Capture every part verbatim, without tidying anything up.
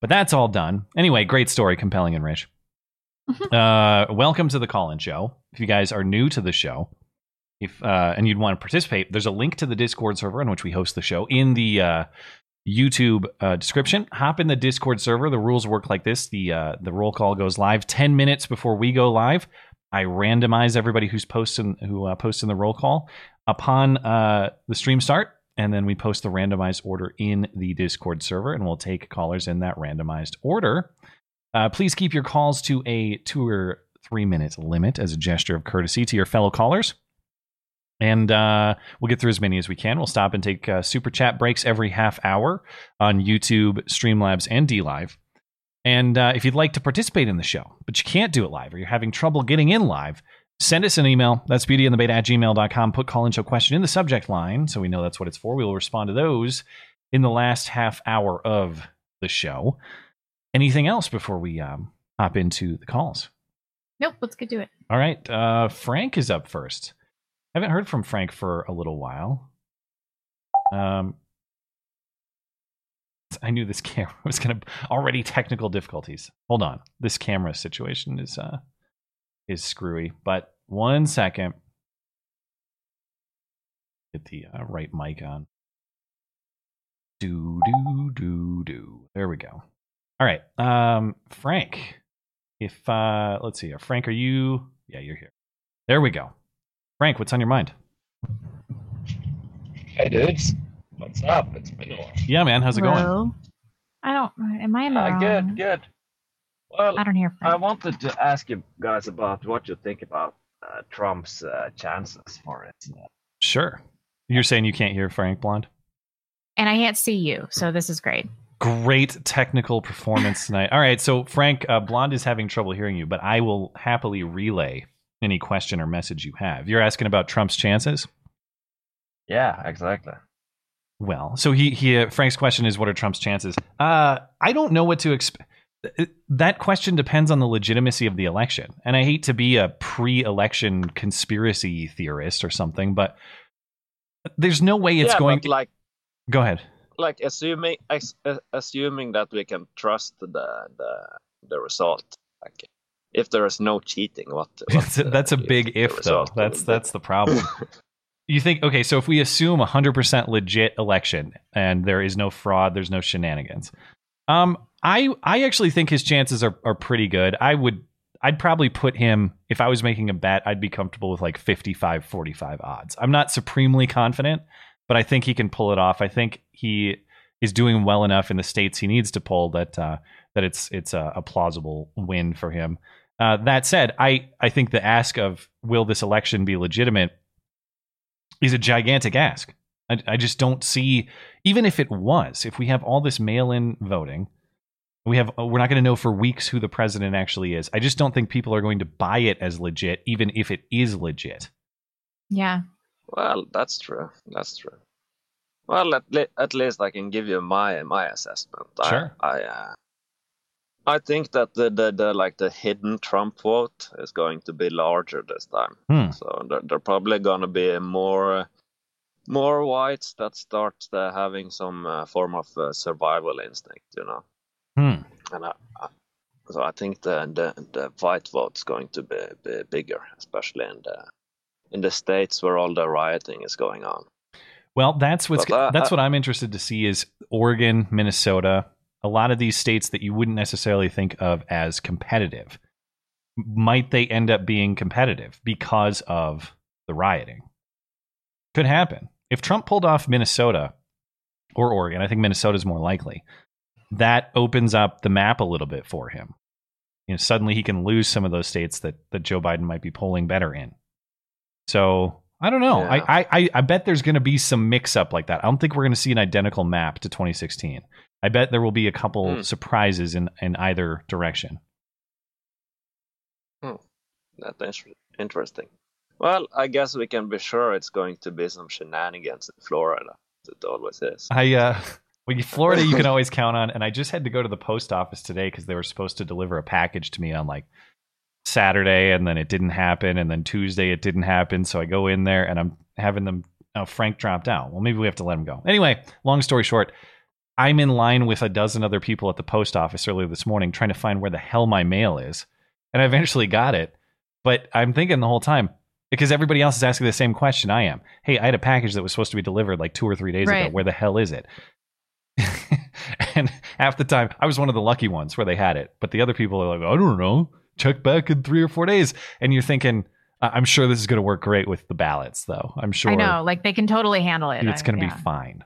But that's all done. Anyway, great story, compelling and rich. uh, welcome to the call-in show. If you guys are new to the show, If uh, and you'd want to participate, there's a link to the Discord server in which we host the show in the uh, YouTube uh, description. Hop in the Discord server. The rules work like this. The uh, the roll call goes live ten minutes before we go live. I randomize everybody who's posting who uh, posts in the roll call upon uh, the stream start. And then we post the randomized order in the Discord server, and we'll take callers in that randomized order. Uh, please keep your calls to a two or three minute limit as a gesture of courtesy to your fellow callers. And uh, we'll get through as many as we can. We'll stop and take uh, super chat breaks every half hour on YouTube, Streamlabs, and DLive. And uh, if you'd like to participate in the show, but you can't do it live or you're having trouble getting in live, send us an email. That's beautyandthebeta at gmail dot com. Put call-in show question in the subject line so we know that's what it's for. We will respond to those in the last half hour of the show. Anything else before we um, hop into the calls? Nope, let's get to it. All right, uh, Frank is up first. I haven't heard from Frank for a little while. Um, I knew this camera was going to already technical difficulties. Hold on. This camera situation is uh, is screwy. But one second. Get the uh, right mic on. Do, do, do, do. There we go. All right. Um, Frank, if, uh, let's see here. Frank, are you? Yeah, you're here. There we go. Frank, what's on your mind? Hey, dudes. What's up? It's been a while. Yeah, man. How's it Hello? going? I don't... Am I in the uh, Good, good. Well, I don't hear Frank. I wanted to ask you guys about what you think about uh, Trump's uh, chances for it. Sure. You're saying you can't hear Frank, Blonde? And I can't see you, so this is great. Great technical performance tonight. All right, so Frank, uh, Blonde is having trouble hearing you, but I will happily relay any question or message you have. You're asking about Trump's chances? Yeah, exactly. Well, so he, he uh, Frank's question is, what are Trump's chances? Uh, I don't know what to expect. That question depends on the legitimacy of the election. And I hate to be a pre-election conspiracy theorist or something, but there's no way it's yeah, going to... Like, Go ahead. Like assuming assuming that we can trust the the, the result. Like, if there is no cheating, what? what that's uh, a big if, though. That's that's the problem. You think, okay, so if we assume one hundred percent legit election and there is no fraud, there's no shenanigans. Um, I I actually think his chances are, are pretty good. I would, I'd probably put him, if I was making a bet, I'd be comfortable with like fifty-five forty-five odds. I'm not supremely confident, but I think he can pull it off. I think he is doing well enough in the states he needs to pull that uh, that it's it's a, a plausible win for him. Uh, that said, I, I think the ask of will this election be legitimate is a gigantic ask. I, I just don't see, even if it was, if we have all this mail-in voting, we have we're not going to know for weeks who the president actually is. I just don't think people are going to buy it as legit, even if it is legit. Yeah. Well, that's true. That's true. Well, at, le- at least I can give you my my assessment. Sure. I. I uh... I think that the, the, the like the hidden Trump vote is going to be larger this time. Hmm. So they're, they're probably going to be more more whites that start uh, having some uh, form of uh, survival instinct, you know. Hmm. And I, So I think the the, the fight vote's going to be, be bigger, especially in the in the states where all the rioting is going on. Well, that's what's but, uh, that's what I'm interested to see is Oregon, Minnesota, a lot of these states that you wouldn't necessarily think of as competitive. Might they end up being competitive because of the rioting? Could happen. If Trump pulled off Minnesota or Oregon, I think Minnesota's more likely. That opens up the map a little bit for him. You know, suddenly he can lose some of those states that, that Joe Biden might be polling better in. So I don't know. Yeah. I, I, I bet there's going to be some mix up like that. I don't think we're going to see an identical map to twenty sixteen. I bet there will be a couple mm. surprises in, in either direction. Hmm. That's interesting. Well, I guess we can be sure it's going to be some shenanigans in Florida. It always is. I, uh, well, Florida, you can always count on. And I just had to go to the post office today because they were supposed to deliver a package to me on like Saturday, and then it didn't happen. And then Tuesday, it didn't happen. So I go in there and I'm having them. Oh, Frank dropped out. Well, maybe we have to let him go. Anyway, long story short, I'm in line with a dozen other people at the post office earlier this morning trying to find where the hell my mail is. And I eventually got it. But I'm thinking the whole time, because everybody else is asking the same question I am. Hey, I had a package that was supposed to be delivered like two or three days right. ago. Where the hell is it? And half the time, I was one of the lucky ones where they had it. But the other people are like, I don't know. Check back in three or four days. And you're thinking, I'm sure this is going to work great with the ballots, though. I'm sure. I know. Like, they can totally handle it. It's going to yeah. be fine.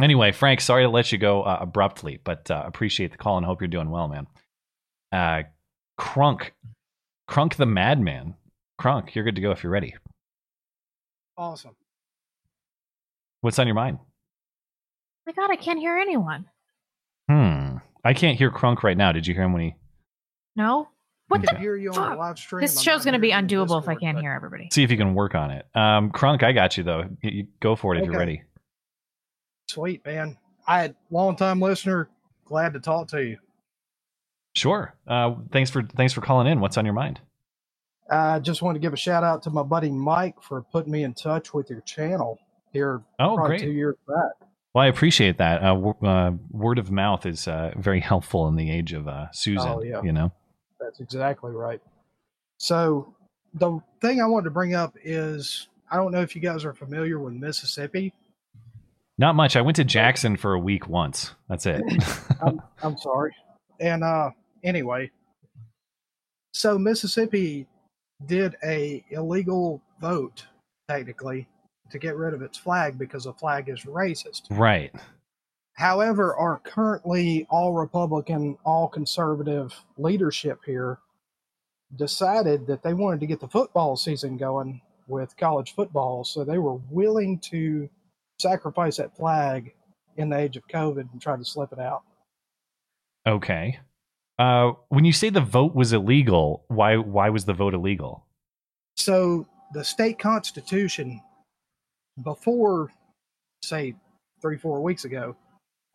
Anyway, Frank, sorry to let you go uh, abruptly, but uh, appreciate the call and hope you're doing well, man. Uh, Crunk. Crunk the Madman. Crunk, you're good to go if you're ready. Awesome. What's on your mind? Oh my God, I can't hear anyone. Hmm. I can't hear Crunk right now. Did you hear him when he... No? What the hear you on the live stream. This I'm show's going to be undoable Discord, if I can't but... hear everybody. See if you can work on it. Um, Crunk, I got you, though. You go for it okay. if you're ready. Sweet, man. I long-time listener. Glad to talk to you. Sure. Uh, thanks for thanks for calling in. What's on your mind? I just want to give a shout out to my buddy Mike for putting me in touch with your channel here. Oh, great. Two years back. Well, I appreciate that. Uh, w- uh, word of mouth is uh, very helpful in the age of uh, Susan. Oh, yeah. You know, that's exactly right. So the thing I wanted to bring up is I don't know if you guys are familiar with Mississippi. Not much. I went to Jackson for a week once. That's it. I'm, I'm sorry. And uh, anyway, so Mississippi did a illegal vote, technically, to get rid of its flag because the flag is racist. Right. However, our currently all Republican, all conservative leadership here decided that they wanted to get the football season going with college football, so they were willing to sacrifice that flag in the age of COVID and try to slip it out. Okay. Uh, when you say the vote was illegal, why why was the vote illegal? So the state constitution before, say, three, four weeks ago,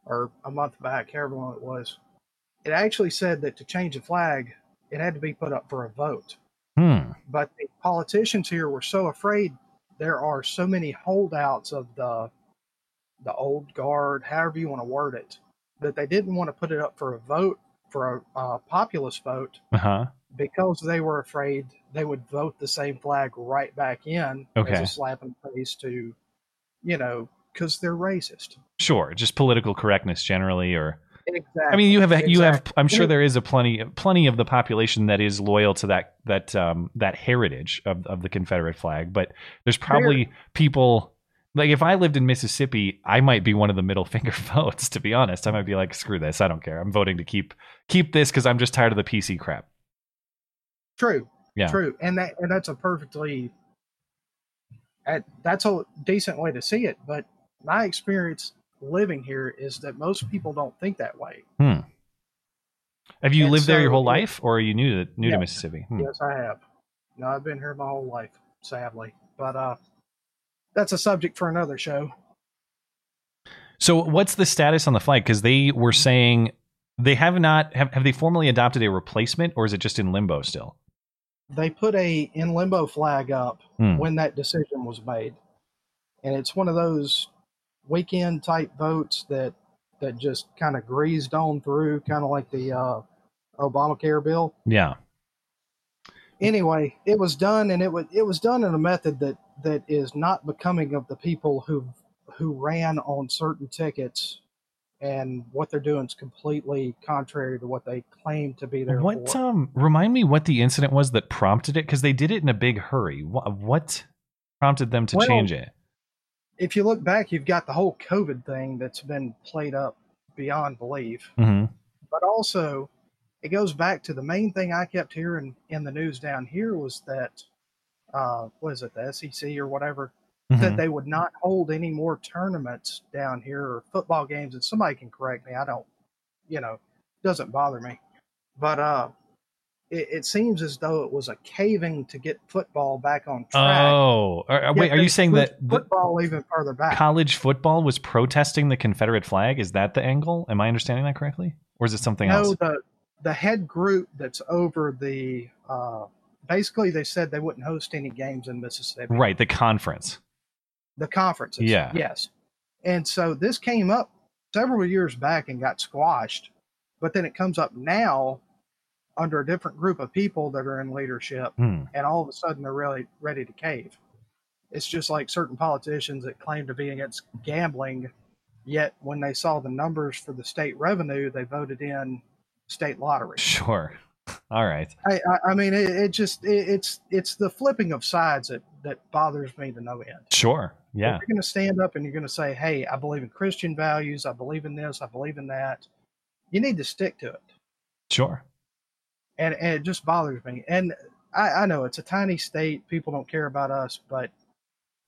or a month back, however long it was, it actually said that to change the flag, it had to be put up for a vote. Hmm. But the politicians here were so afraid there are so many holdouts of the the old guard, however you want to word it, that they didn't want to put it up for a vote, for a uh, populist vote, uh-huh. because they were afraid they would vote the same flag right back in okay. as a slap in the face to, you know, because they're racist. Sure, just political correctness generally, or exactly. I mean, you have a, you exactly. have. I'm sure there is a plenty plenty of the population that is loyal to that that um, that heritage of of the Confederate flag, but there's probably Fair. people. Like, if I lived in Mississippi, I might be one of the middle finger votes, to be honest. I might be like, screw this. I don't care. I'm voting to keep keep this because I'm just tired of the P C crap. True. Yeah. True. And that and that's a perfectly... That's a decent way to see it. But my experience living here is that most people don't think that way. Hmm. Have you and lived so, there your whole life, or are you new to, new yeah, to Mississippi? Hmm. Yes, I have. No, I've been here my whole life, sadly. But... uh that's a subject for another show. So what's the status on the flag? Because they were saying they have not, have, have they formally adopted a replacement, or is it just in limbo still? They put a in limbo flag up hmm. when that decision was made. And it's one of those weekend type votes that, that just kind of greased on through, kind of like the uh, Obamacare bill. Yeah. Anyway, it was done, and it was it was done in a method that, that is not becoming of the people who who ran on certain tickets, and what they're doing is completely contrary to what they claim to be their. What um, remind me what the incident was that prompted it, because they did it in a big hurry. What prompted them to well, change it? If you look back, you've got the whole COVID thing that's been played up beyond belief, mm-hmm. but also. It goes back to the main thing I kept hearing in the news down here was that, uh, what is it, the S E C or whatever, mm-hmm. that they would not hold any more tournaments down here or football games. And somebody can correct me. I don't, you know, doesn't bother me. But uh, it, it seems as though it was a caving to get football back on track. Oh, are, wait, are you saying that football even further back? College football was protesting the Confederate flag? Is that the angle? Am I understanding that correctly? Or is it something no, else? The, The head group that's over the, uh, basically they said they wouldn't host any games in Mississippi. Right, the conference. The conferences, yeah. yes. And so this came up several years back and got squashed, but then it comes up now under a different group of people that are in leadership, hmm. and all of a sudden they're really ready to cave. It's just like certain politicians that claim to be against gambling, yet when they saw the numbers for the state revenue, they voted in state lottery. Sure. All right. I, I, I mean, it, it just, it, it's, it's the flipping of sides that, that bothers me to no end. Sure. Yeah. If you're going to stand up and you're going to say, hey, I believe in Christian values. I believe in this. I believe in that. You need to stick to it. Sure. And, and it just bothers me. And I, I know it's a tiny state. People don't care about us, but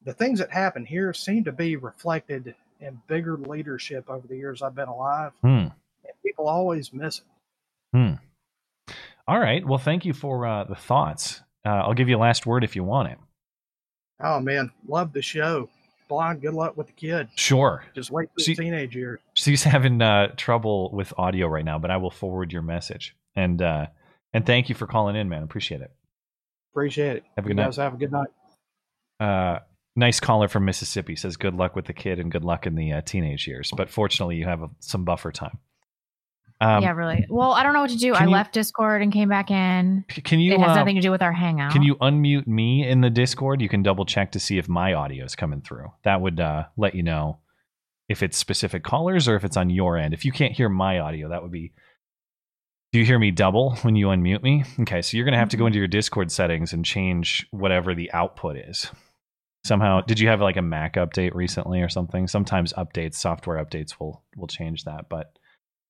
the things that happen here seem to be reflected in bigger leadership over the years I've been alive. Hmm. And people always miss it. Hmm. All right. Well, thank you for uh, the thoughts. Uh, I'll give you a last word if you want it. Oh, man. Love the show. Blonde, good luck with the kid. Sure. Just wait for the teenage years. She's having uh, trouble with audio right now, but I will forward your message. And uh, and thank you for calling in, man. Appreciate it. Appreciate it. Have a good night. You guys have a good night. Uh, nice caller from Mississippi says good luck with the kid and good luck in the uh, teenage years. But fortunately, you have a, some buffer time. Um, yeah, really. Well, I don't know what to do. I you, left Discord and came back in. Can you? It has uh, nothing to do with our hangout. Can you unmute me in the Discord? You can double check to see if my audio is coming through. That would uh, let you know if it's specific callers or if it's on your end. If you can't hear my audio, that would be. Do you hear me double when you unmute me? Okay, so you're going to have to go into your Discord settings and change whatever the output is. Somehow, did you have like a Mac update recently or something? Sometimes updates, software updates will will change that, but.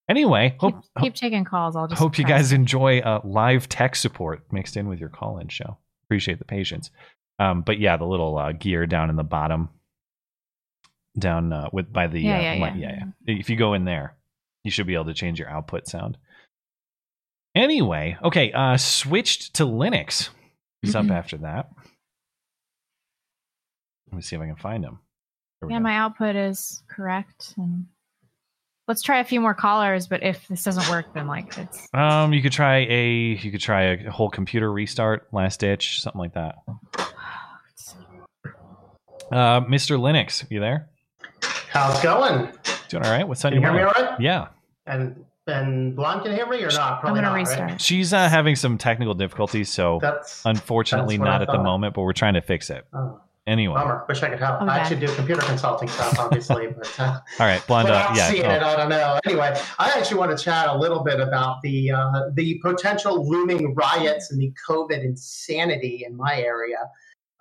Anyway, hope, keep, keep taking calls. I'll just hope you guys enjoy uh, live tech support mixed in with your call-in show. Appreciate the patience. Um, but yeah, the little uh, gear down in the bottom, down uh, with by the yeah, uh, yeah, yeah. yeah yeah. If you go in there, you should be able to change your output sound. Anyway, okay, uh, switched to Linux. What's mm-hmm. up after that? Let me see if I can find him. Yeah, go. My output is correct. And let's try a few more callers, but if this doesn't work, then like it's um you could try a you could try a whole computer restart, last ditch, something like that. Uh, Mister Linux, you there? How's it going? Doing all right. What's on can your you hear mind? Me all right? Yeah. And and Blonde can hear me or not? Probably I'm gonna not, restart. Right? She's uh, having some technical difficulties, so that's, unfortunately that's not at the moment, but we're trying to fix it. Oh. Anyway, bummer. Wish I could help. Okay. I actually do computer consulting stuff, obviously. But, uh, all right, Blonde. But I'm yeah, seeing oh. it. I don't know. Anyway, I actually want to chat a little bit about the uh, the potential looming riots and the COVID insanity in my area.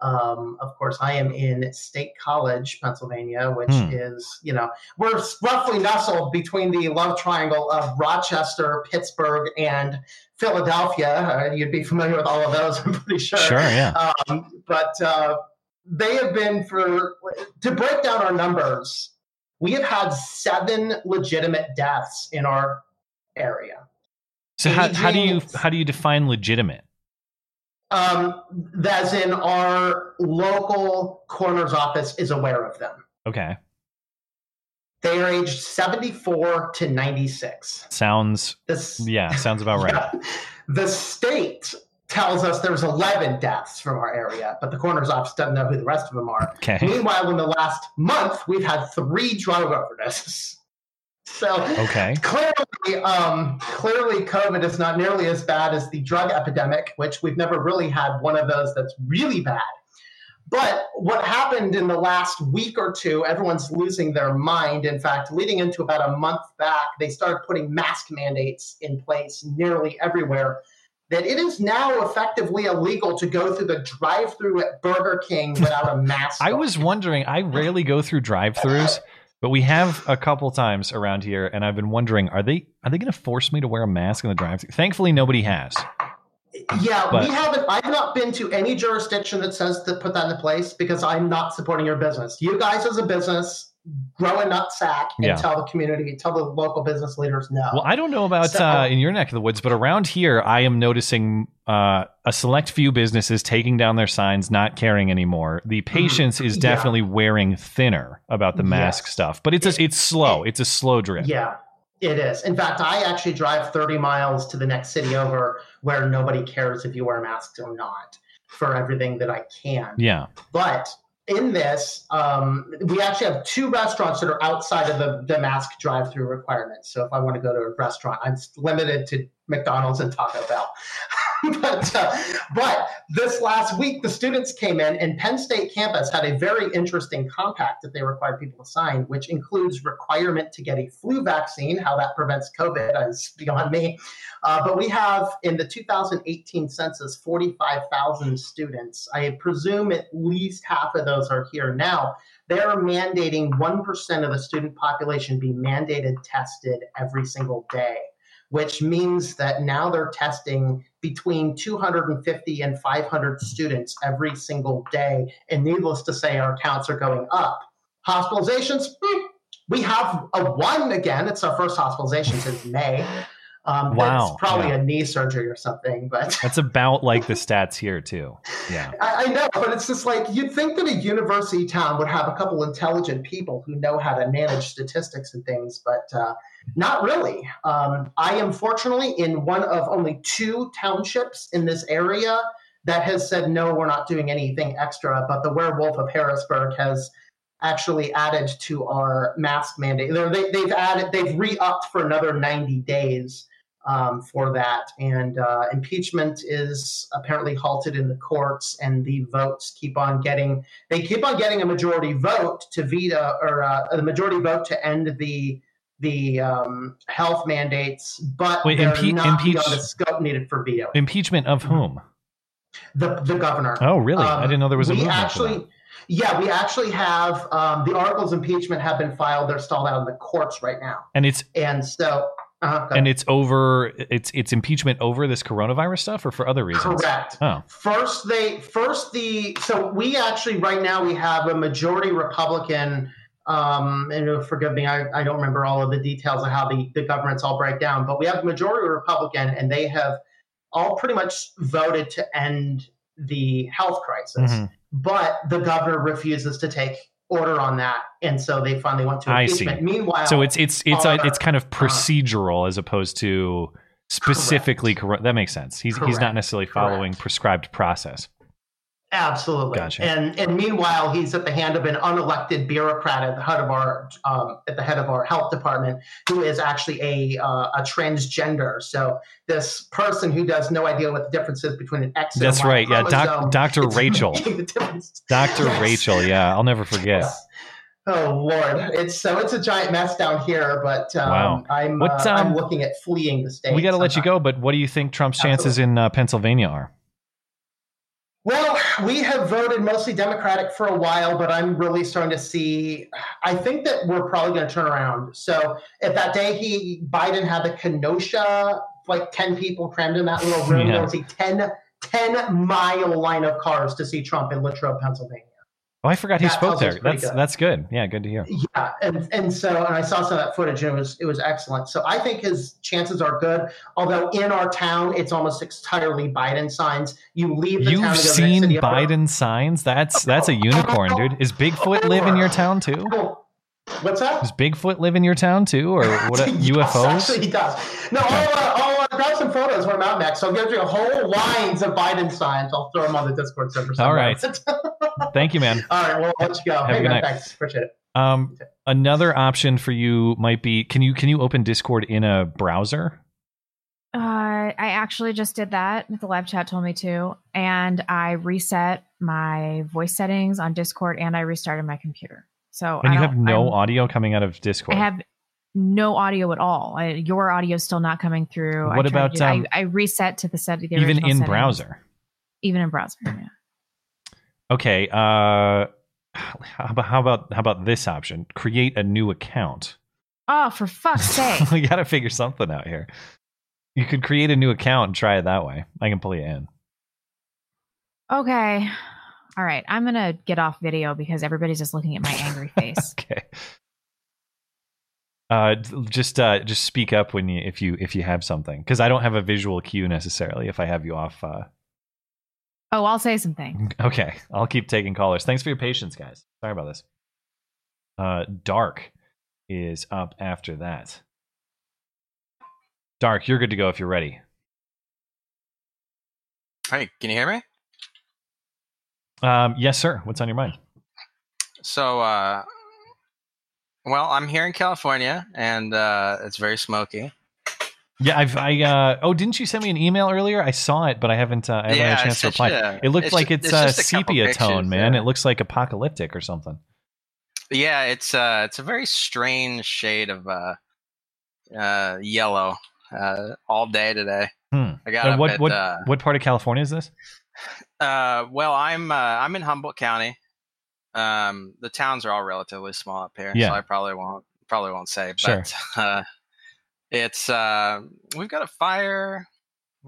Um, of course, I am in State College, Pennsylvania, which hmm. is, you know, we're roughly nestled between the love triangle of Rochester, Pittsburgh, and Philadelphia. Uh, you'd be familiar with all of those, I'm pretty sure. Sure, yeah. Um, but uh, they have been for, to break down our numbers, we have had seven legitimate deaths in our area. So how, how do you how do you define legitimate? Um, as in our local coroner's office is aware of them. Okay. They are aged seventy-four to ninety-six. Sounds, this, yeah, sounds about right. Yeah. The state tells us there's eleven deaths from our area, but the coroner's office doesn't know who the rest of them are. Okay. Meanwhile, in the last month, we've had three drug overdoses. So okay. clearly, um, clearly COVID is not nearly as bad as the drug epidemic, which we've never really had one of those that's really bad. But what happened in the last week or two, everyone's losing their mind. In fact, leading into about a month back, they started putting mask mandates in place nearly everywhere, that it is now effectively illegal to go through the drive-thru at Burger King without a mask. I on. was wondering, I rarely go through drive-thrus, but we have a couple times around here, and I've been wondering, are they are they going to force me to wear a mask in the drive-thru? Thankfully, nobody has. Yeah, but we haven't. I've not been to any jurisdiction that says to put that into place because I'm not supporting your business. You guys, as a business, grow a nut sack and yeah. tell the community, tell the local business leaders no. Well, I don't know about so, uh, in your neck of the woods, but around here, I am noticing uh, a select few businesses taking down their signs, not caring anymore. The patience is definitely yeah. wearing thinner about the mask yes. stuff, but it's a, it's slow. It's a slow drip. Yeah. It is. In fact, I actually drive thirty miles to the next city over where nobody cares if you wear masks or not for everything that I can. Yeah. But in this, um, we actually have two restaurants that are outside of the, the mask drive-through requirements. So if I want to go to a restaurant, I'm limited to McDonald's and Taco Bell. but, uh, but this last week, the students came in, and Penn State campus had a very interesting compact that they required people to sign, which includes requirement to get a flu vaccine, how that prevents COVID is beyond me. Uh, but we have, in the two thousand eighteen census, forty-five thousand students. I presume at least half of those are here now. They're mandating one percent of the student population be mandated tested every single day, which means that now they're testing between two hundred fifty and five hundred students every single day. And needless to say, our counts are going up. Hospitalizations, we have a one again. It's our first hospitalization since May. Um, wow. It's probably yeah. a knee surgery or something, but that's about like the stats here too. Yeah, I, I know, but it's just like, you'd think that a university town would have a couple intelligent people who know how to manage statistics and things, but, uh, not really. Um, I am fortunately in one of only two townships in this area that has said, no, we're not doing anything extra, but the Werewolf of Harrisburg has actually added to our mask mandate. They, they've added, they've re-upped for another ninety days um, for that. And uh, impeachment is apparently halted in the courts, and the votes keep on getting, they keep on getting a majority vote to veto, or uh, a majority vote to end the the um, health mandates, but Wait, they're impe- not impeach- beyond the scope needed for veto. Impeachment of whom? The the governor. Oh, really? Um, I didn't know there was a movement actually, for that. Yeah, we actually have um, the articles of impeachment have been filed. They're stalled out in the courts right now. And it's and so uh, and it's over. It's it's impeachment over this coronavirus stuff, or for other reasons. Correct. Oh. First, they first the so we actually right now we have a majority Republican. Um, and forgive me, I, I don't remember all of the details of how the, the governments all break down, but we have a majority Republican, and they have all pretty much voted to end the health crisis. Mm-hmm. But the governor refuses to take order on that, and so they finally went to impeachment. I see. Meanwhile, so it's it's it's our, a, it's kind of procedural uh, as opposed to specifically. Correct. Cor- that makes sense. He's correct. He's not necessarily following correct. prescribed process. Absolutely. Gotcha. And and meanwhile, he's at the hand of an unelected bureaucrat at the head of our um, at the head of our health department, who is actually a uh, a transgender. So this person who does no idea what the difference is between an X and that's right. Yeah, Doc, Dr. Rachel. Dr. Yes. Rachel. Yeah, I'll never forget. Yes. Oh Lord, it's so it's a giant mess down here. But um, wow. I'm What's, uh, um, I'm looking at fleeing the state. We got to let you go. But what do you think Trump's Absolutely. chances in uh, Pennsylvania are? Well, we have voted mostly Democratic for a while, but I'm really starting to see, I think that we're probably going to turn around. So if that day he, Biden had the Kenosha, like ten people crammed in that little room, yeah. there was a ten, ten mile line of cars to see Trump in Latrobe, Pennsylvania. Oh, I forgot he that spoke there. That's good. that's good. Yeah, good to hear. Yeah, and and so and I saw some of that footage, and it was it was excellent. So I think his chances are good. Although in our town, it's almost entirely Biden signs. You leave the You've town. You've seen to Biden signs. That's that's a unicorn, dude. Is Bigfoot live in your town too? What's that? Does Bigfoot live in your town too, or what? Yes, U F Os? Actually, he does. No, okay. I'll, uh, I'll uh, grab some photos when I'm out next. So I'll give you a whole lines of Biden signs. I'll throw them on the Discord server. Somewhere. All right. Thank you, man. All right, well, let's go. Have hey, a good man, night. Thanks. Appreciate it. Um, another option for you might be, can you can you open Discord in a browser? Uh, I actually just did that. The live chat told me to, and I reset my voice settings on Discord, and I restarted my computer. So and I you have no I'm, audio coming out of Discord. I have no audio at all. I, your audio is still not coming through. What I about do, um, I, I reset to the set the even in settings. browser? Even in browser, yeah. Okay. Uh, how about how about how about this option? Create a new account. Oh, for fuck's sake! We got to figure something out here. You could create a new account and try it that way. I can pull you in. Okay. All right. I'm going to get off video because everybody's just looking at my angry face. Okay. Uh, just uh, just speak up when you if you if you have something, because I don't have a visual cue necessarily if I have you off. Uh... Oh, I'll say something. Okay. I'll keep taking callers. Thanks for your patience, guys. Sorry about this. Uh, Dark is up after that. Dark, you're good to go if you're ready. Hey, can you hear me? Um, yes, sir. What's on your mind? So, uh, well, I'm here in California, and uh, it's very smoky. Yeah, I've. I uh, oh, didn't you send me an email earlier? I saw it, but I haven't. Uh, I haven't yeah, had a chance to reply. A, it looked it's like just, it's, it's a sepia pictures, tone, man. Yeah. It looks like apocalyptic or something. Yeah, it's uh, it's a very strange shade of uh, uh, yellow. Uh, all day today. Hmm. I got what, at, what, uh, what part of California is this? Uh, well, I'm uh, I'm in Humboldt County. Um, the towns are all relatively small up here, yeah. so I probably won't probably won't say. Sure. But uh, it's uh, we've got a fire.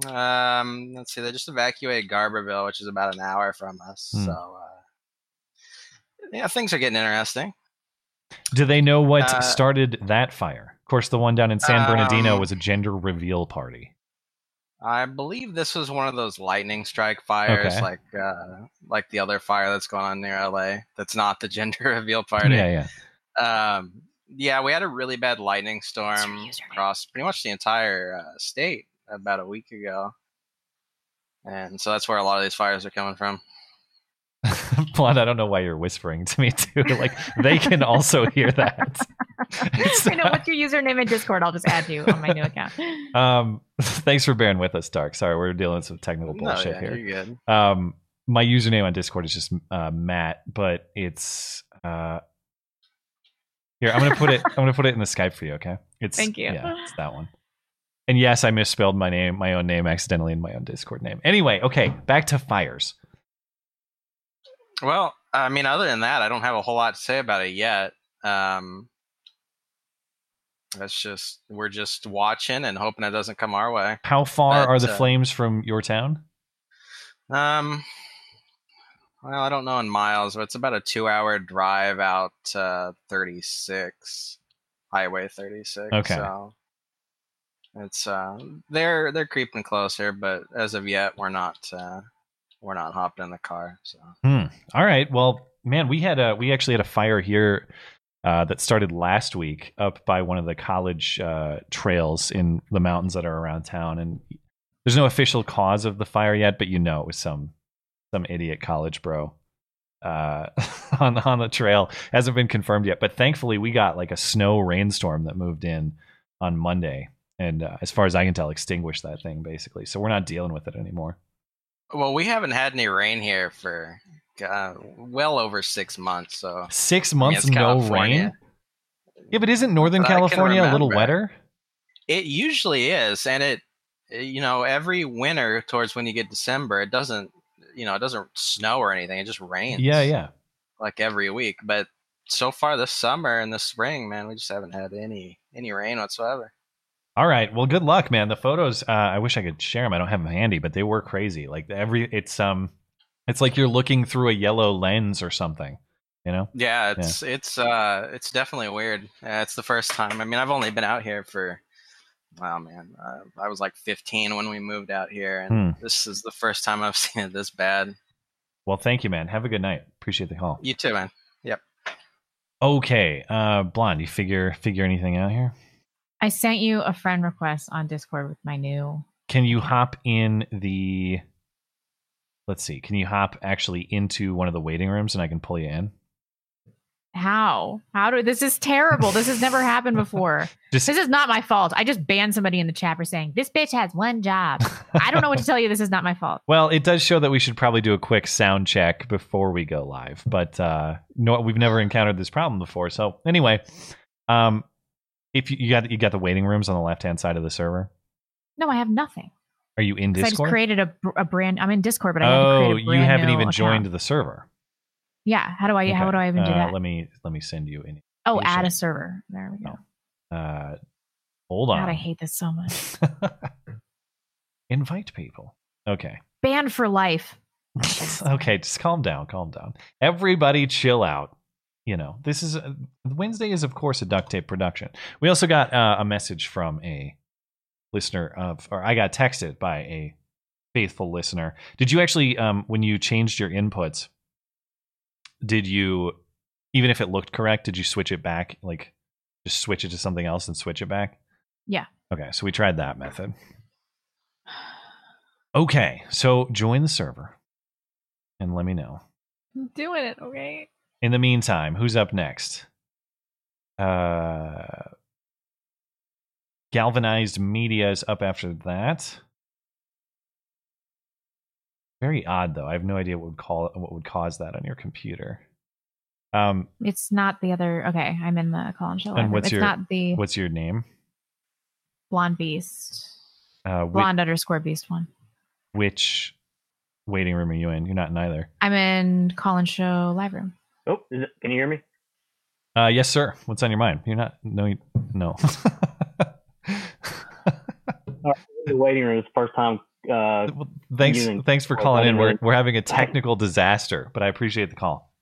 Um, let's see, they just evacuated Garberville, which is about an hour from us. Hmm. So uh, yeah, things are getting interesting. Do they know what uh, started that fire? Of course, the one down in San Bernardino um, was a gender reveal party. I believe this was one of those lightning strike fires, okay. like uh, like the other fire that's going on near L A. That's not the gender reveal party. Yeah, yeah. Um, yeah, we had a really bad lightning storm across pretty much the entire uh, state about a week ago, and so that's where a lot of these fires are coming from. Blonde, I don't know why you're whispering to me too. Like they can also hear that. I know. What's your username in Discord? I'll just add you on my new account. Um, thanks for bearing with us, Dark. Sorry, we're dealing with some technical bullshit no, yeah, here. You're good. Um, my username on Discord is just uh, Matt, but it's uh, here. I'm gonna put it. I'm gonna put it in the Skype for you. Okay. It's thank you. Yeah, it's that one. And yes, I misspelled my name, my own name, accidentally in my own Discord name. Anyway, okay, back to fires. Well, I mean, other than that, I don't have a whole lot to say about it yet. Um, that's just we're just watching and hoping it doesn't come our way. How far but, are the uh, flames from your town? Um, well, I don't know in miles, but it's about a two-hour drive out uh, thirty-six, Highway thirty-six. Okay, so it's uh, they're they're creeping closer, but as of yet, we're not. Uh, We're not hopping in the car. So. Hmm. All right. Well, man, we had a we actually had a fire here uh, that started last week up by one of the college uh, trails in the mountains that are around town. And there's no official cause of the fire yet, but you know it was some some idiot college bro uh, on on the trail. Hasn't been confirmed yet, but thankfully we got like a snow rainstorm that moved in on Monday, and uh, as far as I can tell, extinguished that thing basically. So we're not dealing with it anymore. Well, we haven't had any rain here for uh, well over six months. So six months, I mean, no rain. Yeah, but isn't Northern but California a little wetter? It usually is, and it, you know, every winter towards when you get December, it doesn't, you know, it doesn't snow or anything. It just rains. Yeah, yeah. Like every week, but so far this summer and this spring, man, we just haven't had any any rain whatsoever. All right. Well, good luck, man. The photos, uh, I wish I could share them. I don't have them handy, but they were crazy. Like every, it's um, it's like you're looking through a yellow lens or something, you know? Yeah, it's yeah. it's uh, it's definitely weird. Uh, it's the first time. I mean, I've only been out here for, wow, man, uh, I was like fifteen when we moved out here, and hmm. this is the first time I've seen it this bad. Well, thank you, man. Have a good night. Appreciate the call. You too, man. Yep. Okay, uh, Blonde, you figure figure anything out here? I sent you a friend request on Discord with my new. Can you hop in the? Let's see. Can you hop actually into one of the waiting rooms and I can pull you in? How? How do this is terrible. This has never happened before. Just, this is not my fault. I just banned somebody in the chat for saying this bitch has one job. I don't know what to tell you. This is not my fault. Well, it does show that we should probably do a quick sound check before we go live. But uh, no, we've never encountered this problem before. So anyway, um, if you, you got you got the waiting rooms on the left hand side of the server. No, I have nothing. Are you in Discord? I just created a, a brand. I'm in Discord, but I oh, had to create a brand you haven't even account. Joined the server. Yeah. How do I? Okay. How do I even do that? Uh, let me let me send you in. Oh, add a server. There we go. Oh. Uh, hold on. God, I hate this so much. Invite people. Okay. Banned for life. Okay, just calm down. Calm down. Everybody, chill out. You know, this is uh, Wednesday is of course a duct tape production. We also got uh, a message from a listener of, or I got texted by a faithful listener. Did you actually, um, when you changed your inputs? Did you, even if it looked correct, did you switch it back? Like, just switch it to something else and switch it back? Yeah. Okay, so we tried that method. Okay, so join the server and let me know. I'm doing it, okay? In the meantime, who's up next? Uh, Galvanized Media is up after that. Very odd, though. I have no idea what would call it, what would cause that on your computer. Um, it's not the other. Okay, I'm in the call and show. And what's it's your not the, what's your name? Blonde Beast. Uh, which, Blonde underscore Beast one. Which waiting room are you in? You're not in either. I'm in call and show live room. Oh, is it, can you hear me? Uh, yes, sir. What's on your mind? You're not. No, you, no. uh, the waiting room is first time. Uh, well, thanks using, thanks for calling in. We're we're having a technical disaster, but I appreciate the call.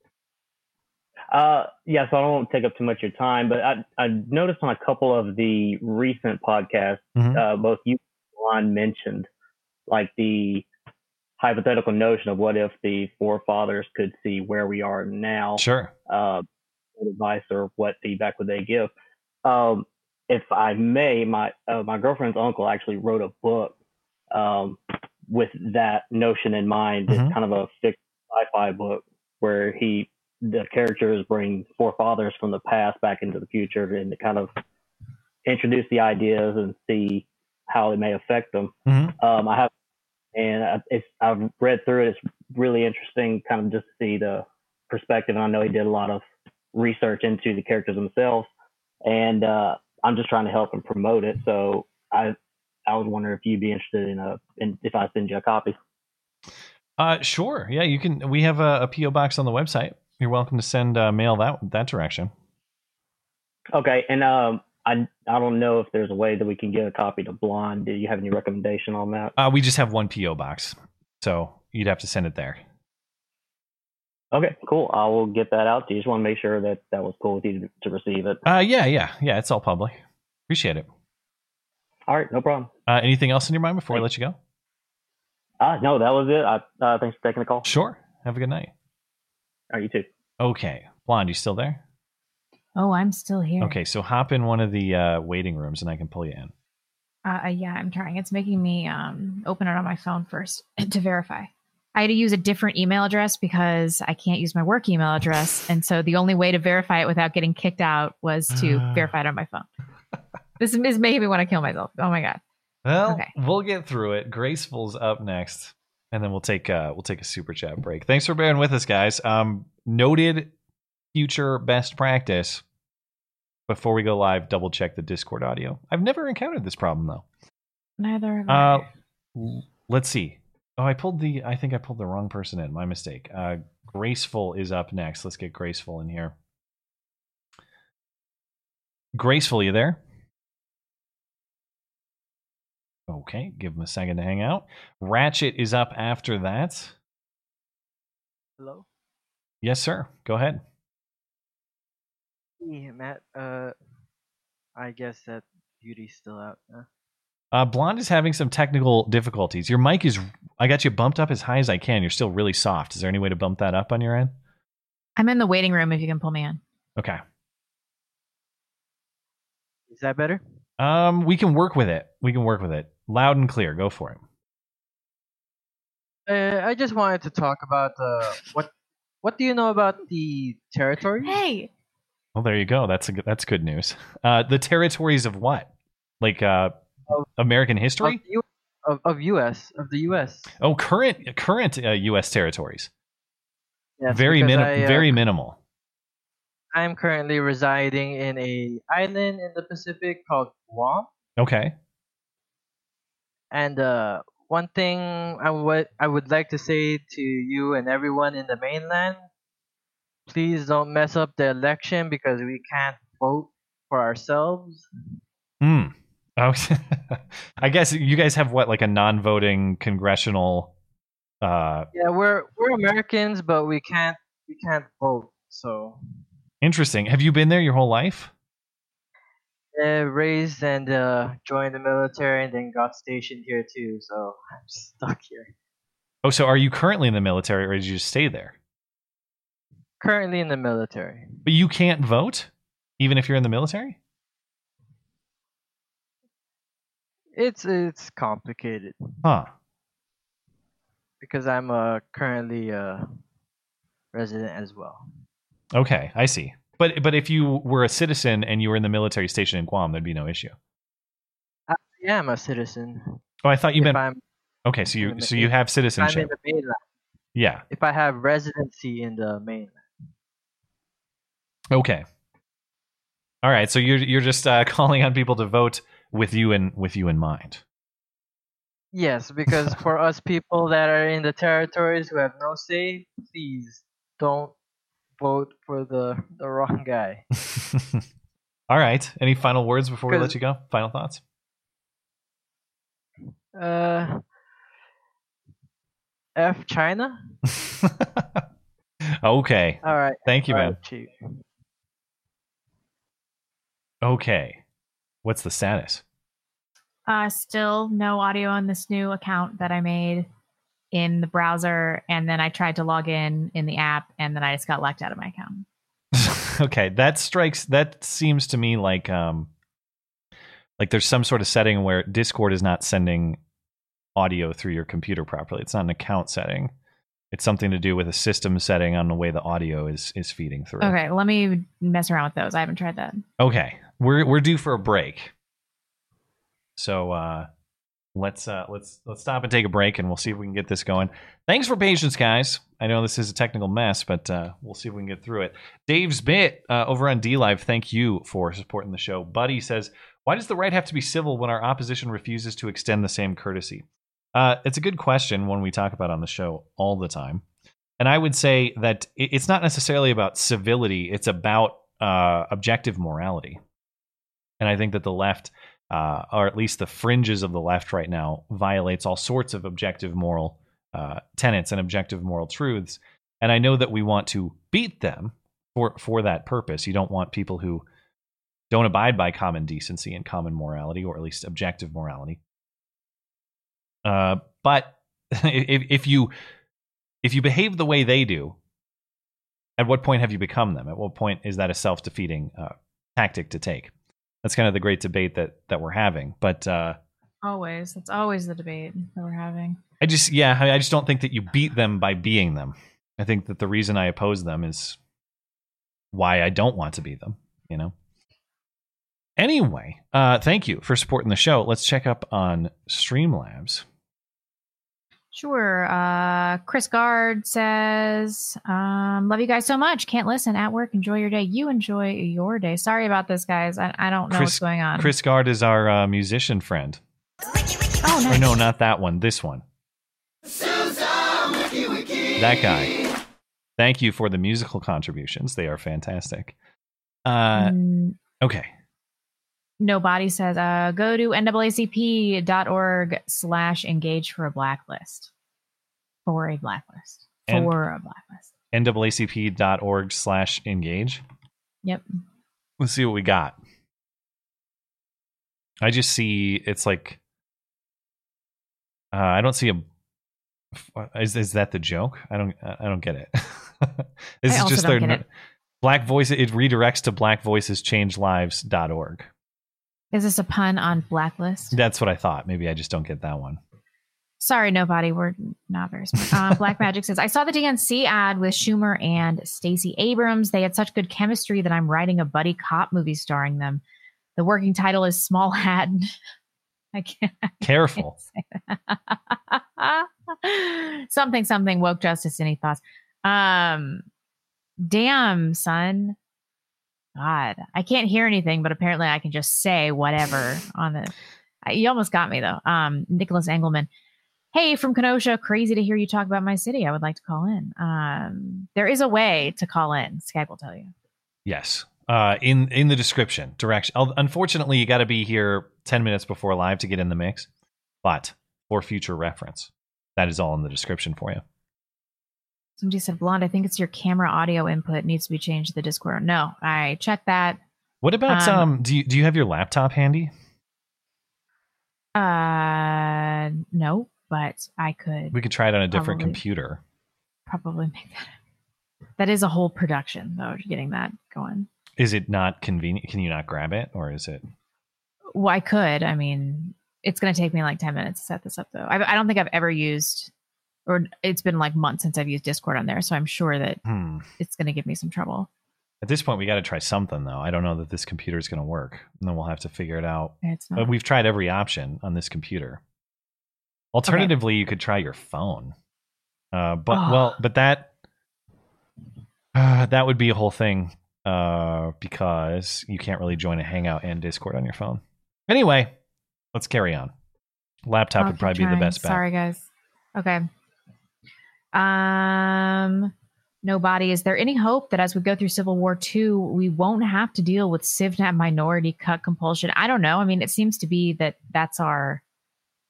Uh, yeah, so I don't want to take up too much of your time, but I, I noticed on a couple of the recent podcasts, mm-hmm. uh, both you and Elon mentioned, like the hypothetical notion of what if the forefathers could see where we are now. Sure. Uh, advice or what feedback would they give? Um, if I may, my uh, my girlfriend's uncle actually wrote a book. Um, with that notion in mind, mm-hmm. It's kind of a fixed sci-fi book where he, the characters bring forefathers from the past back into the future and to kind of introduce the ideas and see how it may affect them. Mm-hmm. Um, I have, and I, it's, I've read through it. It's really interesting kind of just to see the perspective. And I know he did a lot of research into the characters themselves and, uh, I'm just trying to help him promote it. So I, I was wondering if you'd be interested in a, in, if I send you a copy. Uh, sure. Yeah, you can. We have a, a P O box on the website. You're welcome to send uh, mail that that direction. Okay, and um, I I don't know if there's a way that we can get a copy to Blonde. Do you have any recommendation on that? Uh, we just have one P O box, so you'd have to send it there. Okay, cool. I will get that out to you. Just want to make sure that that was cool with you to, to receive it. Uh, yeah, yeah, yeah. It's all public. Appreciate it. All right, no problem. Uh, anything else in your mind before thanks. I let you go? Ah, uh, no, that was it. I, uh, thanks for taking the call. Sure. Have a good night. All right, you too. Okay. Blonde, you still there? Oh, I'm still here. Okay, so hop in one of the uh, waiting rooms and I can pull you in. Uh, yeah, I'm trying. It's making me um, open it on my phone first to verify. I had to use a different email address because I can't use my work email address. And so the only way to verify it without getting kicked out was to uh... verify it on my phone. This is making me want to kill myself. Oh my god. Well, okay. We'll get through it. Graceful's up next, and then we'll take uh, we'll take a super chat break. Thanks for bearing with us, guys. Um, noted future best practice. Before we go live, double check the Discord audio. I've never encountered this problem though. Neither have I. Uh, let's see. Oh, I pulled the. I think I pulled the wrong person in. My mistake. Uh, Graceful is up next. Let's get Graceful in here. Graceful, you there? Okay, give him a second to hang out. Ratchet is up after that. Hello? Yes, sir. Go ahead. Hey, Matt. Uh, I guess that beauty's still out. Huh? Uh, Blonde is having some technical difficulties. Your mic is... I got you bumped up as high as I can. You're still really soft. Is there any way to bump that up on your end? I'm in the waiting room if you can pull me in. Okay. Is that better? Um, we can work with it. We can work with it. Loud and clear. Go for it. Uh, I just wanted to talk about uh, what what do you know about the territory? Hey, Well, there you go. That's a, that's good news. Uh, the territories of what? Like uh, of, American history? Of, U- of, of U S Of the U S Oh, current current uh, U S territories. Yes, very minimal. Uh, very minimal. I'm currently residing in a island in the Pacific called Guam. Okay. And uh, one thing I would I would like to say to you and everyone in the mainland, please don't mess up the election because we can't vote for ourselves. Hmm. Oh, I guess you guys have what, like a non-voting congressional. Uh... Yeah, we're we're Americans, but we can't we can't vote. So. Interesting. Have you been there your whole life? Uh, raised and uh, joined the military and then got stationed here too, so I'm stuck here. Oh, so are you currently in the military or did you just stay there? Currently in the military. But you can't vote? Even if you're in the military? It's it's complicated. Huh. Because I'm uh, currently a resident as well. Okay, I see. But but if you were a citizen and you were in the military station in Guam, there'd be no issue. Uh, yeah, I'm a citizen. Oh, I thought you meant. I'm, okay, so you so you have citizenship. I'm in the mainland. Yeah. If I have residency in the mainland. Okay. All right, so you're you're just uh, calling on people to vote with you in with you in mind. Yes, because for us people that are in the territories who have no say, please don't vote for the, the wrong guy. All right. Any final words before we let you go? Final thoughts? Uh, F China? Okay. All right. Thank you, man. Chief. Okay. What's the status? Uh, still no audio on this new account that I made in the browser, and then I tried to log in in the app, and then I just got locked out of my account. Okay, that strikes that seems to me like um like there's some sort of setting where Discord is not sending audio through your computer properly. It's not an account setting. It's something to do with a system setting on the way the audio is is feeding through. Okay, let me mess around with those. I haven't tried that. Okay. We're we're due for a break. So uh Let's uh, let's let's stop and take a break, and we'll see if we can get this going. Thanks for patience, guys. I know this is a technical mess, but uh, we'll see if we can get through it. Dave's bit uh, over on DLive. Thank you for supporting the show. Buddy says, "Why does the right have to be civil when our opposition refuses to extend the same courtesy?" Uh, it's a good question, one we talk about on the show all the time, and I would say that it's not necessarily about civility. It's about uh, objective morality, and I think that the left. Uh, or at least the fringes of the left right now, violates all sorts of objective moral uh, tenets and objective moral truths. And I know that we want to beat them for, for that purpose. You don't want people who don't abide by common decency and common morality, or at least objective morality. Uh, but if, if you if you behave the way they do, at what point have you become them? At what point is that a self-defeating uh, tactic to take? That's kind of the great debate that, that we're having, but uh, always that's always the debate that we're having. I just yeah, I just don't think that you beat them by being them. I think that the reason I oppose them is why I don't want to be them. You know. Anyway, uh, thank you for supporting the show. Let's check up on Streamlabs. Sure. Uh, Chris Gard says, um, love you guys so much. Can't listen at work. Enjoy your day. You enjoy your day. Sorry about this, guys. I, I don't know Chris, what's going on. Chris Gard is our uh, musician friend. Oh, nice. Or no, not that one. This one. That guy. Thank you for the musical contributions. They are fantastic. Uh, mm. Okay. Nobody says, uh, go to N double A C P dot org slash engage for a blacklist. For a blacklist. For a blacklist. N double A C P dot org slash engage. Yep. Let's see what we got. I just see, it's like, uh, I don't see a, is, is that the joke? I don't, I don't get it. This I is also just don't their get it. Black voice. It redirects to black voices change lives dot org. Is this a pun on blacklist? That's what I thought. Maybe I just don't get that one. Sorry, nobody. We're not very smart. Uh, Black Magic says, I saw the D N C ad with Schumer and Stacey Abrams. They had such good chemistry that I'm writing a buddy cop movie starring them. The working title is Small Hat. I can't. Careful. I can't something, something, woke justice. Any thoughts? Um, damn, son. God, I can't hear anything, but apparently I can just say whatever on the. You almost got me, though. Um, Nicholas Engelman. Hey, from Kenosha. Crazy to hear you talk about my city. I would like to call in. Um, there is a way to call in. Skype will tell you. Yes. Uh, in, in the description, direction. Unfortunately, you got to be here ten minutes before live to get in the mix. But for future reference, that is all in the description for you. Somebody said, Blonde, I think it's your camera audio input needs to be changed to the Discord. No, I checked that. What about, um, um do you, do you have your laptop handy? Uh, no. But I could. We could try it on a different probably, computer. Probably make that. That is a whole production, though, getting that going. Is it not convenient? Can you not grab it, or is it? Well, I could. I mean, it's going to take me like ten minutes to set this up, though. I, I don't think I've ever used, or it's been like months since I've used Discord on there, so I'm sure that hmm. it's going to give me some trouble. At this point, we got to try something, though. I don't know that this computer is going to work, and then we'll have to figure it out. It's not. But we've tried every option on this computer. Alternatively, okay. You could try your phone, uh, but oh. well, but that uh, that would be a whole thing uh, because you can't really join a Hangout and Discord on your phone. Anyway, let's carry on. Laptop I'll would probably trying. be the best bet. Sorry, guys. Okay. Um, nobody. Is there any hope that as we go through Civil War two, we won't have to deal with CivNet minority cut compulsion? I don't know. I mean, it seems to be that that's our.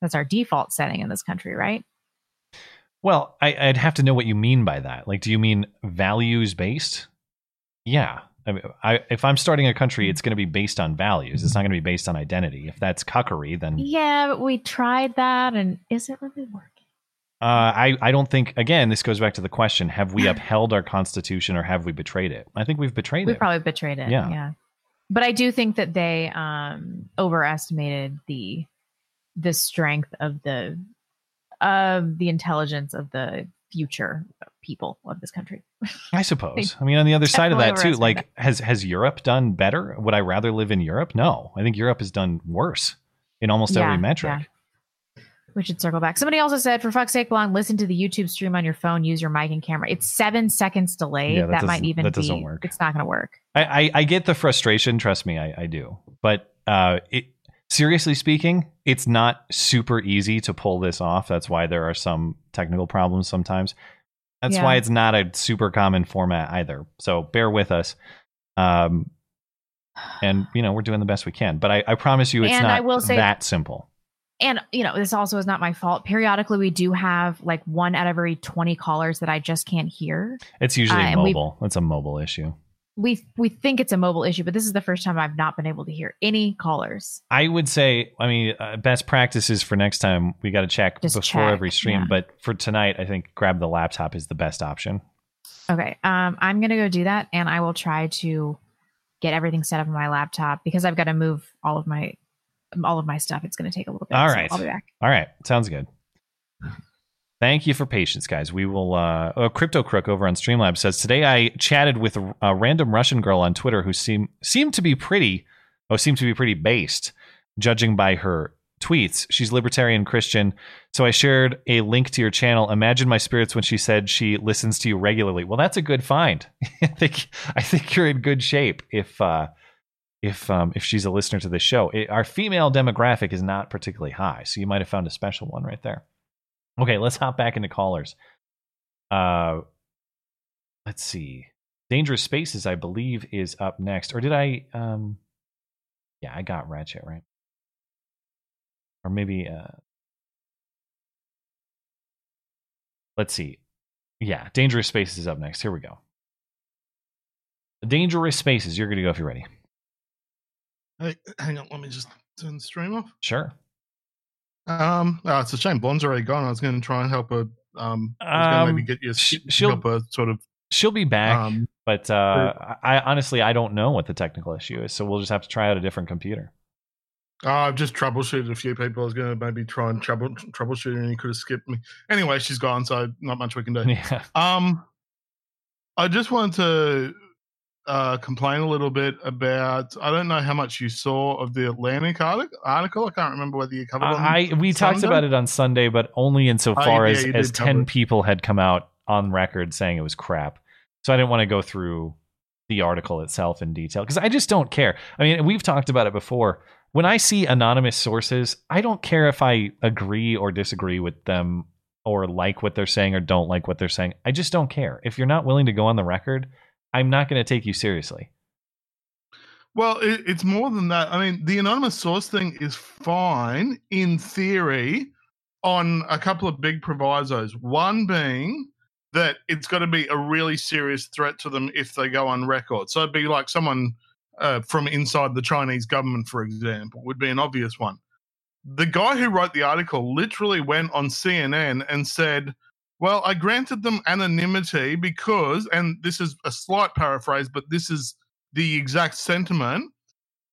That's our default setting in this country, right? Well, I, I'd have to know what you mean by that. Like, do you mean values based? Yeah. I mean, I, if I'm starting a country, it's going to be based on values. It's not going to be based on identity. If that's cuckery, then... Yeah, but we tried that, and is it really working? Uh, I, I don't think... Again, this goes back to the question, have we upheld our Constitution or have we betrayed it? I think we've betrayed we it. We probably betrayed it, yeah. yeah. But I do think that they um, overestimated the... the strength of the of the intelligence of the future people of this country. I suppose. I mean, on the other side of that too, like has has Europe done better? Would I rather live in Europe? No, I think Europe has done worse in almost yeah, every metric. Yeah. We should circle back. Somebody also said, for fuck's sake, Blonde, listen to the YouTube stream on your phone, use your mic and camera. It's seven seconds delayed. Yeah, that that might even that doesn't be, work. It's not going to work. I, I, I get the frustration. Trust me, I, I do. But uh, it, seriously speaking, it's not super easy to pull this off. That's why there are some technical problems sometimes. That's yeah. why it's not a super common format either. So bear with us. Um, and, you know, we're doing the best we can. But I, I promise you it's and not I will say, that simple. And, you know, this also is not my fault. Periodically, we do have like one out of every twenty callers that I just can't hear. It's usually uh, mobile. It's a mobile issue. We we think it's a mobile issue, but this is the first time I've not been able to hear any callers. I would say, I mean, uh, best practices for next time. We got to check Just before check, every stream. Yeah. But for tonight, I think grab the laptop is the best option. Okay, um, I'm going to go do that. And I will try to get everything set up on my laptop because I've got to move all of my all of my stuff. It's going to take a little bit. All so right. I'll be back. All right. Sounds good. Thank you for patience, guys. We will. Uh, oh, Crypto Crook over on Streamlabs says today I chatted with a, a random Russian girl on Twitter who seemed seemed to be pretty. Oh, seemed to be pretty based, judging by her tweets. She's libertarian Christian, so I shared a link to your channel. Imagine my spirits when she said she listens to you regularly. Well, that's a good find. I think I think you're in good shape if uh, if um, if she's a listener to this show. It, our female demographic is not particularly high, so you might have found a special one right there. Okay, let's hop back into callers. Uh, let's see. Dangerous Spaces, I believe, is up next. Or did I? Um, yeah, I got Ratchet, right? Or maybe. Uh, let's see. Yeah, Dangerous Spaces is up next. Here we go. Dangerous Spaces, you're going to go if you're ready. Hey, hang on, let me just turn the stream off. Sure. Um, oh, it's a shame Blonde's already gone. I was going to try and help her. Um, I was um maybe get your she'll help her sort of. She'll be back, um, but uh, I honestly I don't know what the technical issue is, so we'll just have to try out a different computer. Oh, I've just troubleshooted a few people. I was going to maybe try and trouble troubleshoot, and he could have skipped me. Anyway, she's gone, so not much we can do. Yeah. Um, I just wanted to uh, complain a little bit about. I don't know how much you saw of the Atlantic article. I can't remember whether you covered. Uh, it on I we Sunday. talked about it on Sunday, but only insofar oh, yeah, as, as ten it. people had come out on record saying it was crap. So I didn't want to go through the article itself in detail because I just don't care. I mean, we've talked about it before. When I see anonymous sources, I don't care if I agree or disagree with them or like what they're saying or don't like what they're saying. I just don't care. If you're not willing to go on the record, I'm not going to take you seriously. Well, it, it's more than that. I mean, the anonymous source thing is fine in theory on a couple of big provisos. One being that it's got to be a really serious threat to them if they go on record. So it'd be like someone... Uh, from inside the Chinese government, for example, would be an obvious one. The guy who wrote the article literally went on C N N and said, well, I granted them anonymity because, and this is a slight paraphrase, but this is the exact sentiment,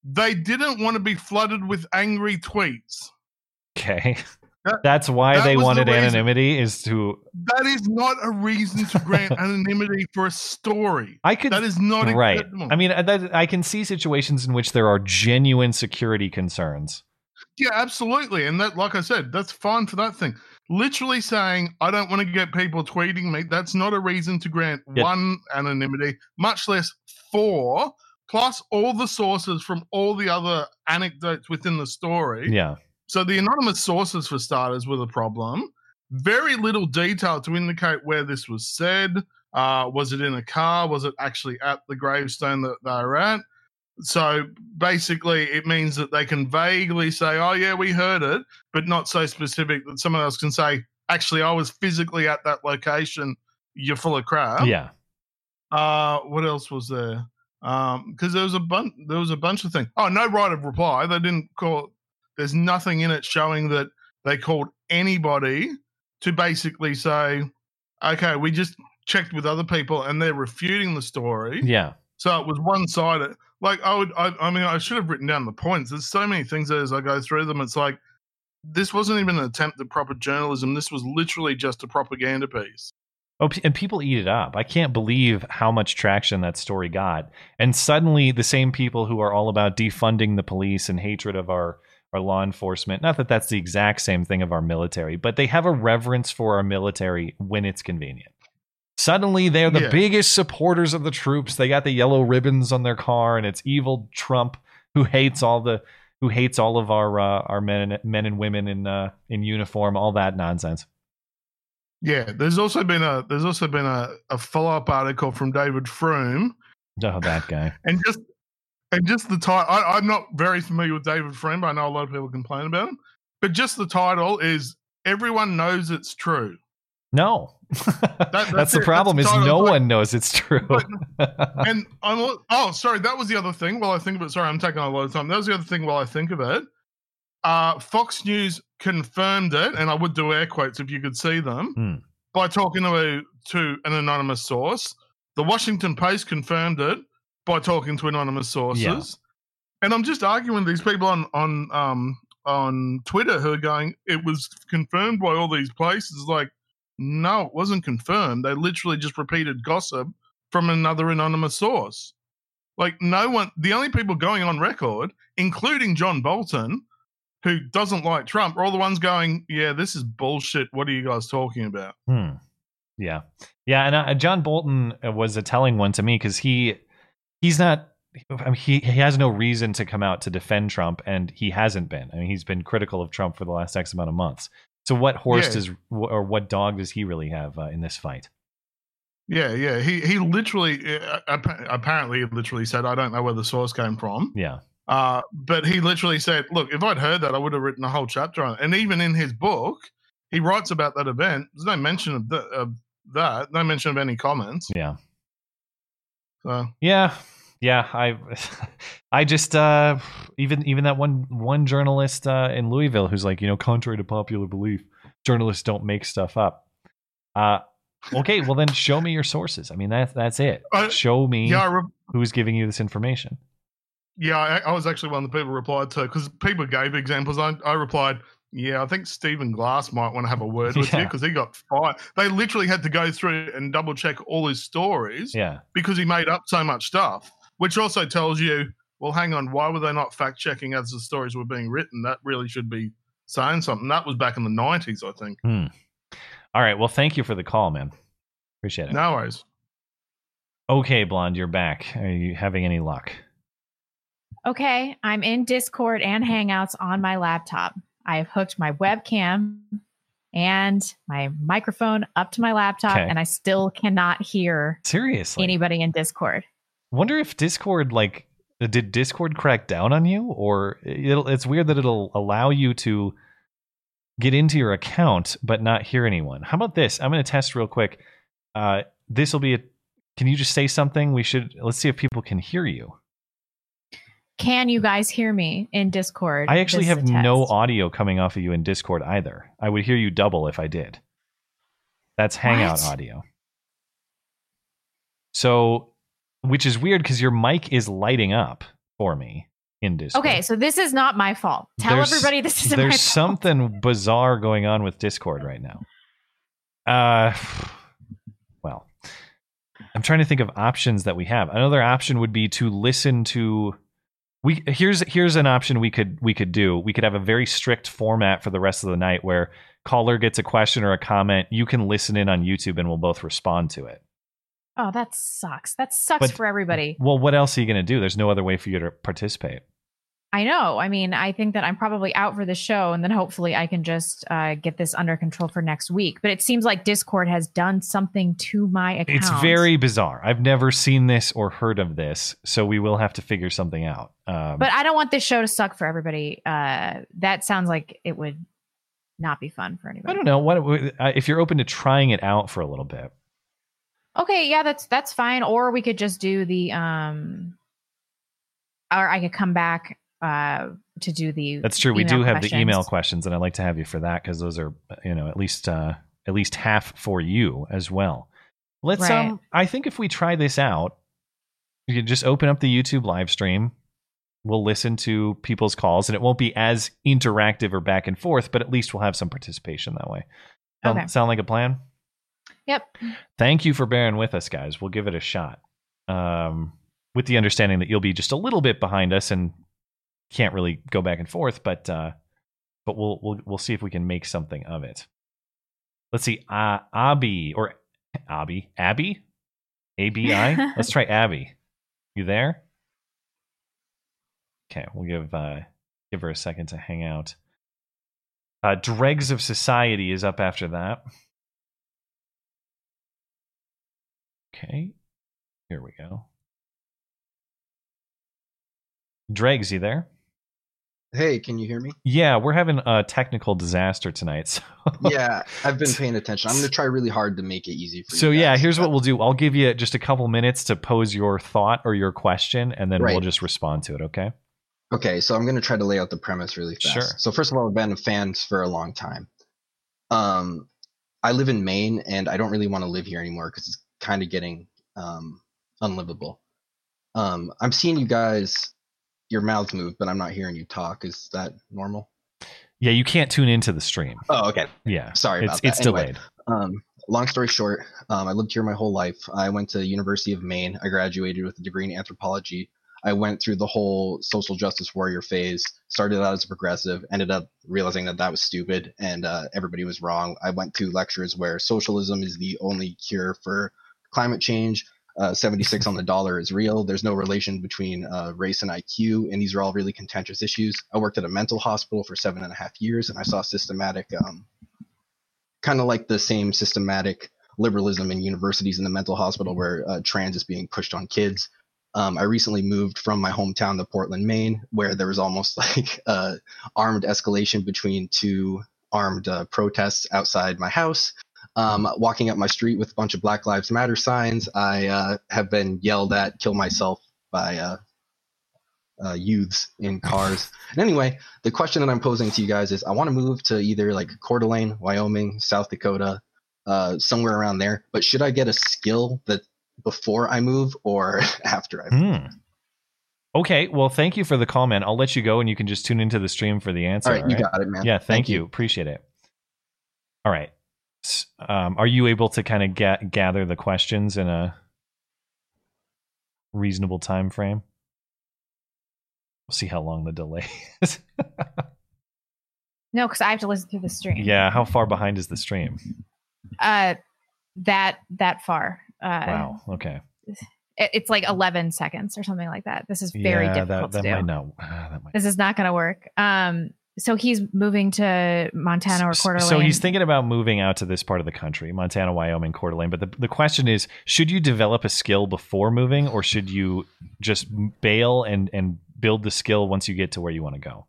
they didn't want to be flooded with angry tweets. Okay. That, That's why that they wanted the anonymity is to... That is not a reason to grant anonymity for a story. I could, that is not right. Acceptable. I mean, that, I can see situations in which there are genuine security concerns. Yeah, absolutely. And that, like I said, that's fine for that thing. Literally saying, I don't want to get people tweeting me, that's not a reason to grant yeah. one anonymity, much less four, plus all the sources from all the other anecdotes within the story. Yeah. So the anonymous sources, for starters, were the problem. Very little detail to indicate where this was said. Uh, was it in a car? Was it actually at the gravestone that they were at? So basically it means that they can vaguely say, oh, yeah, we heard it, but not so specific that someone else can say, actually, I was physically at that location. You're full of crap. Yeah. Uh, what else was there? Um, because there was a bunch, there was a bunch of things. Oh, no right of reply. They didn't call it. There's nothing in it showing that they called anybody to basically say, okay, we just checked with other people and they're refuting the story. Yeah. So it was one-sided. Like I would, I, I mean, I should have written down the points. There's so many things as I go through them. It's like, this wasn't even an attempt at proper journalism. This was literally just a propaganda piece. Oh, and people eat it up. I can't believe how much traction that story got. And suddenly the same people who are all about defunding the police and hatred of our our law enforcement, not that that's the exact same thing of our military, but they have a reverence for our military when it's convenient. Suddenly they're the yeah. biggest supporters of the troops. They got the yellow ribbons on their car and it's evil Trump who hates all the, who hates all of our, uh, our men and men and women in, uh, in uniform, all that nonsense. Yeah. There's also been a, there's also been a, a follow-up article from David Froome. Oh, that guy. and just, And just the title, I'm not very familiar with David Froome, but I know a lot of people complain about him. But just the title is "Everyone Knows It's True." No, that, that's, that's the problem. That's the is no like, one knows it's true. But, and I'm oh, sorry, that was the other thing. While I think of it, sorry, I'm taking a lot of time. That was the other thing. While I think of it, uh, Fox News confirmed it, and I would do air quotes if you could see them hmm. by talking to a, to an anonymous source. The Washington Post confirmed it by talking to anonymous sources. Yeah. And I'm just arguing these people on on um, on Twitter who are going, it was confirmed by all these places. Like, no, it wasn't confirmed. They literally just repeated gossip from another anonymous source. Like, no one, the only people going on record, including John Bolton, who doesn't like Trump, are all the ones going, yeah, this is bullshit. What are you guys talking about? Hmm. Yeah. Yeah, and uh, John Bolton was a telling one to me because he... He's not, I mean, he, he has no reason to come out to defend Trump, and he hasn't been. I mean, he's been critical of Trump for the last X amount of months. So what horse yeah. does, or what dog does he really have uh, in this fight? Yeah, yeah. He he literally, uh, apparently literally said, I don't know where the source came from. Yeah. Uh, but he literally said, look, if I'd heard that, I would have written a whole chapter on it. And even in his book, he writes about that event. There's no mention of, the, of that, no mention of any comments. Yeah. Uh, yeah, yeah. I, I just uh, even even that one one journalist uh, in Louisville who's like, you know, contrary to popular belief, journalists don't make stuff up. Uh, okay, well then show me your sources. I mean, that's that's it. Uh, show me yeah, re- who's giving you this information. Yeah, I, I was actually one of the people who replied to, because people gave examples. I, I replied, yeah, I think Stephen Glass might want to have a word with yeah. you, because he got fired. They literally had to go through and double check all his stories yeah. because he made up so much stuff, which also tells you, well, hang on, why were they not fact checking as the stories were being written? That really should be saying something. That was back in the nineties, I think. Hmm. All right. Well, thank you for the call, man. Appreciate it. No worries. Okay, Blonde, you're back. Are you having any luck? Okay, I'm in Discord and Hangouts on my laptop. I have hooked my webcam and my microphone up to my laptop, okay. and I still cannot hear Seriously? anybody in Discord. Wonder if Discord, like, did Discord crack down on you? Or it'll, it's weird that it'll allow you to get into your account but not hear anyone. How about this? I'm going to test real quick. Uh, this will be a... Can you just say something? We should... Let's see if people can hear you. Can you guys hear me in Discord? I actually have no audio coming off of you in Discord either. I would hear you double if I did. That's Hangout what? audio. So... Which is weird because your mic is lighting up for me in Discord. Okay, so this is not my fault. Tell there's, everybody this isn't my fault. There's something bizarre going on with Discord right now. Uh, well, I'm trying to think of options that we have. Another option would be to listen to. We here's here's an option we could we could do. We could have a very strict format for the rest of the night where caller gets a question or a comment. You can listen in on YouTube and we'll both respond to it. Oh, that sucks. That sucks but, for everybody. Well, what else are you going to do? There's no other way for you to participate. I know. I mean, I think that I'm probably out for the show, and then hopefully I can just uh, get this under control for next week. But it seems like Discord has done something to my account. It's very bizarre. I've never seen this or heard of this, so we will have to figure something out. Um, but I don't want this show to suck for everybody. Uh, that sounds like it would not be fun for anybody. I don't know. What if you're open to trying it out for a little bit? Okay, yeah, that's that's fine. Or we could just do the, um, or I could come back uh, to do the. That's true. We do have questions. The email questions, and I'd like to have you for that because those are, you know, at least uh, at least half for you as well. Let's. Right. Um, I think if we try this out, you can just open up the YouTube live stream. We'll listen to people's calls, and it won't be as interactive or back and forth, but at least we'll have some participation that way. Okay. Um, sound like a plan? Yep. Thank you for bearing with us, guys. We'll give it a shot. Um, with the understanding that you'll be just a little bit behind us and can't really go back and forth, but uh, but we'll we'll we'll see if we can make something of it. Let's see, uh, Abby or Abby, Abby, A B I. Let's try Abby. You there? Okay, we'll give uh, give her a second to hang out. Uh, Dregs of Society is up after that. Okay, here we go. Dregs, you there? Hey, can you hear me? Yeah, we're having a technical disaster tonight. So. Yeah, I've been paying attention. I'm going to try really hard to make it easy for you. So guys. Yeah, here's what we'll do. I'll give you just a couple minutes to pose your thought or your question, and then right. we'll just respond to it, okay? Okay, so I'm going to try to lay out the premise really fast. Sure. So first of all, I've been fans for a long time. Um, I live in Maine, and I don't really want to live here anymore because it's kind of getting um unlivable. um I'm seeing you guys, your mouths move, but I'm not hearing you talk. Is that normal? Yeah, you can't tune into the stream. Oh, okay. Yeah, sorry about it's, that. It's anyway, delayed. Um long story short, um I lived here my whole life. I went to the University of Maine. I graduated with a degree in anthropology. I went through the whole social justice warrior phase, started out as a progressive, ended up realizing that that was stupid and uh everybody was wrong. I went to lectures where socialism is the only cure for climate change, uh, seventy-six on the dollar is real. There's no relation between uh, race and I Q, and these are all really contentious issues. I worked at a mental hospital for seven and a half years, and I saw systematic, um, kind of like the same systematic liberalism in universities in the mental hospital where uh, trans is being pushed on kids. Um, I recently moved from my hometown to Portland, Maine, where there was almost like uh, armed escalation between two armed uh, protests outside my house. Um, walking up my street with a bunch of Black Lives Matter signs, I uh, have been yelled at, kill myself by uh, uh, youths in cars. And anyway, the question that I'm posing to you guys is I want to move to either like Coeur d'Alene, Wyoming, South Dakota, uh, somewhere around there. But should I get a skill that before I move or after I move? Mm. Okay, well, thank you for the call, man. I'll let you go, and you can just tune into the stream for the answer. All right, all right? You got it, man. Yeah, thank, thank you. you. Appreciate it. All right. Um, are you able to kind of ga- gather the questions in a reasonable time frame? We'll see how long the delay is. No, because I have to listen through the stream. Yeah, how far behind is the stream? Uh, that that far. Uh, wow. Okay. It, it's like eleven seconds or something like that. This is very yeah, difficult that, that to might do. Not, uh, that might this is not going to work. Um. So he's moving to Montana or Coeur d'Alene. So he's thinking about moving out to this part of the country, Montana, Wyoming, Coeur d'Alene. But the, the question is, should you develop a skill before moving, or should you just bail and, and build the skill once you get to where you want to go?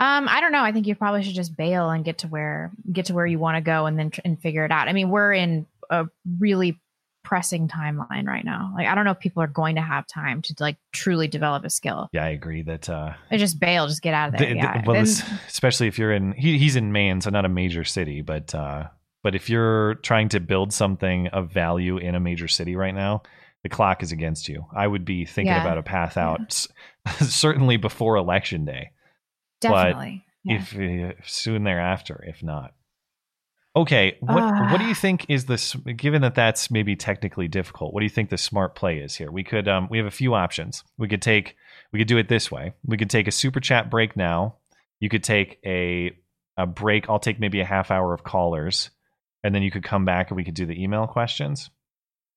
Um, I don't know. I think you probably should just bail and get to where get to where you want to go and then tr- and figure it out. I mean, we're in a really pressing timeline right now. Like, I don't know if people are going to have time to like truly develop a skill. Yeah, I agree that uh I just bail, just get out of there. The, yeah. the, well, and, especially if you're in he, he's in Maine, so not a major city, but uh but if you're trying to build something of value in a major city right now, the clock is against you. I would be thinking yeah, about a path out yeah. certainly before election day. Definitely. But yeah. if, if soon thereafter, if not. Okay, what uh, what do you think is this? Given that that's maybe technically difficult, what do you think the smart play is here? We could um, we have a few options. We could take we could do it this way. We could take a super chat break now. You could take a a break. I'll take maybe a half hour of callers, and then you could come back and we could do the email questions.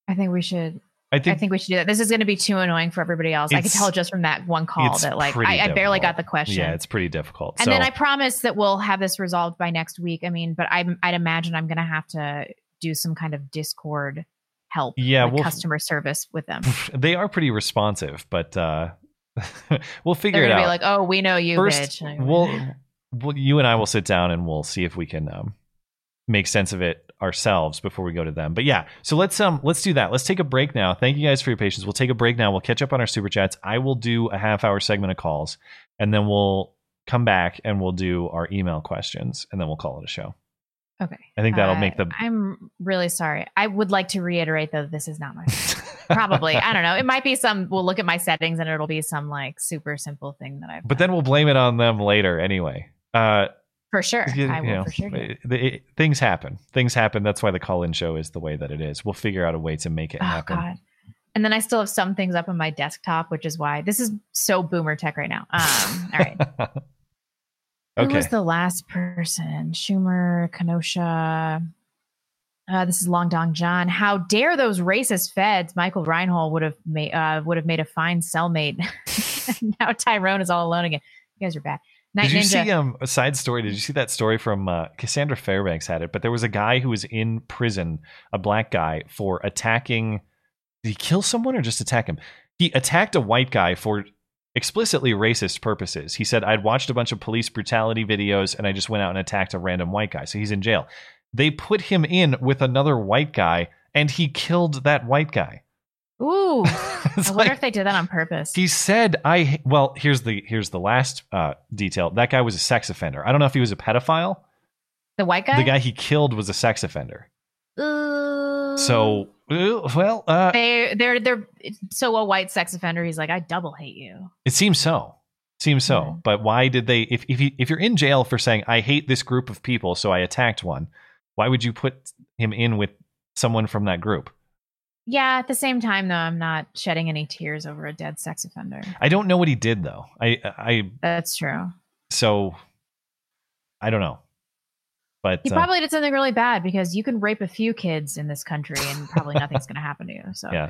I think we should. I think, I think we should do that. This is going to be too annoying for everybody else. I could tell just from that one call that like I, I barely got the question. Yeah, it's pretty difficult. And so, then I promise that we'll have this resolved by next week. I mean, but I'm, I'd imagine I'm going to have to do some kind of Discord help. Yeah, like we'll, customer service with them. They are pretty responsive, but uh, we'll figure They're it gonna out. Be like, oh, we know you, First, bitch. We'll, we'll, you and I will sit down and we'll see if we can um, make sense of it ourselves before we go to them. But yeah, so let's um let's do that. Let's take a break now. Thank you guys for your patience. We'll take a break now. We'll catch up on our super chats. I will do a half hour segment of calls, and then we'll come back and we'll do our email questions, and then we'll call it a show. Okay. I think that'll uh, make the. I'm really sorry. I would like to reiterate though, this is not my. Probably. I don't know. It might be some. We'll look at my settings, and it'll be some like super simple thing that I. But then we'll blame it on them later anyway. Uh. For sure. You, I will you know, for sure. It, it, things happen. Things happen. That's why the call-in show is the way that it is. We'll figure out a way to make it oh, happen. God. And then I still have some things up on my desktop, which is why this is so boomer tech right now. Um, all right. Okay. Who was the last person? Schumer, Kenosha. Uh, this is Long Dong John. How dare those racist feds? Michael Reinhold would have made uh, would have made a fine cellmate. Now Tyrone is all alone again. You guys are bad. Night did you Ninja. see um, a side story? Did you see that story from uh, Cassandra Fairbanks had it? But there was a guy who was in prison, a black guy, for attacking. Did he kill someone or just attack him? He attacked a white guy for explicitly racist purposes. He said, I'd watched a bunch of police brutality videos and I just went out and attacked a random white guy. So he's in jail. They put him in with another white guy and he killed that white guy. Ooh, I wonder like, if they did that on purpose. He said, I well, here's the here's the last uh, detail. That guy was a sex offender. I don't know if he was a pedophile. The white guy? The guy he killed was a sex offender. Ooh. So, well, uh, they they're they're so a white sex offender. He's like, I double hate you. It seems so. Seems so. Mm-hmm. But why did they if if, he, if you're in jail for saying I hate this group of people, so I attacked one, why would you put him in with someone from that group? Yeah, at the same time, though, I'm not shedding any tears over a dead sex offender. I don't know what he did, though. I, I. That's true. So, I don't know. But he probably uh, did something really bad because you can rape a few kids in this country and probably nothing's going to happen to you. So, yeah.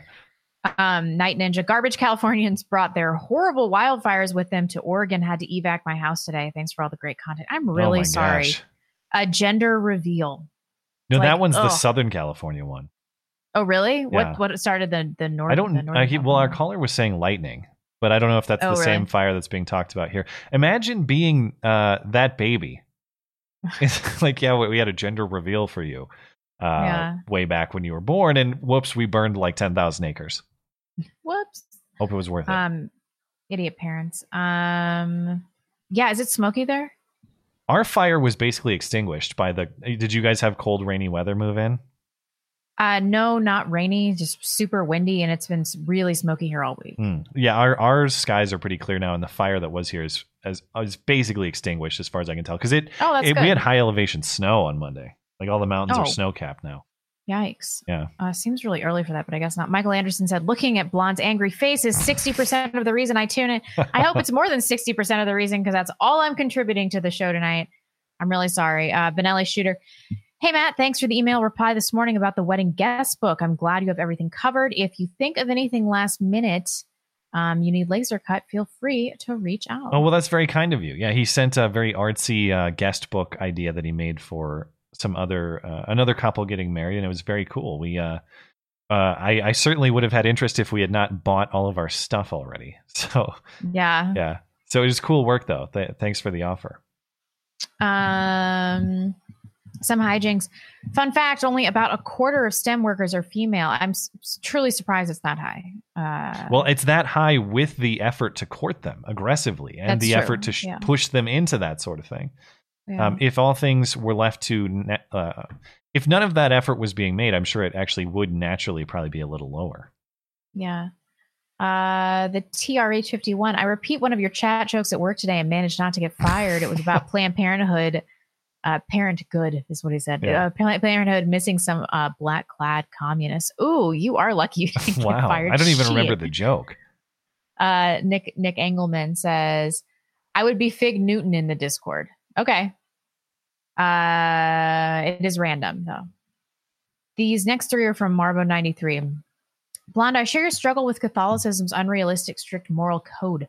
Um, Night Ninja, garbage Californians brought their horrible wildfires with them to Oregon. Had to evac my house today. Thanks for all the great content. I'm really oh sorry. Gosh. A gender reveal. No, like, that one's ugh. the Southern California one. Oh really? Yeah. What what started the the north? I don't. The I, he, well, our caller was saying lightning, but I don't know if that's oh, the really? same fire that's being talked about here. Imagine being uh, that baby. It's like yeah, we had a gender reveal for you, uh, yeah. way back when you were born, and whoops, we burned like ten thousand acres. Whoops. Hope it was worth it. Um, idiot parents. Um, yeah, is it smoky there? Our fire was basically extinguished by the. Did you guys have cold, rainy weather move in? Uh, no, not rainy, just super windy, and it's been really smoky here all week. Mm. Yeah, our our skies are pretty clear now, and the fire that was here is is, is basically extinguished as far as I can tell. Because it, oh, it we had high elevation snow on Monday. Like all the mountains oh. are snow capped now. Yikes. Yeah. Uh, seems really early for that, but I guess not. Michael Anderson said, looking at Blonde's angry face is sixty percent of the reason I tune in. I hope it's more than sixty percent of the reason, because that's all I'm contributing to the show tonight. I'm really sorry. Uh, Benelli Shooter. Hey, Matt, thanks for the email reply this morning about the wedding guest book. I'm glad you have everything covered. If you think of anything last minute um, you need laser cut, feel free to reach out. Oh, well, that's very kind of you. Yeah, he sent a very artsy uh, guest book idea that he made for some other uh, another couple getting married, and it was very cool. We uh, uh I, I certainly would have had interest if we had not bought all of our stuff already. So yeah, yeah. So it was cool work, though. Th- thanks for the offer. Um, some hijinks. Fun fact: only about a quarter of STEM workers are female. I'm s- truly surprised it's that high. Uh, well, it's that high with the effort to court them aggressively and the true. effort to sh- yeah. push them into that sort of thing. Yeah. Um, if all things were left to, ne- uh, if none of that effort was being made, I'm sure it actually would naturally probably be a little lower. Yeah. Uh, the T R H fifty-one, I repeat one of your chat jokes at work today and managed not to get fired. It was about Planned Parenthood, uh, parent good is what he said. Yeah. Uh, Planned Parenthood missing some uh, black clad communists. Ooh, you are lucky. You didn't get wow. fired. I don't even Shit. remember the joke. Uh, Nick, Nick Engelman says, I would be Fig Newton in the Discord. Okay. Uh, it is random, though. These next three are from Marbo ninety-three. Blonde, I share your struggle with Catholicism's unrealistic, strict moral code.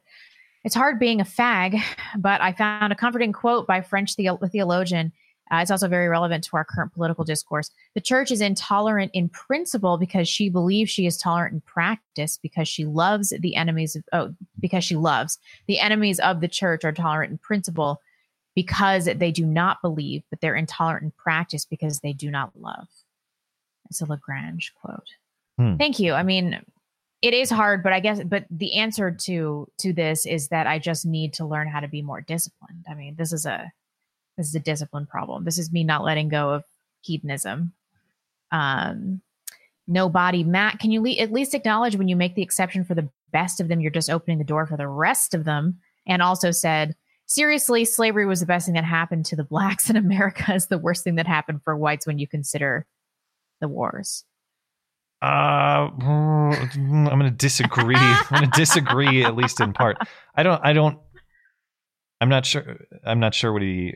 It's hard being a fag, but I found a comforting quote by French the- theologian. Uh, it's also very relevant to our current political discourse. The church is intolerant in principle because she believes she is tolerant in practice because she loves the enemies of, oh, because she loves. The enemies of the church are tolerant in principle because they do not believe, but they're intolerant in practice because they do not love. It's a Lagrange quote. Hmm. Thank you. I mean, it is hard, but I guess, but the answer to, to this is that I just need to learn how to be more disciplined. I mean, this is a, this is a discipline problem. This is me not letting go of hedonism. Um, no body. Matt, can you le- at least acknowledge when you make the exception for the best of them, you're just opening the door for the rest of them. And also said, seriously, slavery was the best thing that happened to the blacks in America. Is the worst thing that happened for whites when you consider the wars. Uh, I'm going to disagree. I'm going to disagree, at least in part. I don't. I don't. I'm not sure. I'm not sure what he.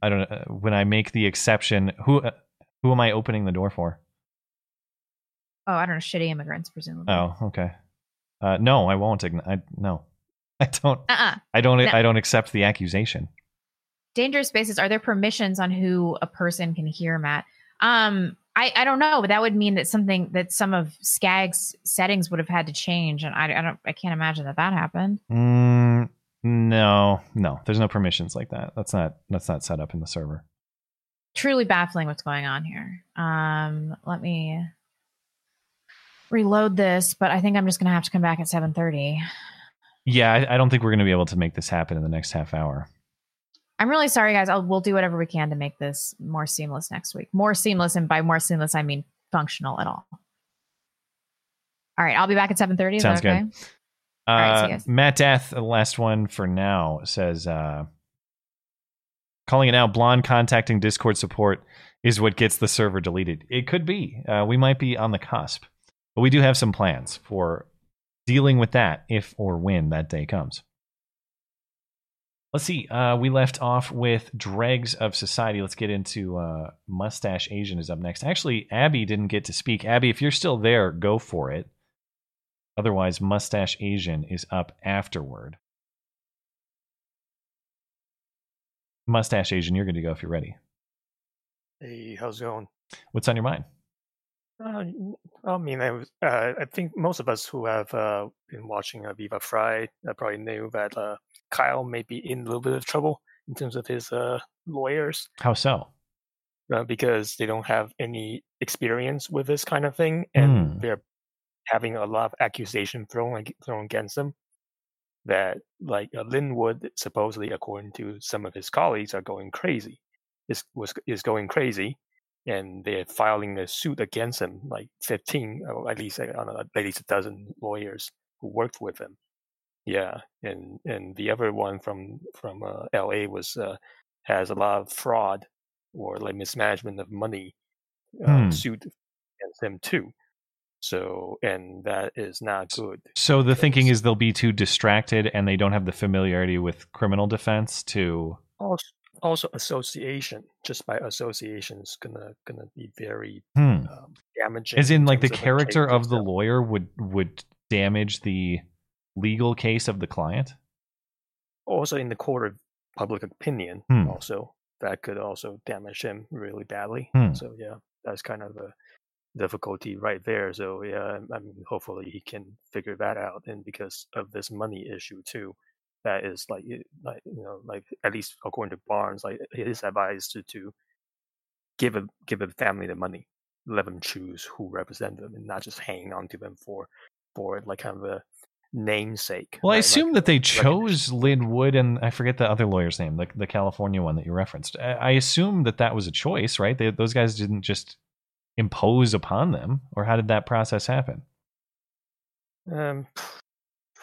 I don't. Uh, when I make the exception, who uh, who am I opening the door for? Oh, I don't know. Shitty immigrants, presumably. Oh, okay. Uh, no, I won't. I, no. I don't. Uh-uh. I don't. No. I don't accept the accusation. Dangerous spaces. Are there permissions on who a person can hear, Matt? Um, I, I don't know, but that would mean that something that some of Skag's settings would have had to change, and I, I don't. I can't imagine that that happened. Mm, no, no. There's no permissions like that. That's not. That's not set up in the server. Truly baffling what's going on here. Um, let me reload this, but I think I'm just going to have to come back at seven thirty. Yeah, I, I don't think we're going to be able to make this happen in the next half hour. I'm really sorry, guys. I'll, we'll do whatever we can to make this more seamless next week. More seamless, and by more seamless, I mean functional at all. All right, I'll be back at seven thirty. Sounds okay? good. Uh, all right, see you guys. Matt Death, the last one for now, says, uh, calling it out, Blonde contacting Discord support is what gets the server deleted. It could be. Uh, we might be on the cusp. But we do have some plans for dealing with that if or when that day comes. Let's see. Uh, we left off with Dregs of Society. Let's get into uh, Mustache Asian is up next. Actually, Abby didn't get to speak. Abby, if you're still there, go for it. Otherwise, Mustache Asian is up afterward. Mustache Asian, you're good to go if you're ready. Hey, how's it going? What's on your mind? Uh, I mean, I, was, uh, I think most of us who have uh, been watching uh, Viva Fry uh, probably knew that uh, Kyle may be in a little bit of trouble in terms of his uh, lawyers. How so? Uh, because they don't have any experience with this kind of thing, and mm. they're having a lot of accusation thrown thrown against them. That, like, uh, Linwood, supposedly, according to some of his colleagues, are going crazy. Is was is going crazy. and they're filing a suit against him, like fifteen, or at least I don't know, at least a dozen lawyers who worked with him. Yeah, and and the other one from from uh, L A was uh, has a lot of fraud or like mismanagement of money uh, hmm. suit against him too. So, and that is not good. So the thinking is they'll be too distracted and they don't have the familiarity with criminal defense to... Also, also association, just by association, is gonna, gonna be very hmm. um, damaging. As in, like, the character of the lawyer would, would damage the legal case of the client? Also in the court of public opinion, hmm. also. That could also damage him really badly. Hmm. So, yeah, that's kind of a difficulty right there. So yeah, I mean, hopefully he can figure that out. And because of this money issue too, that is like, like you know, like at least according to Barnes, like his advice to to give a give a family the money, let them choose who represent them, and not just hang on to them for for like kind of a namesake. Well, right? I assume like, that they chose like, Lynn Wood and I forget the other lawyer's name, the the California one that you referenced. I, I assume that that was a choice, right? They, those guys didn't just impose upon them, or how did that process happen? Um,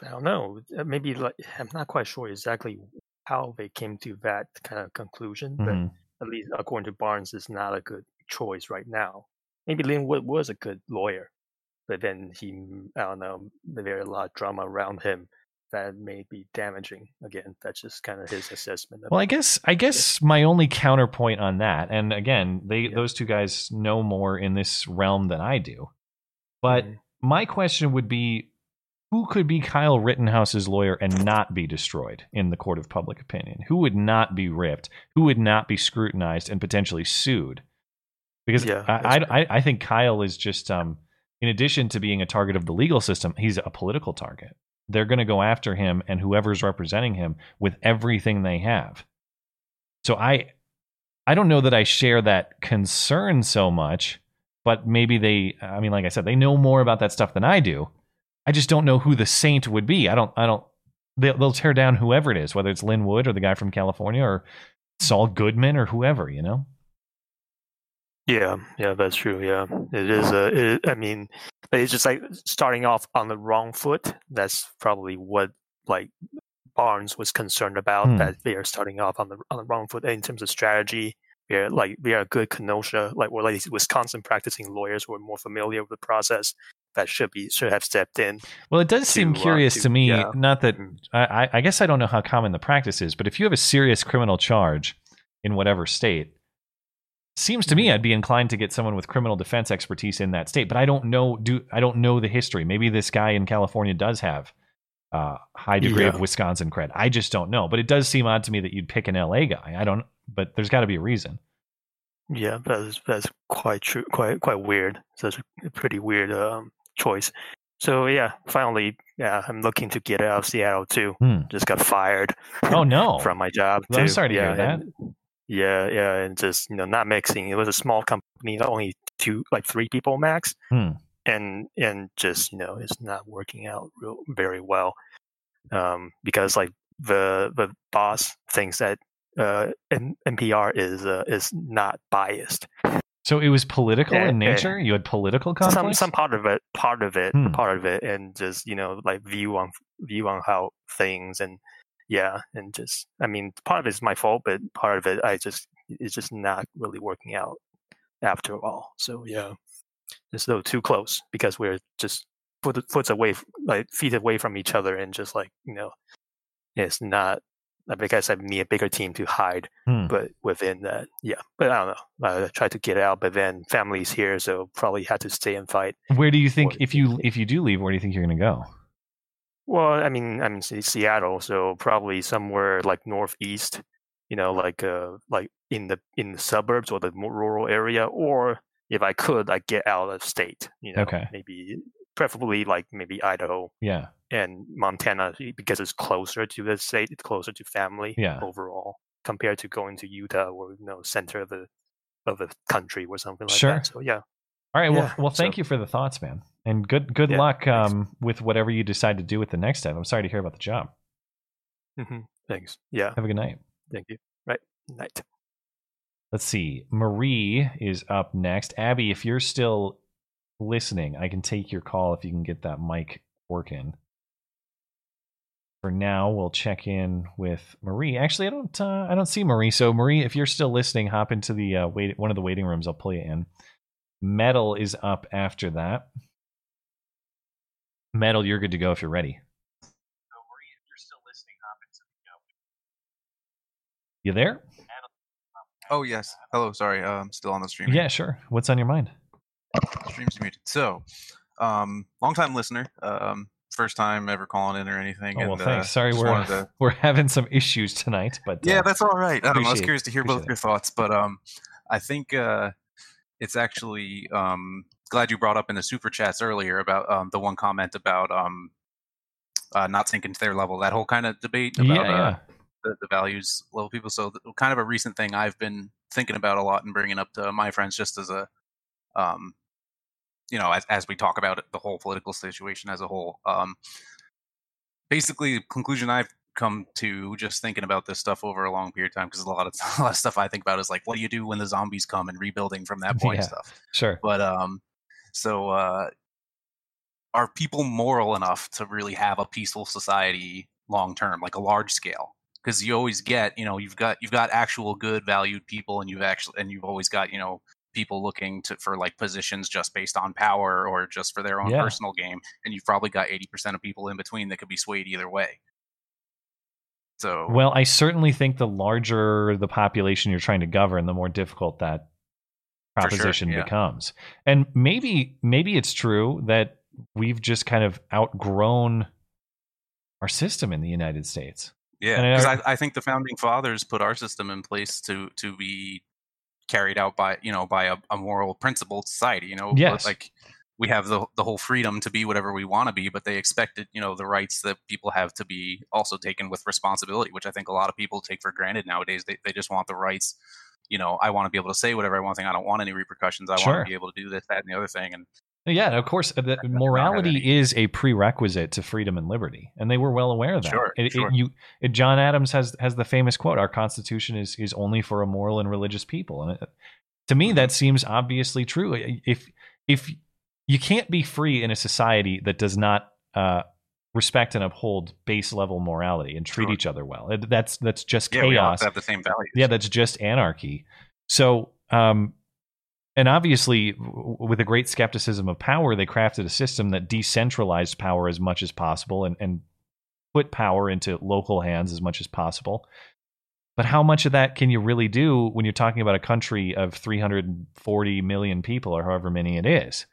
I don't know. Maybe like, I'm not quite sure exactly how they came to that kind of conclusion, but mm. at least according to Barnes, it's not a good choice right now. Maybe Lynn Wood was a good lawyer, but then he, I don't know, there are a lot of drama around him that may be damaging. Again, that's just kind of his assessment. Well, I guess I guess my only counterpoint on that, and again, they yeah. those two guys know more in this realm than I do. But mm-hmm. my question would be, who could be Kyle Rittenhouse's lawyer and not be destroyed in the court of public opinion? Who would not be ripped? Who would not be scrutinized and potentially sued? Because yeah, I, I, I I think Kyle is just, um, in addition to being a target of the legal system, he's a political target. They're going to go after him and whoever's representing him with everything they have. So I, I don't know that I share that concern so much, but maybe they, I mean, like I said, they know more about that stuff than I do. I just don't know who the saint would be. I don't, I don't, they'll, they'll tear down whoever it is, whether it's Lynn Wood or the guy from California or Saul Goodman or whoever, you know? Yeah, yeah, that's true. Yeah, it is. Uh, it, I mean, it's just like starting off on the wrong foot. That's probably what like Barnes was concerned about. Mm. That they are starting off on the on the wrong foot in terms of strategy. We are like we are good Kenosha, like or like Wisconsin practicing lawyers who are more familiar with the process that should be should have stepped in. Well, it does to, seem curious uh, to, to me. Yeah. Not that I, I guess I don't know how common the practice is, but if you have a serious criminal charge in whatever state. Seems to me I'd be inclined to get someone with criminal defense expertise in that state, but I don't know. Do I don't know the history? Maybe this guy in California does have a high degree yeah. of Wisconsin cred. I just don't know. But it does seem odd to me that you'd pick an L A guy. I don't. But there's got to be a reason. Yeah, that's that's quite true. Quite quite weird. So it's a pretty weird um, choice. So yeah, finally, yeah, I'm looking to get out of Seattle too. Hmm. Just got fired. Oh no, from my job. Well, I'm sorry to yeah, hear that. And, Yeah, yeah, and just you know, not mixing. It was a small company, only two, like three people max, hmm. and and just you know, it's not working out real, very well um, because like the the boss thinks that uh, N P R is uh, is not biased. So it was political and, in nature. You had political conflict. Some some part of it, part of it, hmm. part of it, and just you know, like view on view on how things and. Yeah, and just, I mean, part of it is my fault, but part of it, I just, it's just not really working out after all. So, yeah, it's a little too close because we're just foot, foot away, like feet away from each other and just like, you know, it's not, I guess I need a bigger team to hide, hmm. but within that, yeah. But I don't know. I tried to get out, but then family's here, so probably had to stay and fight. Where do you think, if you if you do leave, where do you think you're going to go? Well, I mean, I'm in Seattle, so probably somewhere like northeast, you know, like uh, like in the in the suburbs or the rural area, or if I could, I get out of state, you know, okay. maybe preferably like maybe Idaho, yeah, and Montana because it's closer to the state, it's closer to family, yeah. overall compared to going to Utah or you know center of the of the country or something like sure. that. So yeah. All right. Yeah, well, well, thank so, you for the thoughts, man. And good good yeah, luck um, with whatever you decide to do with the next step. I'm sorry to hear about the job. Mm-hmm. Thanks. Yeah. Have a good night. Thank you. Right. Night. Let's see. Marie is up next. Abby, if you're still listening, I can take your call if you can get that mic working. For now, we'll check in with Marie. Actually, I don't uh, I don't see Marie. So, Marie, if you're still listening, hop into the uh, wait one of the waiting rooms. I'll pull you in. Metal is up after that. Metal, you're good to go if you're ready. So, Marie, if you're still listening, hop into the uh, You there? Oh, yes. Hello. Sorry. Uh, I'm still on the stream. Yeah, sure. What's on your mind? Stream's muted. So, um, long-time listener. Um, first time ever calling in or anything. Oh, well, and, thanks. Uh, Sorry we're to... we're having some issues tonight. But Yeah, uh, that's all right. I, don't know, I was curious to hear both it. your thoughts. But um, I think uh, it's actually um, glad you brought up in the Super Chats earlier about um, the one comment about um, uh, not sinking to their level, that whole kind of debate about yeah, yeah. Uh, The, the values level people. So the, kind of a recent thing I've been thinking about a lot and bringing up to my friends just as a, um, you know, as, as we talk about it, the whole political situation as a whole. Um, basically, the conclusion I've come to just thinking about this stuff over a long period of time, because a lot of a lot of stuff I think about is like, what do you do when the zombies come and rebuilding from that point yeah, stuff. Sure. But um, so uh, are people moral enough to really have a peaceful society long term, like a large scale? Because you always get, you know, you've got you've got actual good valued people, and you've actually and you've always got, you know, people looking to for like positions just based on power or just for their own yeah. personal game, and you've probably got eighty percent of people in between that could be swayed either way. So, well, I certainly think the larger the population you're trying to govern, the more difficult that proposition for sure, yeah. becomes. And maybe maybe it's true that we've just kind of outgrown our system in the United States. Yeah, because I, I think the founding fathers put our system in place to to be carried out by, you know, by a, a moral principled society. You know, yes. Like we have the the whole freedom to be whatever we want to be, but they expected, you know, the rights that people have to be also taken with responsibility, which I think a lot of people take for granted nowadays. They they just want the rights. You know, I want to be able to say whatever I want. Thing I don't want any repercussions. I sure. want to be able to do this, that, and the other thing. And yeah, and of course, the morality is a prerequisite to freedom and liberty, and they were well aware of that. Sure, it, sure. It, you, it, John Adams has has the famous quote: "Our Constitution is is only for a moral and religious people." And it, to me, that seems obviously true. If if you can't be free in a society that does not uh, respect and uphold base level morality and treat sure. each other well, that's that's just yeah, chaos. We all have the same values. Yeah, that's just anarchy. So. Um, And obviously, with a great skepticism of power, they crafted a system that decentralized power as much as possible and, and put power into local hands as much as possible. But how much of that can you really do when you're talking about a country of three hundred forty million people or however many it is?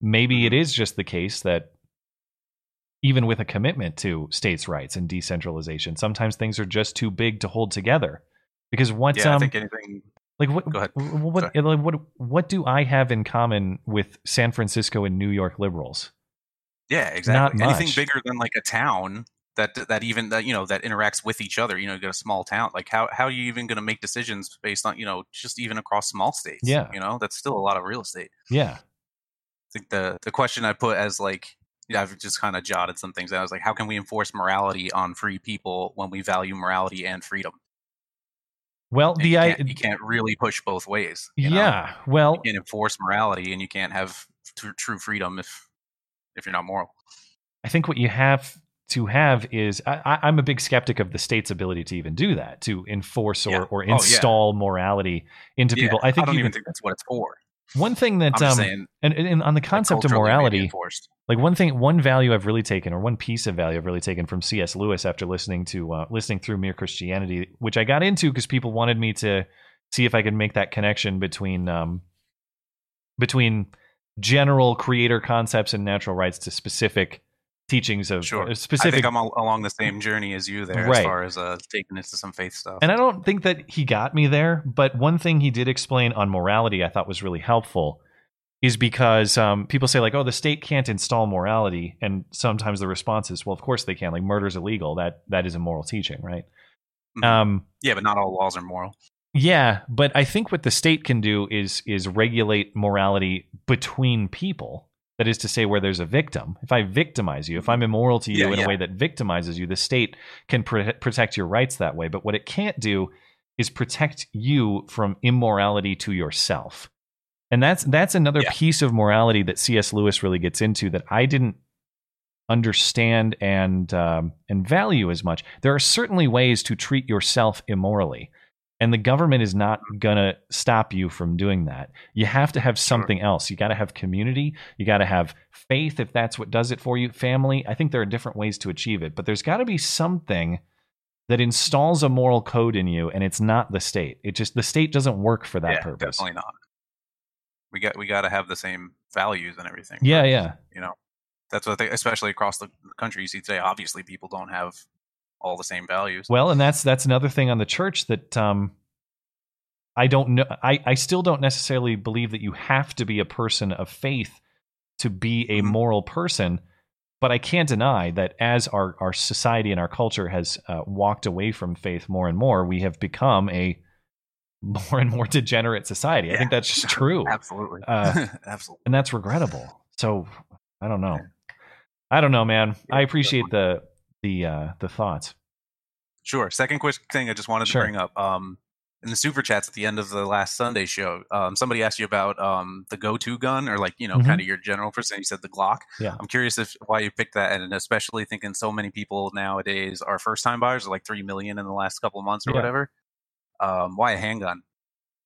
Maybe it is just the case that even with a commitment to states' rights and decentralization, sometimes things are just too big to hold together. Because what's... Yeah, I um, think anything... Like what? Go ahead. What? Sorry. What? What do I have in common with San Francisco and New York liberals? Yeah, exactly. Not Anything much. Bigger than like a town that that even that you know that interacts with each other. You know, you got a small town. Like how how are you even going to make decisions based on you know just even across small states? Yeah, you know that's still a lot of real estate. Yeah, I think the the question I put as like you know, I've just kind of jotted some things out. I was like, how can we enforce morality on free people when we value morality and freedom? Well, the you can't, I, you can't really push both ways. You yeah. Know? Well, you can't enforce morality, and you can't have tr- true freedom if if you're not moral. I think what you have to have is I, I'm a big skeptic of the state's ability to even do that, to enforce or, yeah. or install oh, yeah. morality into yeah, people. I think I don't even think that's what it's for. One thing that um, saying, and, and on the concept of morality, like one thing, one value I've really taken, or one piece of value I've really taken from C S Lewis after listening to uh, listening through Mere Christianity, which I got into because people wanted me to see if I could make that connection between um, between general creator concepts and natural rights to specific teachings of sure. specific. I think I'm along the same journey as you there, right. as far as uh, taking into some faith stuff. And I don't think that he got me there, but one thing he did explain on morality I thought was really helpful is because um, people say like, oh, the state can't install morality, and sometimes the response is, well, of course they can. Like murder's illegal. That that is a moral teaching, right? Mm-hmm. Um, yeah, but not all laws are moral. Yeah, but I think what the state can do is is regulate morality between people. That is to say, where there's a victim. If I victimize you, if I'm immoral to you yeah, in yeah. a way that victimizes you, the state can pr- protect your rights that way. But what it can't do is protect you from immorality to yourself. And that's that's another yeah. piece of morality that C S. Lewis really gets into that I didn't understand and um, and value as much. There are certainly ways to treat yourself immorally, and the government is not going to stop you from doing that. You have to have something sure. else. You got to have community. You got to have faith if that's what does it for you. Family. I think there are different ways to achieve it, but there's got to be something that installs a moral code in you, and it's not the state. It just the state doesn't work for that yeah, purpose. Definitely not. We got we got to have the same values and everything. Yeah, but, yeah. You know, that's what they, especially across the country, you see today. Obviously, people don't have all the same values. Well, and that's that's another thing on the church that um, I don't know. I I still don't necessarily believe that you have to be a person of faith to be a moral person. But I can't deny that as our, our society and our culture has uh, walked away from faith more and more, we have become a more and more degenerate society. Yeah. I think that's just true. Absolutely. Uh, Absolutely. And that's regrettable. So I don't know. I don't know, man. Yeah, I appreciate the the uh, the thoughts. Sure. Second quick thing I just wanted sure. to bring up. Um, in the super chats at the end of the last Sunday show, um, somebody asked you about um, the go-to gun or like, you know, mm-hmm. kind of your general percent. You said the Glock. Yeah. I'm curious if why you picked that. And especially thinking so many people nowadays are first-time buyers, like three million in the last couple of months or yeah. whatever. Um, why a handgun?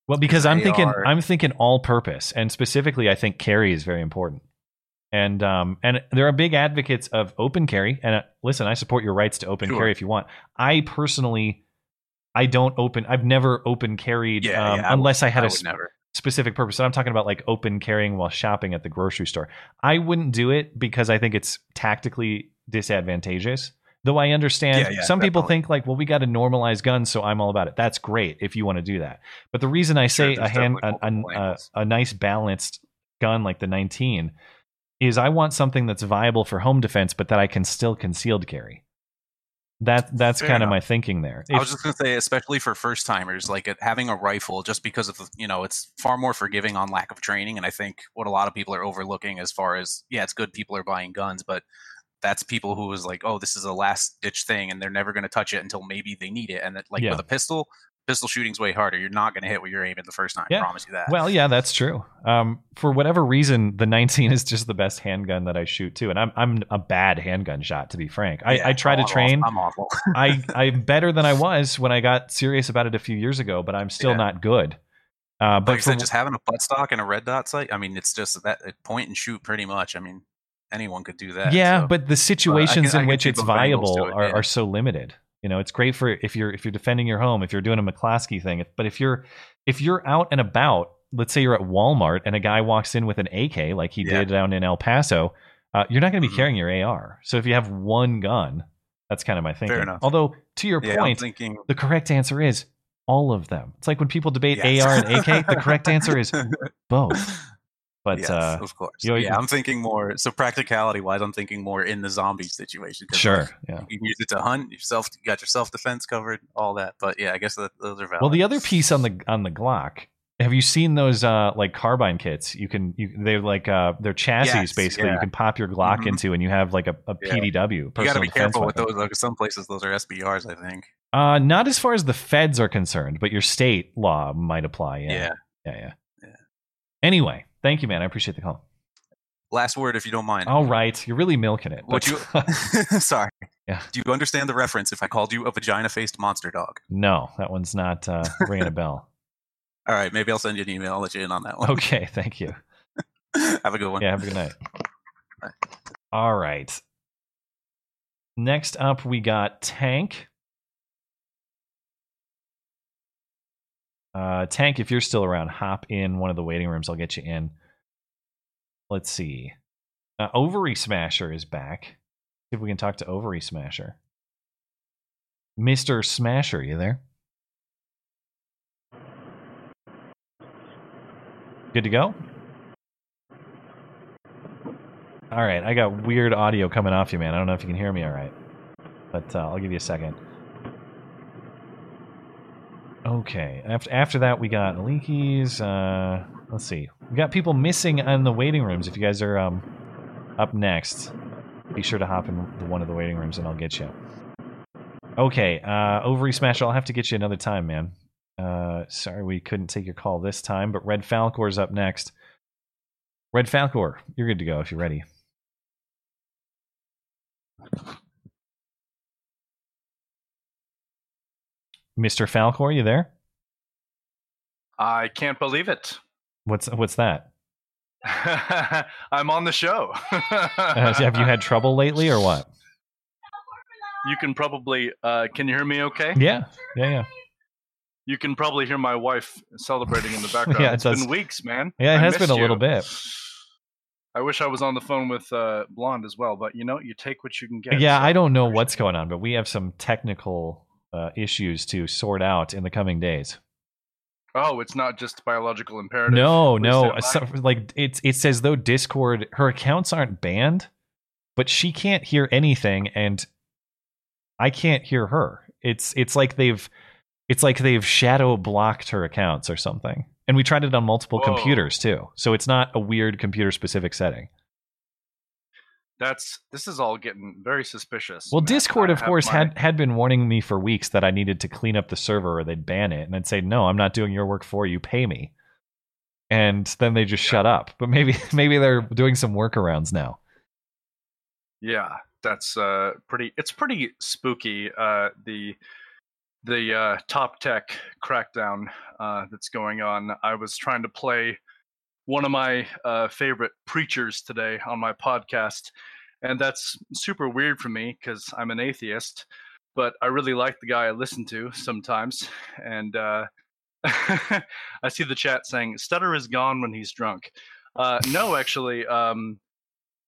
Well, because I'm thinking, I'm thinking all-purpose. And specifically, I think carry is very important. And um, and there are big advocates of open carry. And uh, listen, I support your rights to open sure. carry if you want. I personally... I don't open. I've never open carried yeah, um, yeah, I unless would, I had I a sp- specific purpose. And I'm talking about like open carrying while shopping at the grocery store. I wouldn't do it because I think it's tactically disadvantageous. Though I understand yeah, yeah, some definitely. people think like, well, we got to normalize guns, so I'm all about it. That's great if you want to do that. But the reason I say sure, a hand a, a, a nice balanced gun like the nineteen is I want something that's viable for home defense, but that I can still concealed carry. That that's Fair kind enough. of my thinking there. If, I was just going to say, especially for first timers, like it, having a rifle, just because of the, you know, it's far more forgiving on lack of training. And I think what a lot of people are overlooking as far as, yeah, it's good people are buying guns, but that's people who is like, oh, this is a last ditch thing, and they're never going to touch it until maybe they need it. And that, like yeah. with a pistol, pistol shooting's way harder. You're not going to hit what you're aiming the first time. Yeah. I promise you that. Well, yeah, that's true. Um, for whatever reason, the nineteen is just the best handgun that I shoot too. And I'm I'm a bad handgun shot, to be frank. I, yeah, I try I'm to awful. train. I'm awful. I, I'm better than I was when I got serious about it a few years ago, but I'm still yeah. not good. Uh, but like for, I said, just having a buttstock and a red dot sight, I mean, it's just that point and shoot pretty much. I mean, anyone could do that. Yeah, so. but the situations but can, in which it's viable it, are, yeah. are so limited. You know, it's great for if you're if you're defending your home, if you're doing a McCloskey thing. If, but if you're if you're out and about, let's say you're at Walmart and a guy walks in with an A K like he yeah. did down in El Paso, uh, you're not going to be carrying your A R. So if you have one gun, that's kind of my thinking. Fair enough. Although, to your yeah, point, thinking... the correct answer is all of them. It's like when people debate yes. A R and A K, the correct answer is both. But yes, uh, of course, you know, yeah. I'm thinking more. So practicality wise, I'm thinking more in the zombie situation. Sure, yeah. You can use it to hunt yourself. You got your self defense covered, all that. But yeah, I guess that, those are valid. Well, the other piece on the on the Glock. Have you seen those uh, like carbine kits? You can you, they're like uh, they're chassis yes, basically. Yeah. You can pop your Glock mm-hmm. into, and you have like a, a yeah. P D W. You got to be careful weapon. with those. Like, some places those are S B Rs, I think. Uh, not as far as the feds are concerned, but your state law might apply. Yeah, yeah, yeah. yeah. yeah. Anyway. Thank you, man. I appreciate the call. Last word, if you don't mind. All right. You're really milking it. Would you? Sorry. Yeah. Do you understand the reference if I called you a vagina-faced monster dog? No, that one's not uh, ringing a bell. All right. Maybe I'll send you an email. I'll let you in on that one. Okay. Thank you. Have a good one. Yeah, have a good night. All right. All right. Next up, we got Tank. Uh, Tank, if you're still around, hop in one of the waiting rooms. I'll get you in. Let's see. Uh, Ovary Smasher is back. See if we can talk to Ovary Smasher. Mister Smasher, you there? Good to go? All right. I got weird audio coming off you, man. I don't know if you can hear me all right. But uh, I'll give you a second. Okay. After after that, we got Leakies. Uh, let's see. We got people missing in the waiting rooms. If you guys are um, up next, be sure to hop in one of the waiting rooms, and I'll get you. Okay. Uh, Ovary Smasher, I'll have to get you another time, man. Uh, sorry we couldn't take your call this time, but Red Falcor is up next. Red Falcor, you're good to go if you're ready. Mister Falcor, are you there? I can't believe it. What's what's that? I'm on the show. uh, have you had trouble lately or what? You can probably, uh, can you hear me okay? Yeah, yeah, yeah. You can probably hear my wife celebrating in the background. yeah, it it's does. been weeks, man. Yeah, it I has been a you. little bit. I wish I was on the phone with uh, Blonde as well, but you know, you take what you can get. Yeah, so I don't know what's going on, but we have some technical uh, issues to sort out in the coming days. Oh, it's not just biological imperative. No, no. So, like it's it's as though Discord, her accounts aren't banned, but she can't hear anything, and I can't hear her. It's it's like they've it's like they've shadow blocked her accounts or something. And we tried it on multiple Whoa. computers too, so it's not a weird computer-specific setting. That's this is all getting very suspicious. Well, man. Discord, of course, my... had, had been warning me for weeks that I needed to clean up the server or they'd ban it. And I'd say, no, I'm not doing your work for you. Pay me. And then they just yeah. shut up. But maybe maybe they're doing some workarounds now. Yeah, that's uh, pretty. It's pretty spooky. Uh, the the uh, top tech crackdown uh, that's going on. I was trying to play one of my uh, favorite preachers today on my podcast. And that's super weird for me because I'm an atheist, but I really like the guy I listen to sometimes. And uh, I see the chat saying, stutter is gone when he's drunk. Uh, no, actually, um,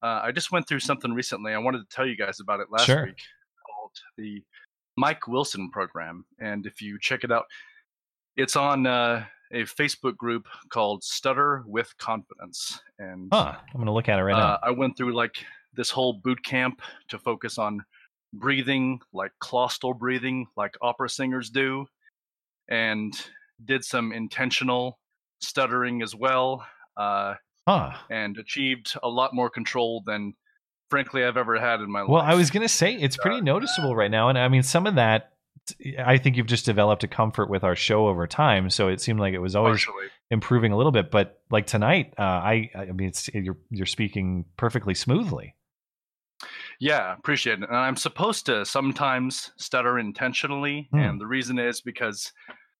uh, I just went through something recently. I wanted to tell you guys about it last sure. week called the Mike Wilson program. And if you check it out, it's on... Uh, a Facebook group called Stutter with Confidence. And huh, I'm going to look at it right uh, now. I went through like this whole boot camp to focus on breathing, like claustral breathing, like opera singers do, and did some intentional stuttering as well. Uh, huh. And achieved a lot more control than, frankly, I've ever had in my life. Well, I was going to say, it's pretty uh, noticeable right now. And I mean, some of that, I think you've just developed a comfort with our show over time, so it seemed like it was always Partially. improving a little bit. But like tonight, uh, I I mean, it's, you're you're speaking perfectly smoothly. Yeah, appreciate it. And I'm supposed to sometimes stutter intentionally, mm. and the reason is because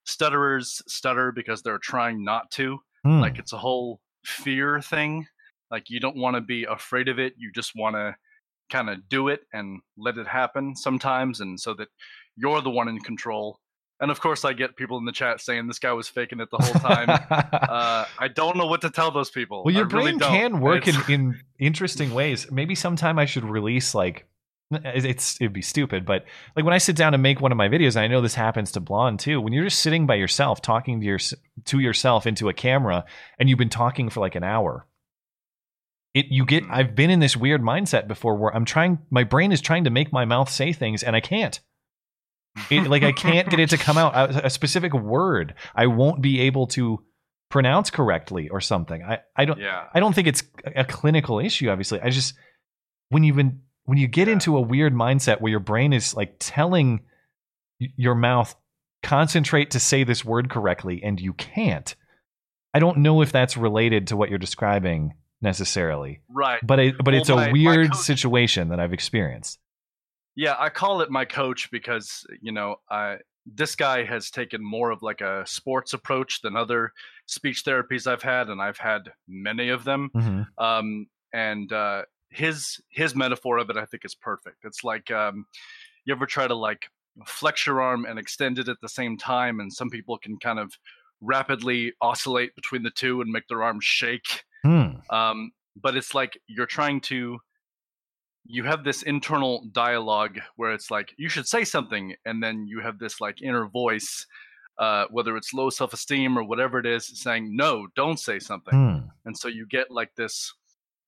stutterers stutter because they're trying not to. Mm. Like it's a whole fear thing. Like you don't want to be afraid of it. You just want to kind of do it and let it happen sometimes, and so that you're the one in control. And of course, I get people in the chat saying this guy was faking it the whole time. uh, I don't know what to tell those people. Well, your I brain really can work in, in interesting ways. Maybe sometime I should release, like, it's it'd be stupid, but like when I sit down and make one of my videos, and I know this happens to Blonde too, when you're just sitting by yourself talking to your to yourself into a camera, and you've been talking for like an hour, It you get. Mm-hmm. I've been in this weird mindset before where I'm trying. My brain is trying to make my mouth say things, and I can't. It, like I can't get it to come out a, a specific word. I won't be able to pronounce correctly or something. I, I don't yeah. I don't think it's a clinical issue. Obviously, I just when you been when you get yeah. into a weird mindset where your brain is like telling your mouth concentrate to say this word correctly, and you can't. I don't know if that's related to what you're describing necessarily. Right. But it, but well, it's a my, weird my coach- situation that I've experienced. Yeah, I call it my coach because, you know, I, this guy has taken more of like a sports approach than other speech therapies I've had, and I've had many of them. Mm-hmm. Um, and uh, his his metaphor of it, I think, is perfect. It's like um, you ever try to like flex your arm and extend it at the same time, and some people can kind of rapidly oscillate between the two and make their arms shake. Mm. Um, but it's like you're trying to... you have this internal dialogue where it's like, you should say something. And then you have this like inner voice, uh, whether it's low self-esteem or whatever it is, saying, no, don't say something. Mm. And so you get like this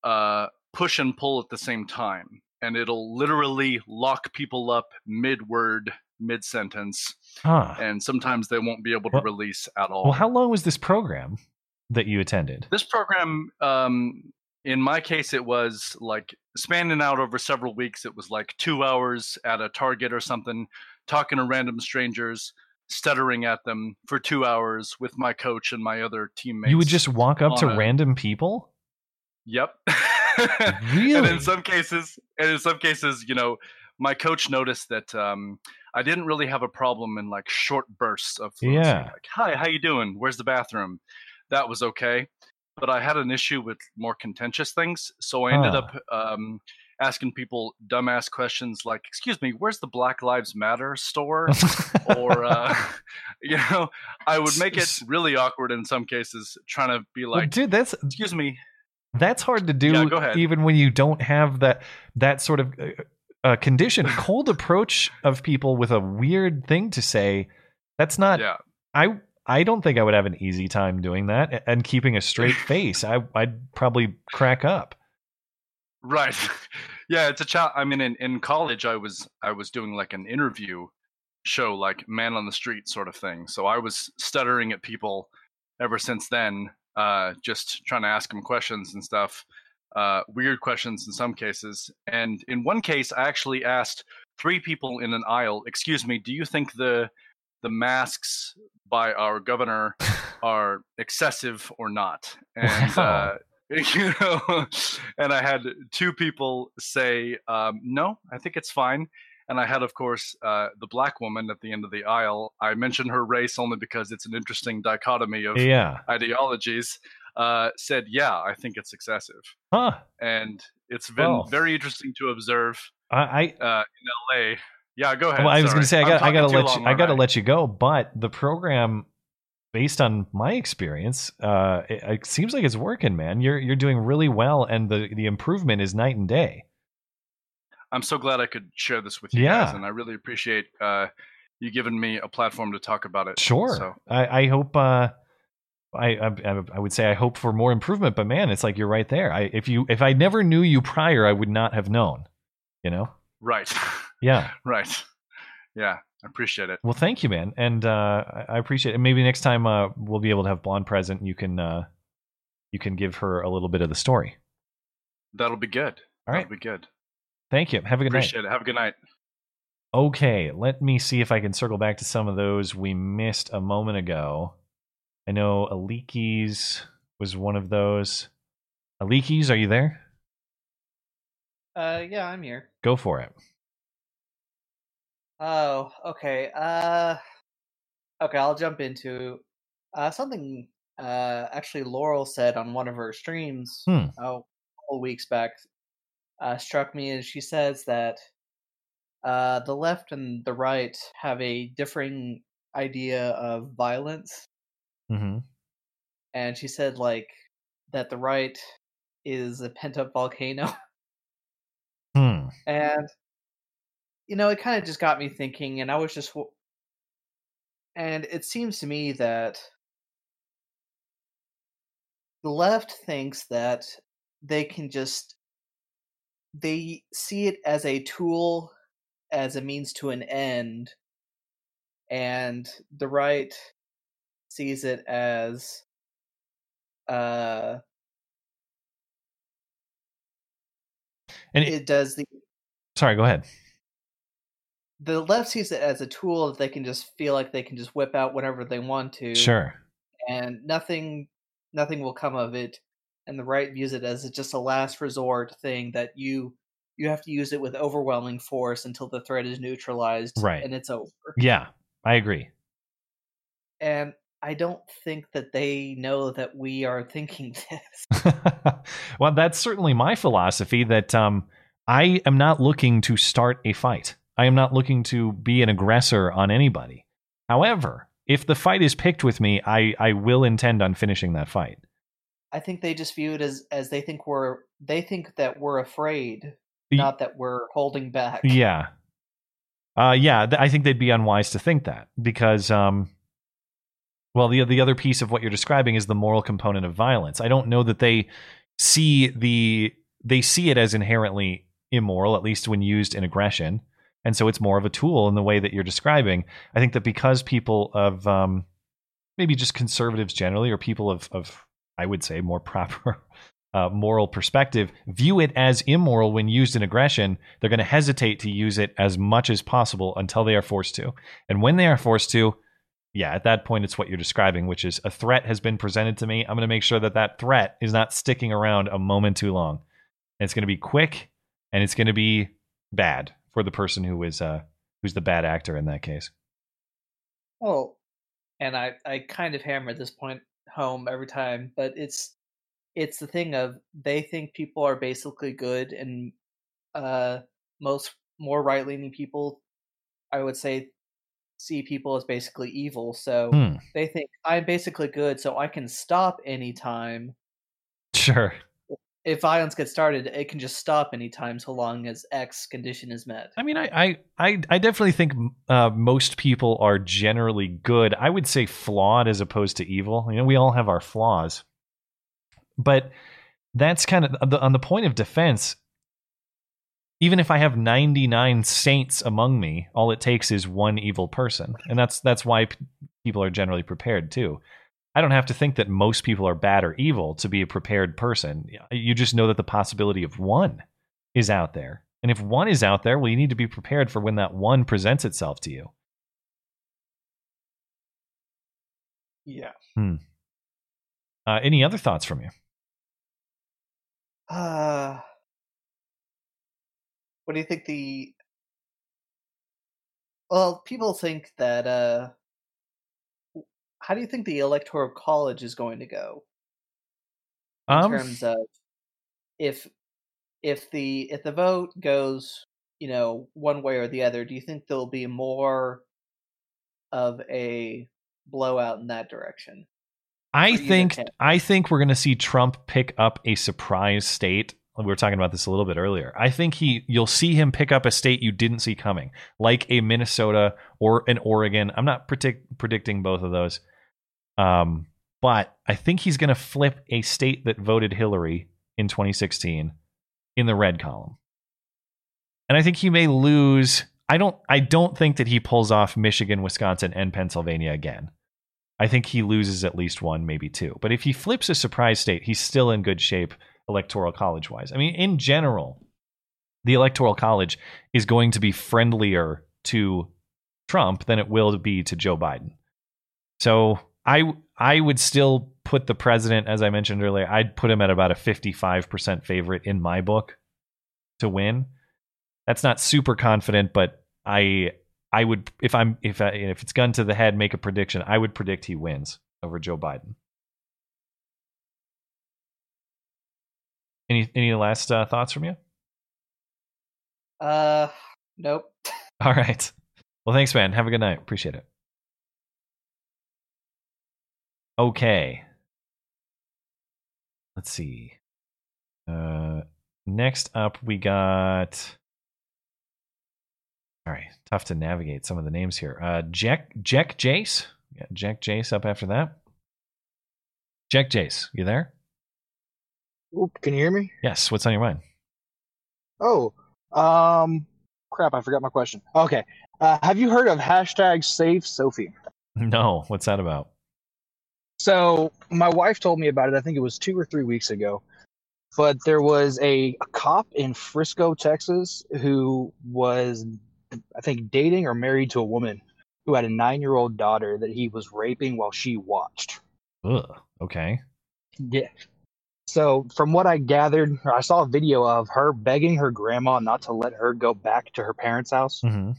uh, push and pull at the same time. And it'll literally lock people up mid-word, mid-sentence. Huh. And sometimes they won't be able to well, release at all. Well, how long was this program that you attended? This program... Um, in my case, it was like spanning out over several weeks. It was like two hours at a Target or something, talking to random strangers, stuttering at them for two hours with my coach and my other teammates. You would just walk up to a... random people? Yep. Really? And in some cases, and in some cases, you know, my coach noticed that um, I didn't really have a problem in like short bursts of fluency. Yeah. Like, hi, how you doing? Where's the bathroom? That was okay. But I had an issue with more contentious things. So I ended huh. up um, asking people dumbass questions like, excuse me, where's the Black Lives Matter store? Or, uh, you know, I would make it really awkward in some cases, trying to be like, well, dude, that's excuse me. That's hard to do, yeah, even when you don't have that that sort of uh, condition. Cold approach of people with a weird thing to say. That's not. Yeah. I I don't think I would have an easy time doing that and keeping a straight face. I I'd probably crack up. Right. Yeah, it's a child. I mean, in, in college, I was I was doing like an interview show, like man on the street sort of thing. So I was stuttering at people ever since then. Uh, just trying to ask them questions and stuff, uh, weird questions in some cases. And in one case, I actually asked three people in an aisle, excuse me, do you think the the masks by our governor are excessive or not? And, wow. uh, you know, and I had two people say, um, no, I think it's fine. And I had, of course, uh, the black woman at the end of the aisle. I mentioned her race only because it's an interesting dichotomy of yeah. ideologies. Uh, said, yeah, I think it's excessive. Huh. And it's been oh. very interesting to observe I, I, uh, in L A. Yeah, go ahead. Well, I was going to say, I got, I got to let you, I got to let you go. But the program, based on my experience, uh, it, it seems like it's working, man. You're you're doing really well, and the, the improvement is night and day. I'm so glad I could share this with you yeah. guys, and I really appreciate uh, you giving me a platform to talk about it. Sure. So. I, I hope uh, I, I I would say I hope for more improvement, but man, it's like you're right there. I if you if I never knew you prior, I would not have known. You know. Right. Yeah. Right. Yeah. I appreciate it. Well, thank you, man, and uh, I appreciate it. And maybe next time uh, we'll be able to have Blonde present, and you can uh, you can give her a little bit of the story. That'll be good. All right. That'll be good. Thank you. Have a good Appreciate night. Appreciate it. Have a good night. Okay. Let me see if I can circle back to some of those we missed a moment ago. I know Alikis was one of those. Alikis, are you there? Uh, yeah, I'm here. Go for it. Oh, okay. Uh, okay, I'll jump into uh, something uh, actually Laurel said on one of her streams hmm. oh, a couple weeks back. Uh, struck me as she says that uh, the left and the right have a differing idea of violence. Mm-hmm. And she said, like, that the right is a pent-up volcano. Hmm. And, you know, it kind of just got me thinking, and I was just... And it seems to me that the left thinks that they can just... They see it as a tool, as a means to an end, and the right sees it as uh and it, it does the sorry go ahead the left sees it as a tool that they can just feel like they can just whip out whenever they want to, sure, and nothing nothing will come of it. And the right views it as just a last resort thing that you you have to use it with overwhelming force until the threat is neutralized, right. And it's over. Yeah, I agree. And I don't think that they know that we are thinking this. Well, that's certainly my philosophy, that um, I am not looking to start a fight. I am not looking to be an aggressor on anybody. However, if the fight is picked with me, I, I will intend on finishing that fight. I think they just view it as, as they think we're they think that we're afraid, not that we're holding back. Yeah, uh, yeah. Th- I think they'd be unwise to think that, because, um, well, the the other piece of what you're describing is the moral component of violence. I don't know that they see the they see it as inherently immoral, at least when used in aggression, and so it's more of a tool in the way that you're describing. I think that because people of um, maybe just conservatives generally, or people of of I would say more proper uh, moral perspective, view it as immoral when used in aggression, they're going to hesitate to use it as much as possible until they are forced to. And when they are forced to, yeah, at that point, it's what you're describing, which is a threat has been presented to me. I'm going to make sure that that threat is not sticking around a moment too long. And it's going to be quick, and it's going to be bad for the person who is uh, who's the bad actor in that case. Well, and I, I kind of hammer this point home every time, but it's it's the thing of they think people are basically good, and uh, most more right-leaning people, I would say, see people as basically evil. So hmm. they think I'm basically good, so I can stop anytime. Sure. If violence gets started, it can just stop anytime so long as X condition is met. I mean, I I, I definitely think uh, most people are generally good. I would say flawed as opposed to evil. You know, we all have our flaws. But that's kind of on the point of defense. Even if I have ninety-nine saints among me, all it takes is one evil person. And that's that's why p- people are generally prepared, too. I don't have to think that most people are bad or evil to be a prepared person. You just know that the possibility of one is out there. And if one is out there, well, you need to be prepared for when that one presents itself to you. Yeah. Hmm. Uh, any other thoughts from you? Uh... What do you think the... Well, people think that... Uh, how do you think the Electoral College is going to go? In um, terms of if if the if the vote goes, you know, one way or the other, do you think there'll be more of a blowout in that direction? I think I think we're going to see Trump pick up a surprise state. We were talking about this a little bit earlier. I think he, you'll see him pick up a state you didn't see coming, like a Minnesota or an Oregon. I'm not predict, predicting both of those, um, but I think he's going to flip a state that voted Hillary in twenty sixteen in the red column, and I think he may lose. I don't. I don't think that he pulls off Michigan, Wisconsin, and Pennsylvania again. I think he loses at least one, maybe two. But if he flips a surprise state, he's still in good shape. Electoral college wise. I mean, in general, the Electoral College is going to be friendlier to Trump than it will be to Joe Biden. So I, I would still put the president, as I mentioned earlier, I'd put him at about a fifty-five percent favorite in my book to win. That's not super confident, but I, I would, if I'm, if I, if it's gun to the head, make a prediction, I would predict he wins over Joe Biden. Any any last uh, thoughts from you? Uh, nope. All right. Well, thanks, man. Have a good night. Appreciate it. Okay. Let's see. Uh, next up, we got. All right. Tough to navigate some of the names here. Uh, Jack Jack Jace. Yeah, Jack Jace up after that. Jack Jace, you there? Can you hear me? Yes. What's on your mind? Oh, um, crap. I forgot my question. Okay. Uh, have you heard of hashtag Save Sophie? No. What's that about? So my wife told me about it. I think it was two or three weeks ago. But there was a, a cop in Frisco, Texas, who was, I think, dating or married to a woman who had a nine-year-old daughter that he was raping while she watched. Ugh. Okay. Yeah. So from what I gathered, I saw a video of her begging her grandma not to let her go back to her parents' house. Mm-hmm.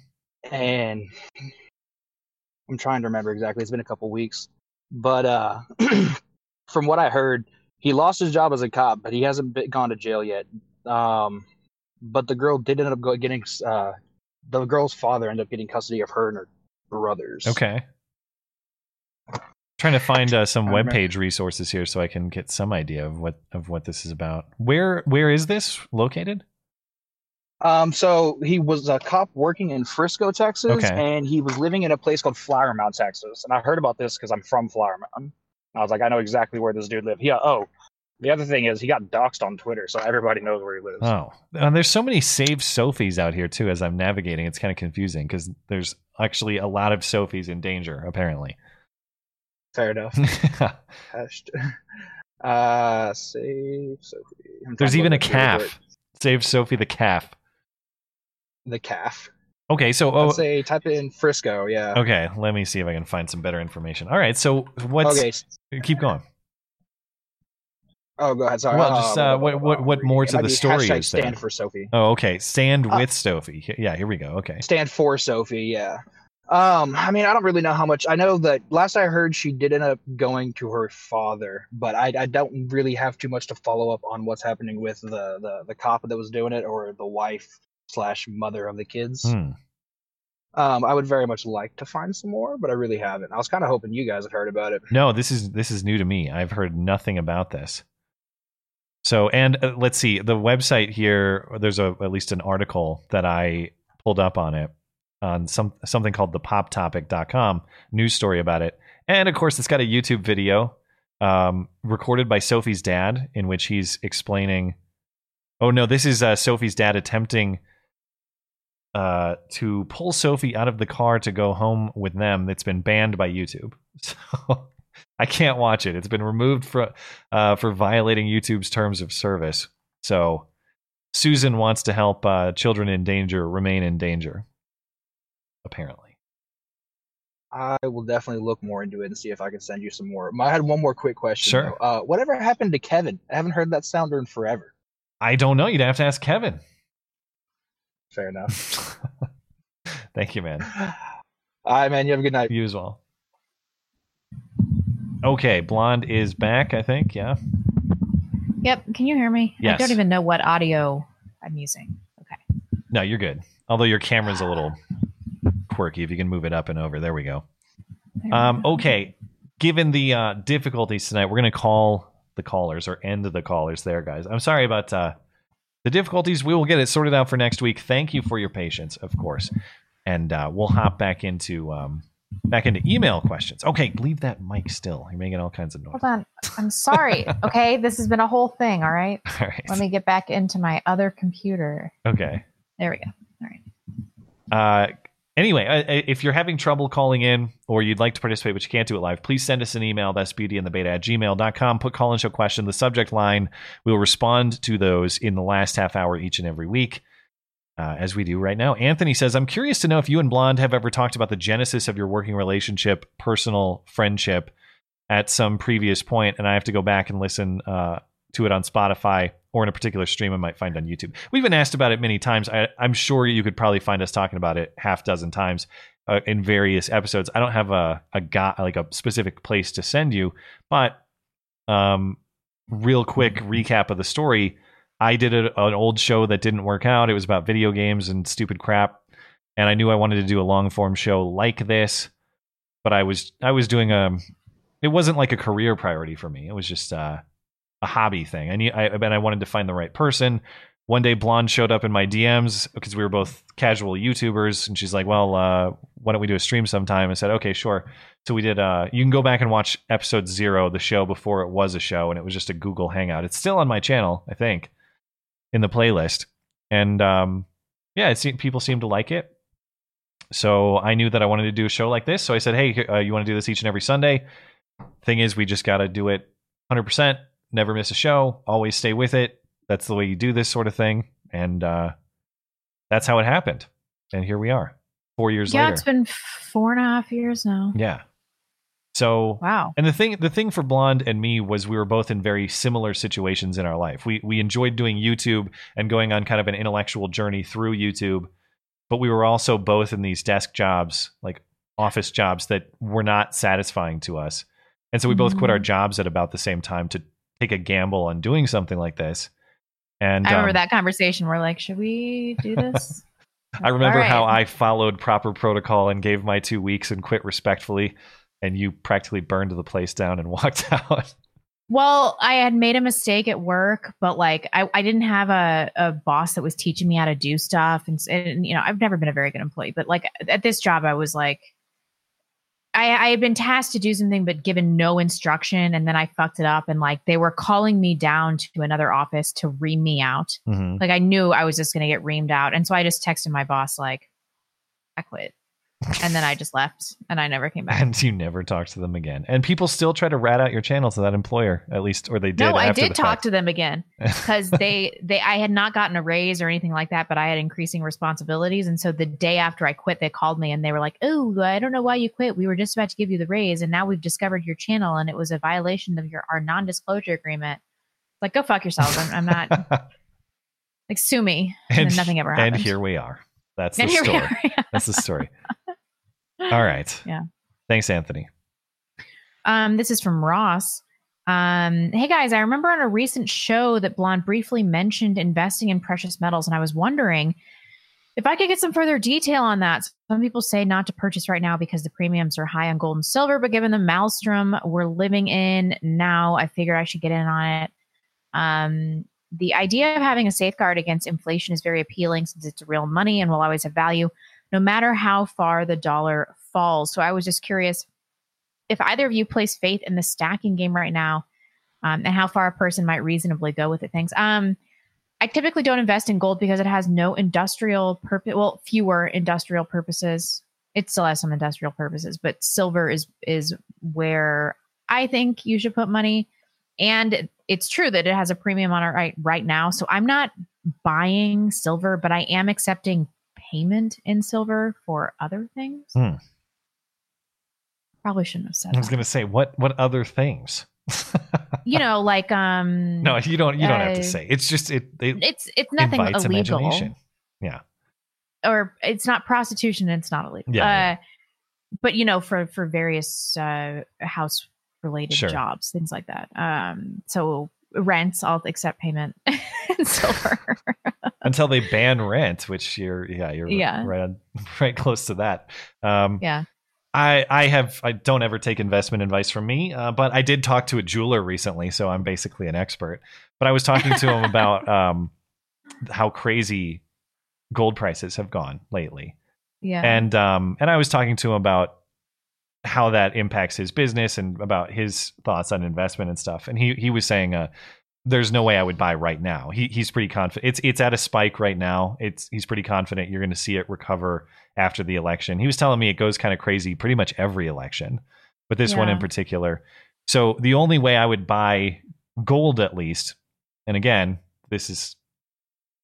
And I'm trying to remember exactly. It's been a couple weeks. But uh, from what I heard, he lost his job as a cop, but he hasn't been, gone to jail yet. Um, but the girl did end up go- getting uh, – the girl's father ended up getting custody of her and her brothers. Okay. Trying to find uh, some webpage resources here so I can get some idea of what of what this is about. Where where is this located? Um, so he was a cop working in Frisco, Texas, okay. And he was living in a place called Flower Mound, Texas. And I heard about this because I'm from Flower Mound. I was like, I know exactly where this dude lived. Yeah. Oh, the other thing is he got doxxed on Twitter, so everybody knows where he lives. Oh, and there's so many Save Sophies out here too. As I'm navigating, it's kind of confusing because there's actually a lot of Sophies in danger, apparently. Fair enough. uh, save Sophie. There's even a calf. Save Sophie the calf. The calf. Okay, so oh, let's say type in Frisco. Yeah. Okay, let me see if I can find some better information. All right, so what's okay. Keep going. Oh, go ahead. Sorry. Well, just uh, uh, what what what more to the story is there? Stand for Sophie. Oh, okay. Stand with uh, Sophie. Yeah, here we go. Okay. Stand for Sophie. Yeah. Um, I mean, I don't really know how much. I know that last I heard, she did end up going to her father, but I, I don't really have too much to follow up on what's happening with the the, the cop that was doing it, or the wife slash mother of the kids. Hmm. Um, I would very much like to find some more, but I really haven't. I was kind of hoping you guys had heard about it. No, this is this is new to me. I've heard nothing about this. So, and uh, let's see, the website here, there's a, at least an article that I pulled up on it, on some something called the pop topic dot com, news story about it. And of course, it's got a YouTube video um, recorded by Sophie's dad, in which he's explaining, oh no, this is uh, Sophie's dad attempting uh, to pull Sophie out of the car to go home with them. That's been banned by YouTube. So... I can't watch it. It's been removed for uh, for violating YouTube's terms of service. So Susan wants to help uh, children in danger remain in danger, apparently. I will definitely look more into it and see if I can send you some more. I had one more quick question. Sure. Uh, whatever happened to Kevin? I haven't heard that sounder in forever. I don't know. You'd have to ask Kevin. Fair enough. Thank you, man. All right, man. You have a good night. You as well. Okay, Blonde is back, I think, yeah? Yep, can you hear me? Yes. I don't even know what audio I'm using. Okay. No, you're good. Although your camera's a little quirky. If you can move it up and over. There we go. Um, okay, given the uh, difficulties tonight, we're going to call the callers, or end the callers there, guys. I'm sorry about uh, the difficulties. We will get it sorted out for next week. Thank you for your patience, of course. And uh, we'll hop back into... Um, Back into email questions. Okay, leave that mic still. You're making all kinds of noise. Hold on. I'm sorry. Okay, this has been a whole thing, all right? All right. Let me get back into my other computer. Okay. There we go. All right. Uh, anyway, uh, if you're having trouble calling in, or you'd like to participate but you can't do it live, please send us an email. That's beauty and the beta at gmail dot com. Put call and show question, the subject line. We'll respond to those in the last half hour each and every week. Uh, as we do right now. Anthony says, I'm curious to know if you and Blonde have ever talked about the genesis of your working relationship, personal friendship, at some previous point, and I have to go back and listen uh, to it on Spotify or in a particular stream I might find on YouTube. We've been asked about it many times. I, I'm sure you could probably find us talking about it half dozen times uh, in various episodes. I don't have a, a got, like a specific place to send you, but um, real quick recap of the story. I did a, an old show that didn't work out. It was about video games and stupid crap. And I knew I wanted to do a long form show like this, but I was, I was doing a, it wasn't like a career priority for me. It was just uh, a hobby thing. I knew, I, and I wanted to find the right person. One day Blonde showed up in my D Ms because we were both casual YouTubers. And she's like, well, uh, why don't we do a stream sometime? I said, okay, sure. So we did, uh, you can go back and watch episode zero, the show before it was a show. And it was just a Google Hangout. It's still on my channel, I think. In the playlist. And um, yeah, it seemed, people seemed to like it. So I knew that I wanted to do a show like this. So I said, hey, uh, you want to do this each and every Sunday? Thing is, we just got to do it one hundred percent. Never miss a show. Always stay with it. That's the way you do this sort of thing. And uh, that's how it happened. And here we are. Four years yeah, later. Yeah, it's been four and a half years now. Yeah. So, wow. And the thing, the thing for Blonde and me was we were both in very similar situations in our life. We, we enjoyed doing YouTube and going on kind of an intellectual journey through YouTube, but we were also both in these desk jobs, like office jobs that were not satisfying to us. And so we both mm-hmm. quit our jobs at about the same time to take a gamble on doing something like this. And I remember um, that conversation. We're like, should we do this? I remember right. how I followed proper protocol and gave my two weeks and quit respectfully. And you practically burned the place down and walked out. Well, I had made a mistake at work, but like I, I didn't have a, a boss that was teaching me how to do stuff. And, and, you know, I've never been a very good employee, but like at this job, I was like, I, I had been tasked to do something, but given no instruction. And then I fucked it up. And like they were calling me down to another office to ream me out. Mm-hmm. Like I knew I was just going to get reamed out. And so I just texted my boss, like, I quit. And then I just left and I never came back. And you never talked to them again. And people still try to rat out your channel to that employer, at least, or they did. No, I after did talk fact. to them again because they, they, I had not gotten a raise or anything like that, but I had increasing responsibilities. And so the day after I quit, they called me and they were like, oh, I don't know why you quit. We were just about to give you the raise. And now we've discovered your channel and it was a violation of your, our non-disclosure agreement. Like, go fuck yourselves. I'm, I'm not like, sue me. And, and then nothing ever happened. And here we are. That's and the story. Are, yeah. That's the story. All right. Yeah. Thanks, Anthony. Um, this is from Ross. Um, hey guys, I remember on a recent show that Blonde briefly mentioned investing in precious metals, and I was wondering if I could get some further detail on that. Some people say not to purchase right now because the premiums are high on gold and silver, but given the maelstrom we're living in now, I figure I should get in on it. Um, the idea of having a safeguard against inflation is very appealing since it's real money and will always have value, no matter how far the dollar falls. So I was just curious if either of you place faith in the stacking game right now, um, and how far a person might reasonably go with it. Thanks. Um, I typically don't invest in gold because it has no industrial purpose. Well, fewer industrial purposes. It still has some industrial purposes, but silver is, is where I think you should put money. And it's true that it has a premium on it right, right now. So I'm not buying silver, but I am accepting payment in silver for other things. Hmm. Probably shouldn't have said that. I was going to say, what what other things? You know, like um. No, you don't. You uh, don't have to say. It's just it. it it's it's nothing illegal. Imagination. Yeah. Or it's not prostitution. And it's not illegal. Yeah. Uh, yeah. But you know, for for various uh, house related sure. jobs, things like that. Um. So rents, I'll accept payment in silver. Until they ban rent, which you're, yeah, you're yeah. right on, right close to that. Um, yeah. I, I have, I don't ever take investment advice from me, uh, but I did talk to a jeweler recently, so I'm basically an expert. But I was talking to him about um, how crazy gold prices have gone lately. Yeah. And, um, and I was talking to him about how that impacts his business and about his thoughts on investment and stuff. And he, he was saying, uh, there's no way I would buy right now. He he's pretty confident. It's it's at a spike right now. It's he's pretty confident you're going to see it recover after the election. He was telling me it goes kind of crazy pretty much every election, but this yeah. one in particular. So the only way I would buy gold, at least, and again, this is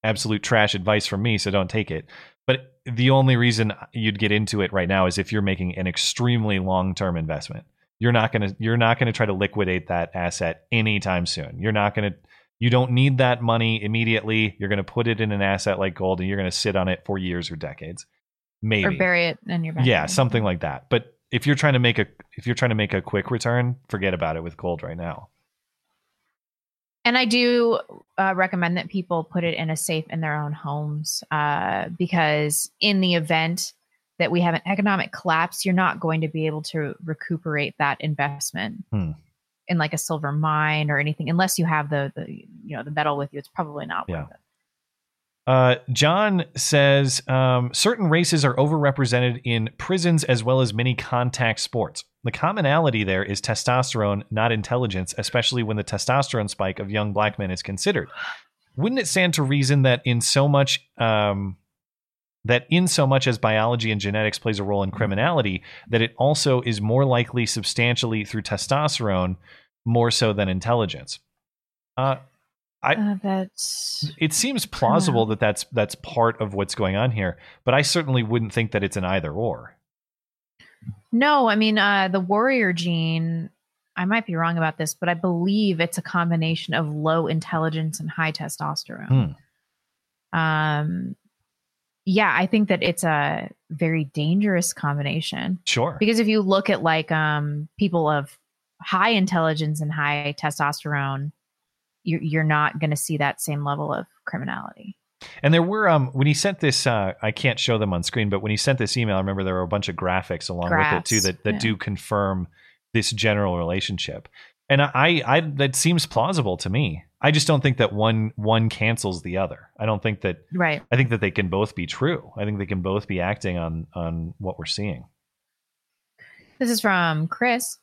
absolute trash advice from me, so don't take it. But the only reason you'd get into it right now is if you're making an extremely long-term investment. You're not going to you're not going to try to liquidate that asset anytime soon. You're not going to you don't need that money immediately. You're going to put it in an asset like gold and you're going to sit on it for years or decades. Maybe. Or bury it in your bank. Yeah, something like that. But if you're trying to make a if you're trying to make a quick return, forget about it with gold right now. And I do uh, recommend that people put it in a safe in their own homes uh, because in the event that we have an economic collapse, you're not going to be able to recuperate that investment hmm. in like a silver mine or anything, unless you have the, the you know, the metal with you. It's probably not yeah. worth it. Uh, John says, um, certain races are overrepresented in prisons as well as many contact sports. The commonality there is testosterone, not intelligence, especially when the testosterone spike of young black men is considered. Wouldn't it stand to reason that in so much, um, that in so much as biology and genetics plays a role in criminality, that it also is more likely substantially through testosterone, more so than intelligence. Uh, I, uh, that's, it seems plausible yeah. that that's, that's part of what's going on here, but I certainly wouldn't think that it's an either or. No, I mean, uh, the warrior gene, I might be wrong about this, but I believe it's a combination of low intelligence and high testosterone. Hmm. Um, Yeah, I think that it's a very dangerous combination. Sure. Because if you look at like um, people of high intelligence and high testosterone, you're, you're not going to see that same level of criminality. And there were, um, when he sent this, uh, I can't show them on screen, but when he sent this email, I remember there were a bunch of graphics along Graphs, with it too that, that yeah. do confirm this general relationship. And I, I, I, that seems plausible to me. I just don't think that one one cancels the other. I don't think that. Right. I think that they can both be true. I think they can both be acting on on what we're seeing. This is from Chris.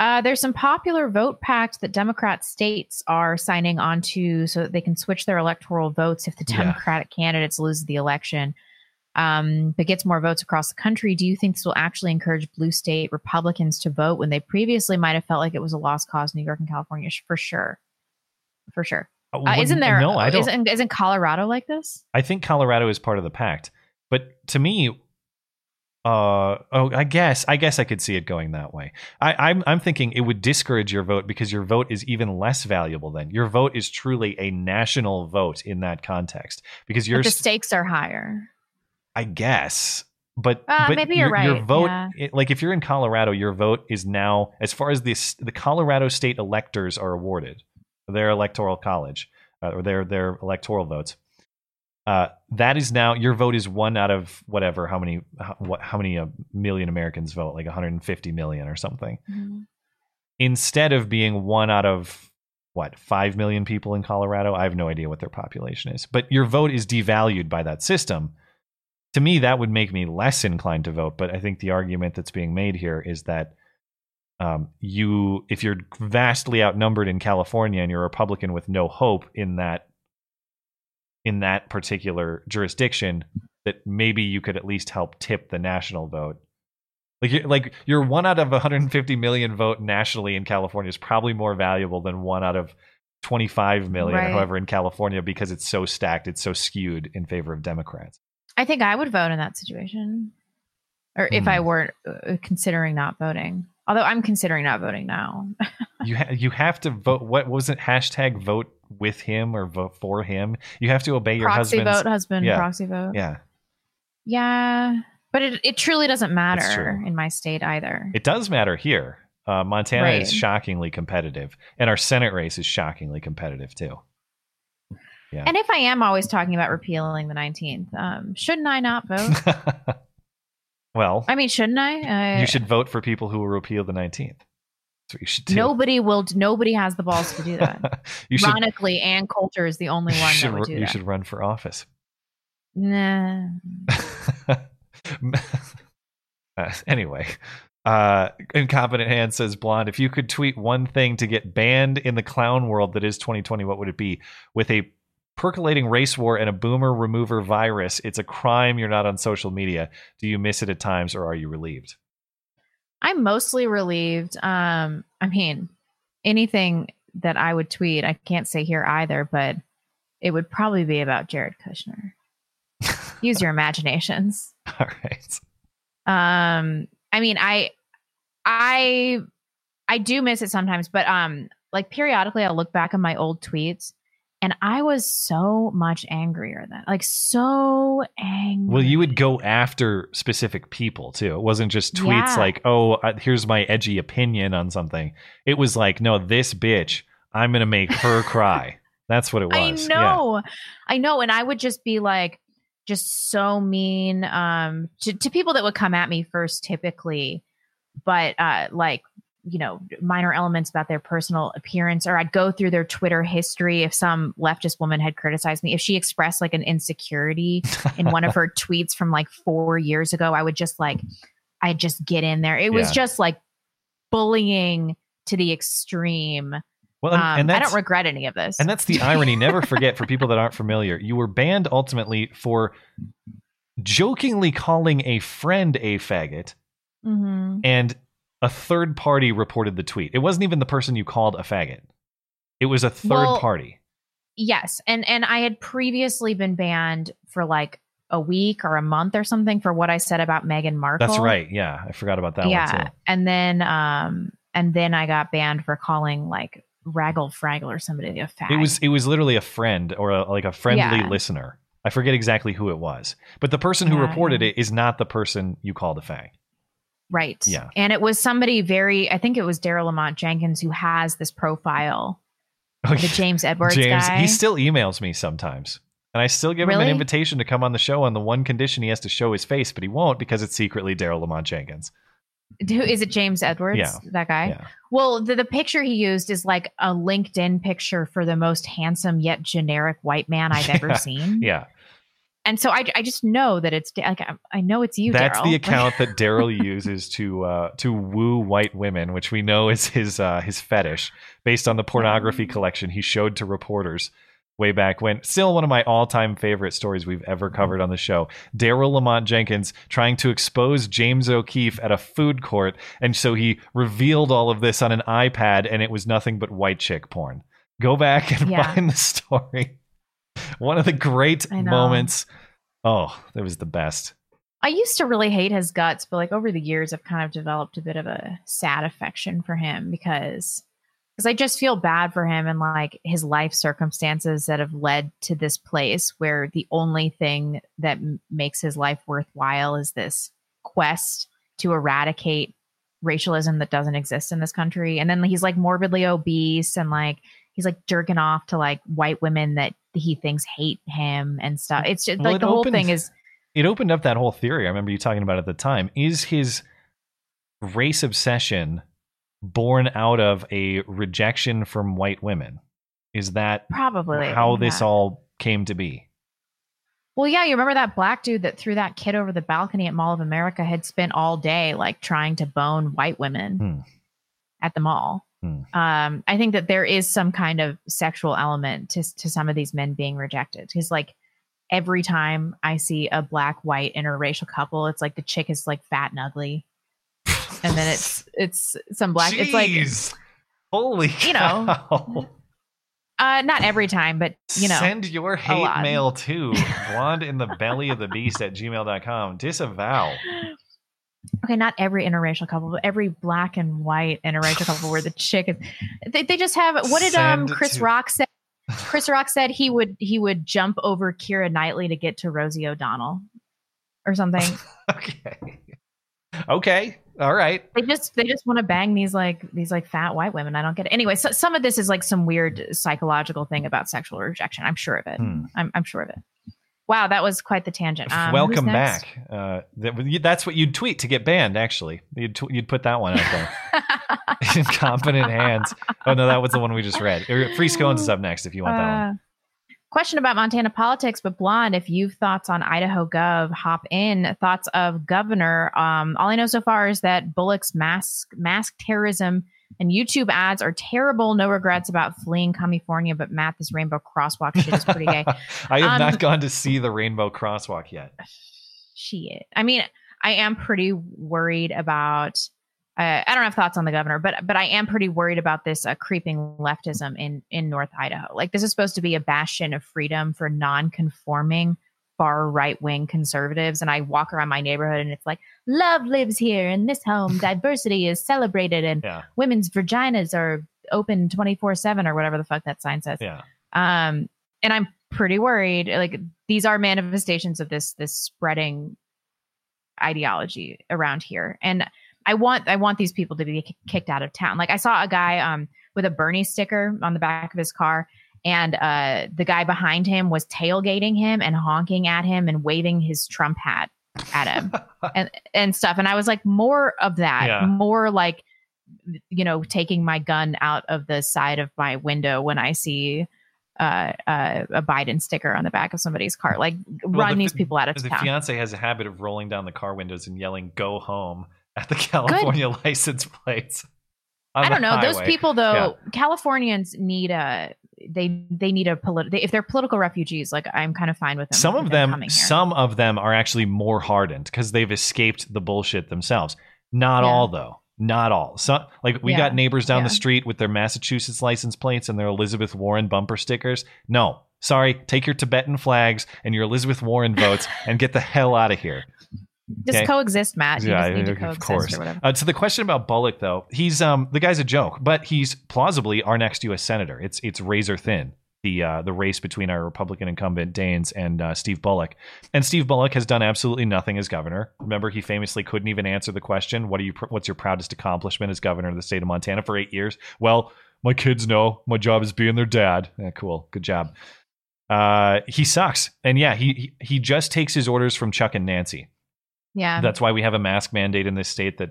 Uh, there's some popular vote pacts that Democrat states are signing on to so that they can switch their electoral votes if the Democratic yeah. candidates lose the election. um, but gets more votes across the country, do you think this will actually encourage blue state Republicans to vote when they previously might have felt like it was a lost cause in New York and California? For sure. For sure. Uh, when, uh, isn't there? No, I don't. Isn't, isn't Colorado like this? I think Colorado is part of the pact. But to me, uh, oh, I guess I guess I could see it going that way. I, I'm I'm thinking it would discourage your vote because your vote is even less valuable then. Your vote is truly a national vote in that context because your but the stakes are higher. I guess. But, uh, but maybe you're your, right. Your vote, yeah. it, like if you're in Colorado, your vote is now, as far as this, the Colorado state electors are awarded, their electoral college uh, or their their electoral votes. Uh, that is now your vote is one out of whatever how many how, what, how many a million Americans vote, like one hundred fifty million or something, mm-hmm. instead of being one out of what five million people in Colorado. I have no idea what their population is, but your vote is devalued by that system. To me, that would make me less inclined to vote. But I think the argument that's being made here is that um, you if you're vastly outnumbered in California and you're a Republican with no hope in that. in that particular jurisdiction, that maybe you could at least help tip the national vote. Like you're, like your one out of one hundred fifty million vote nationally in California is probably more valuable than one out of twenty-five million, right. However, in California, because it's so stacked, it's so skewed in favor of Democrats. I think I would vote in that situation, or if mm. I were considering not voting. Although I'm considering not voting now. you ha- you have to vote. What was it? Hashtag vote with him or vote for him. You have to obey your husband. Proxy vote, husband. Yeah. Proxy vote. Yeah. Yeah. But it, it truly doesn't matter in my state either. It does matter here. Uh, Montana right. is shockingly competitive. And our Senate race is shockingly competitive, too. Yeah. And if I am always talking about repealing the nineteenth, um, shouldn't I not vote? Well, I mean, shouldn't I? Uh, you should vote for people who will repeal the nineteenth. That's what you should do. Nobody will. Nobody has the balls to do that. you Ironically, should, Ann Coulter is the only one should, that would do you that. You should run for office. Nah. uh, anyway, uh, Incompetent Hand says, Blonde, if you could tweet one thing to get banned in the clown world that is twenty twenty, what would it be? With a percolating race war and a boomer remover virus, it's a crime you're not on social media. Do you miss it at times, or are you relieved? I'm mostly relieved. Um, I mean, anything that I would tweet, I can't say here either, but it would probably be about Jared Kushner. Use your imaginations. All right. Um, I mean, I, I, I do miss it sometimes, but um, like periodically, I'll look back on my old tweets. And I was so much angrier than, like, so angry. Well, you would go after specific people, too. It wasn't just tweets yeah. like, oh, here's my edgy opinion on something. It was like, no, this bitch, I'm going to make her cry. That's what it was. I know. Yeah. I know. And I would just be, like, just so mean um, to, to people that would come at me first, typically. But, uh, like... you know, minor elements about their personal appearance, or I'd go through their Twitter history. If some leftist woman had criticized me, if she expressed like an insecurity in one of her tweets from like four years ago, I would just like, I'd just get in there. It yeah. was just like bullying to the extreme. Well, and, um, and I don't regret any of this. And that's the irony. Never forget, for people that aren't familiar, you were banned ultimately for jokingly calling a friend a faggot, mm-hmm. and a third party reported the tweet. It wasn't even the person you called a faggot. It was a third well, party. Yes. And and I had previously been banned for like a week or a month or something for what I said about Meghan Markle. That's right. Yeah. I forgot about that yeah. one too. And then um and then I got banned for calling like Raggle Fraggle or somebody a fag. It was it was literally a friend or a, like a friendly yeah. listener. I forget exactly who it was. But the person who yeah. reported it is not the person you called a fag. Right. Yeah. And it was somebody very, I think it was Daryl Lamont Jenkins, who has this profile. Oh, the James Edwards James, guy. He still emails me sometimes. And I still give really? him an invitation to come on the show on the one condition he has to show his face, but he won't because it's secretly Daryl Lamont Jenkins. Who is it? James Edwards? Yeah. That guy? Yeah. Well, the, the picture he used is like a LinkedIn picture for the most handsome yet generic white man I've yeah. ever seen. Yeah. And so I, I just know that it's like I know it's you. That's Darryl. The account that Daryl uses to uh, to woo white women, which we know is his uh, his fetish, based on the pornography collection he showed to reporters way back when. Still one of my all-time favorite stories we've ever covered on the show. Darryl Lamont Jenkins trying to expose James O'Keefe at a food court, and so he revealed all of this on an iPad, and it was nothing but white chick porn. Go back and yeah. find the story. One of the great moments. Oh, that was the best. I used to really hate his guts, but like over the years, I've kind of developed a bit of a sad affection for him because because I just feel bad for him and like his life circumstances that have led to this place where the only thing that m- makes his life worthwhile is this quest to eradicate racialism that doesn't exist in this country. And then he's like morbidly obese and like he's like jerking off to like white women that he thinks hate him and stuff. It's just well, like it the whole opened, thing is. It opened up that whole theory. I remember you talking about it at the time. Is his race obsession born out of a rejection from white women? Is that probably how this that. all came to be? Well, yeah, you remember that black dude that threw that kid over the balcony at Mall of America had spent all day like trying to bone white women hmm. at the mall. Hmm. Um, I think that there is some kind of sexual element to to some of these men being rejected. Because like every time I see a black, white interracial couple, it's like the chick is like fat and ugly. And then it's it's some black. Jeez. It's like, holy cow. You know. Uh, not every time, but, you know. Send your hate mail to blondeinthebellyofthebeast at gmail dot com. Disavow. Okay, not every interracial couple, but every black and white interracial couple where the chick is. They, they just have, what did um, Chris to- Rock say? Chris Rock said he would he would jump over Keira Knightley to get to Rosie O'Donnell or something. Okay. Okay. All right. They just they just want to bang these like these like fat white women. I don't get it. Anyway, so some of this is like some weird psychological thing about sexual rejection. I'm sure of it. Hmm. I'm I'm sure of it. Wow, that was quite the tangent. Um, Welcome back. Uh, that, that's what you'd tweet to get banned, actually. You'd, tw- you'd put that one out there. Incompetent hands. Oh, no, that was the one we just read. Free Scones is up next if you want uh, that one. Question about Montana politics, but Blonde, if you've thoughts on Idaho Gov, hop in. Thoughts of governor. Um, all I know so far is that Bullock's mask, mask terrorism and YouTube ads are terrible. No regrets about fleeing California, but Matt, this rainbow crosswalk shit is pretty gay. I have um, not gone to see the rainbow crosswalk yet. Shit. I mean, I am pretty worried about, uh, I don't have thoughts on the governor, but but I am pretty worried about this uh, creeping leftism in, in North Idaho. Like this is supposed to be a bastion of freedom for non-conforming far right-wing conservatives, and I walk around my neighborhood and it's like love lives here in this home, diversity is celebrated, and yeah. women's vaginas are open twenty-four seven or whatever the fuck that sign says. Yeah. Um, and I'm pretty worried, like these are manifestations of this this spreading ideology around here, and I want I want these people to be k- kicked out of town. Like I saw a guy um with a Bernie sticker on the back of his car. And uh, the guy behind him was tailgating him and honking at him and waving his Trump hat at him and, and stuff. And I was like, more of that, yeah. more like, you know, taking my gun out of the side of my window when I see uh, uh, a Biden sticker on the back of somebody's car. Like well, run the, these people out of the town. The fiance has a habit of rolling down the car windows and yelling, "Go home" at the California Good. license plates. I don't know. Highway. Those people, though, yeah. Californians need a they they need a political if they're political refugees. Like I'm kind of fine with them. Some of them some of them are actually more hardened because they've escaped the bullshit themselves. Not yeah. all, though. Not all. Some like we yeah. got neighbors down yeah. the street with their Massachusetts license plates and their Elizabeth Warren bumper stickers. No, sorry. Take your Tibetan flags and your Elizabeth Warren votes and get the hell out of here. Just okay. coexist, Matt. You yeah, just need to coexist of course. Or whatever. Uh, to the question about Bullock, though, he's um the guy's a joke, but he's plausibly our next U S senator. It's it's razor thin the uh, the race between our Republican incumbent Daines and uh, Steve Bullock, and Steve Bullock has done absolutely nothing as governor. Remember, he famously couldn't even answer the question, "What are you? Pr- what's your proudest accomplishment as governor of the state of Montana for eight years?" Well, my kids know my job is being their dad. Eh, cool, good job. Uh, he sucks, and yeah, he, he he just takes his orders from Chuck and Nancy. Yeah, that's why we have a mask mandate in this state that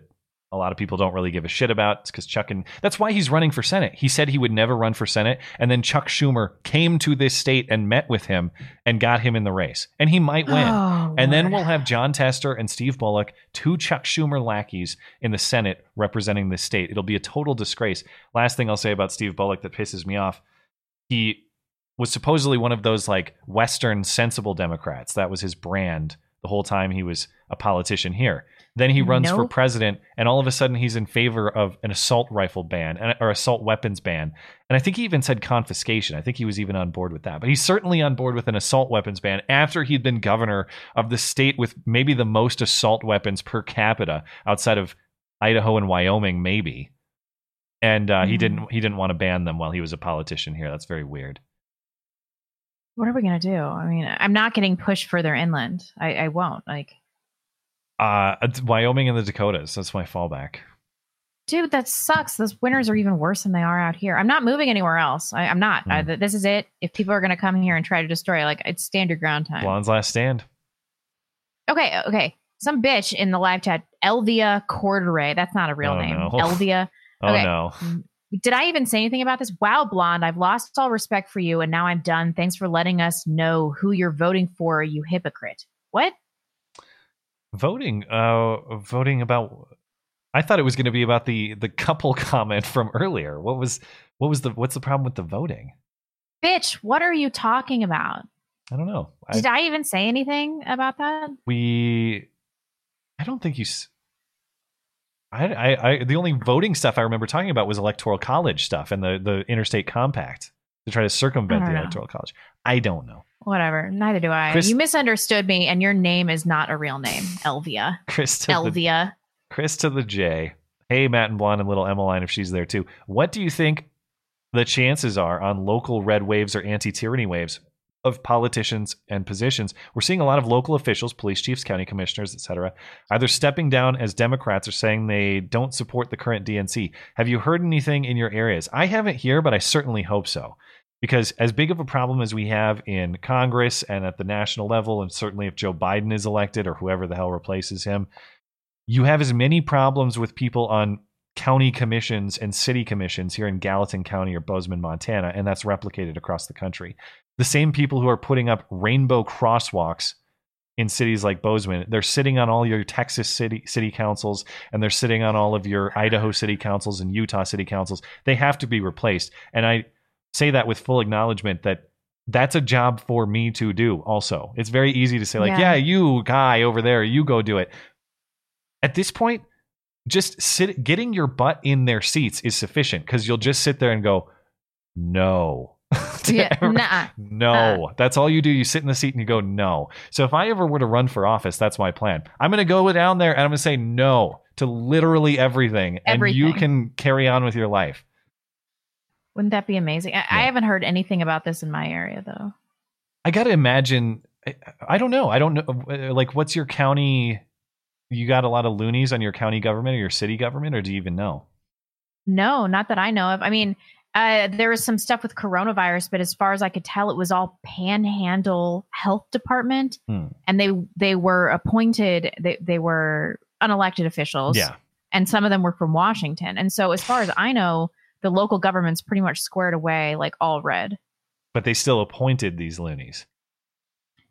a lot of people don't really give a shit about. It's because Chuck and that's why he's running for Senate. He said he would never run for Senate. And then Chuck Schumer came to this state and met with him and got him in the race. And he might win. Oh, and Lord. Then we'll have John Tester and Steve Bullock, two Chuck Schumer lackeys in the Senate representing this state. It'll be a total disgrace. Last thing I'll say about Steve Bullock that pisses me off. He was supposedly one of those like Western sensible Democrats. That was his brand the whole time he was a politician here. Then he runs nope. for president, and all of a sudden he's in favor of an assault rifle ban or assault weapons ban. And I think he even said confiscation. I think he was even on board with that. But he's certainly on board with an assault weapons ban after he'd been governor of the state with maybe the most assault weapons per capita outside of Idaho and Wyoming, maybe. And uh, mm-hmm. he didn't he didn't want to ban them while he was a politician here. That's very weird. What are we going to do? I mean, I'm not getting pushed further inland. I, I won't. Like, uh, Wyoming and the Dakotas. That's my fallback. Dude, that sucks. Those winters are even worse than they are out here. I'm not moving anywhere else. I, I'm not. Mm. I, this is it. If people are going to come here and try to destroy, like, it's stand your ground time. Blonde's last stand. Okay. Okay. Some bitch in the live chat, Elvia Corduray. That's not a real oh, name. No. Elvia. Oh, okay. no. Did I even say anything about this? Wow, Blonde, I've lost all respect for you, and now I'm done. Thanks for letting us know who you're voting for, you hypocrite. What? Voting? Uh, voting about... I thought it was going to be about the, the couple comment from earlier. What was what was the what's the problem with the voting? Bitch, what are you talking about? I don't know. Did I, I even say anything about that? We... I don't think you... S- I, I, I, the only voting stuff I remember talking about was electoral college stuff and the, the interstate compact to try to circumvent the know. electoral college. I don't know. Whatever. Neither do I. Chris, you misunderstood me, and your name is not a real name. Elvia. Chris to Elvia. The, Chris to the J. Hey, Matt and Blonde and little Emmeline, if she's there too. What do you think the chances are on local red waves or anti-tyranny waves of politicians and positions? We're seeing a lot of local officials, police chiefs, county commissioners, et cetera, either stepping down as Democrats or saying they don't support the current D N C. Have you heard anything in your areas? I haven't here, but I certainly hope so, because as big of a problem as we have in Congress and at the national level, and certainly if Joe Biden is elected or whoever the hell replaces him, you have as many problems with people on county commissions and city commissions here in Gallatin County or Bozeman, Montana, and that's replicated across the country. The same people who are putting up rainbow crosswalks in cities like Bozeman, they're sitting on all your Texas city city councils, and they're sitting on all of your Idaho city councils and Utah city councils. They have to be replaced. And I say that with full acknowledgement that that's a job for me to do also. It's very easy to say, like, yeah, yeah you guy over there, you go do it. At this point, just sit, getting your butt in their seats is sufficient, because you'll just sit there and go, no. yeah, nah, no, nah. That's all you do. You sit in the seat and you go, no. So if I ever were to run for office, that's my plan. I'm going to go down there and I'm going to say no to literally everything, everything. And you can carry on with your life. Wouldn't that be amazing? I, yeah. I haven't heard anything about this in my area, though. I got to imagine. I, I don't know. I don't know. Like, what's your county? You got a lot of loonies on your county government or your city government, or do you even know? No, not that I know of. I mean, Uh, there was some stuff with coronavirus, but as far as I could tell, it was all Panhandle Health Department, hmm. and they they were appointed, they they were unelected officials, yeah. and some of them were from Washington. And so as far as I know, the local government's pretty much squared away, like all red. But they still appointed these loonies.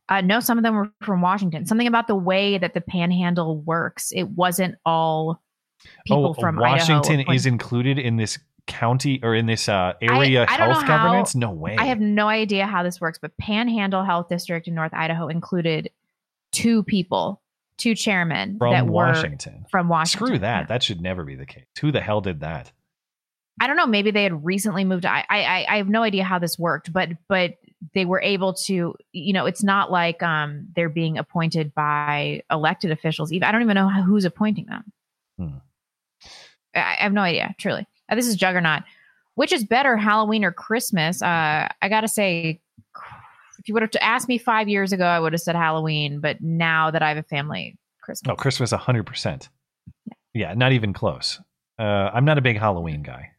Uh, no, some of them were from Washington. Something about the way that the Panhandle works. It wasn't all people oh, from Washington Idaho is included in this county or in this uh, area I, I health governance? How, no way. I have no idea how this works, but Panhandle Health District in North Idaho included two people, two chairmen from that Washington. Were from Washington. Screw that. Yeah. That should never be the case. Who the hell did that? I don't know. Maybe they had recently moved. To, I, I I have no idea how this worked, but but they were able to, you know, it's not like um they're being appointed by elected officials. Even I don't even know who's appointing them. Hmm. I, I have no idea, truly. Uh, this is Juggernaut. Which is better, Halloween or Christmas? Uh, I got to say, if you would have asked me five years ago, I would have said Halloween. But now that I have a family, Christmas. Oh, Christmas, one hundred percent. Yeah, yeah, not even close. Uh, I'm not a big Halloween guy.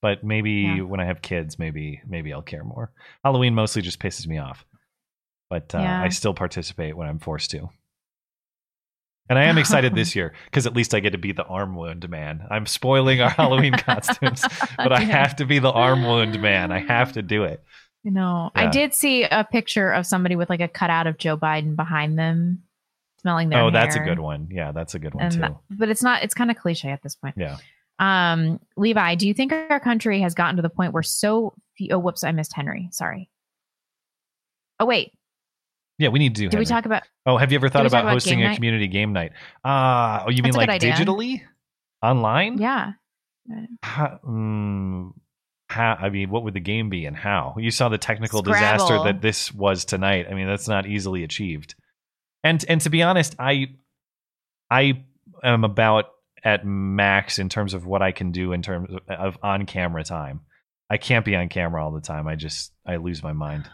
But maybe yeah. when I have kids, maybe maybe I'll care more. Halloween mostly just pisses me off. But uh, yeah. I still participate when I'm forced to. And I am excited this year because at least I get to be the arm wound man. I'm spoiling our Halloween costumes, but I yeah. have to be the arm wound man. I have to do it. You know, yeah. I did see a picture of somebody with like a cutout of Joe Biden behind them, smelling their oh, hair. That's a good one. Yeah, that's a good one and too. That, but it's not, it's kind of cliche at this point. Yeah. Um, Levi, do you think our country has gotten to the point where so few, oh, whoops, I missed Henry. Sorry. Oh, wait. Yeah, we need to do. Did we talk about? Oh, have you ever thought about, about hosting a night? community game night? Uh, oh, you That's mean like digitally? Online? Yeah. How, mm, how? I mean, what would the game be and how? You saw the technical Scrabble. disaster that this was tonight. I mean, that's not easily achieved. And and to be honest, I I am about at max in terms of what I can do in terms of, of on camera time. I can't be on camera all the time. I just I lose my mind.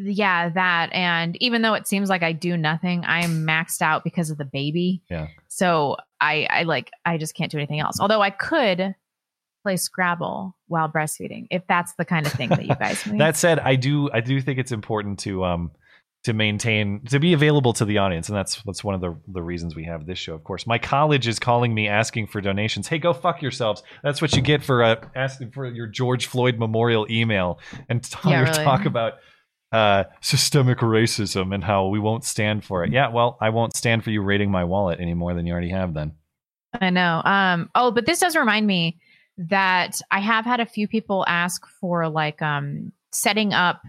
Yeah, that. And even though it seems like I do nothing, I'm maxed out because of the baby. Yeah. So I, I like, I just can't do anything else. Although I could play Scrabble while breastfeeding, if that's the kind of thing that you guys need. That said, I do, I do think it's important to, um, to maintain, to be available to the audience. And that's, that's one of the, the reasons we have this show. Of course, my college is calling me asking for donations. Hey, go fuck yourselves. That's what you get for uh, asking for your George Floyd memorial email and t- yeah, really. talk about uh systemic racism and how we won't stand for it. Yeah, well, I won't stand for you raiding my wallet any more than you already have then. I know. Um oh, but this does remind me that I have had a few people ask for like um setting up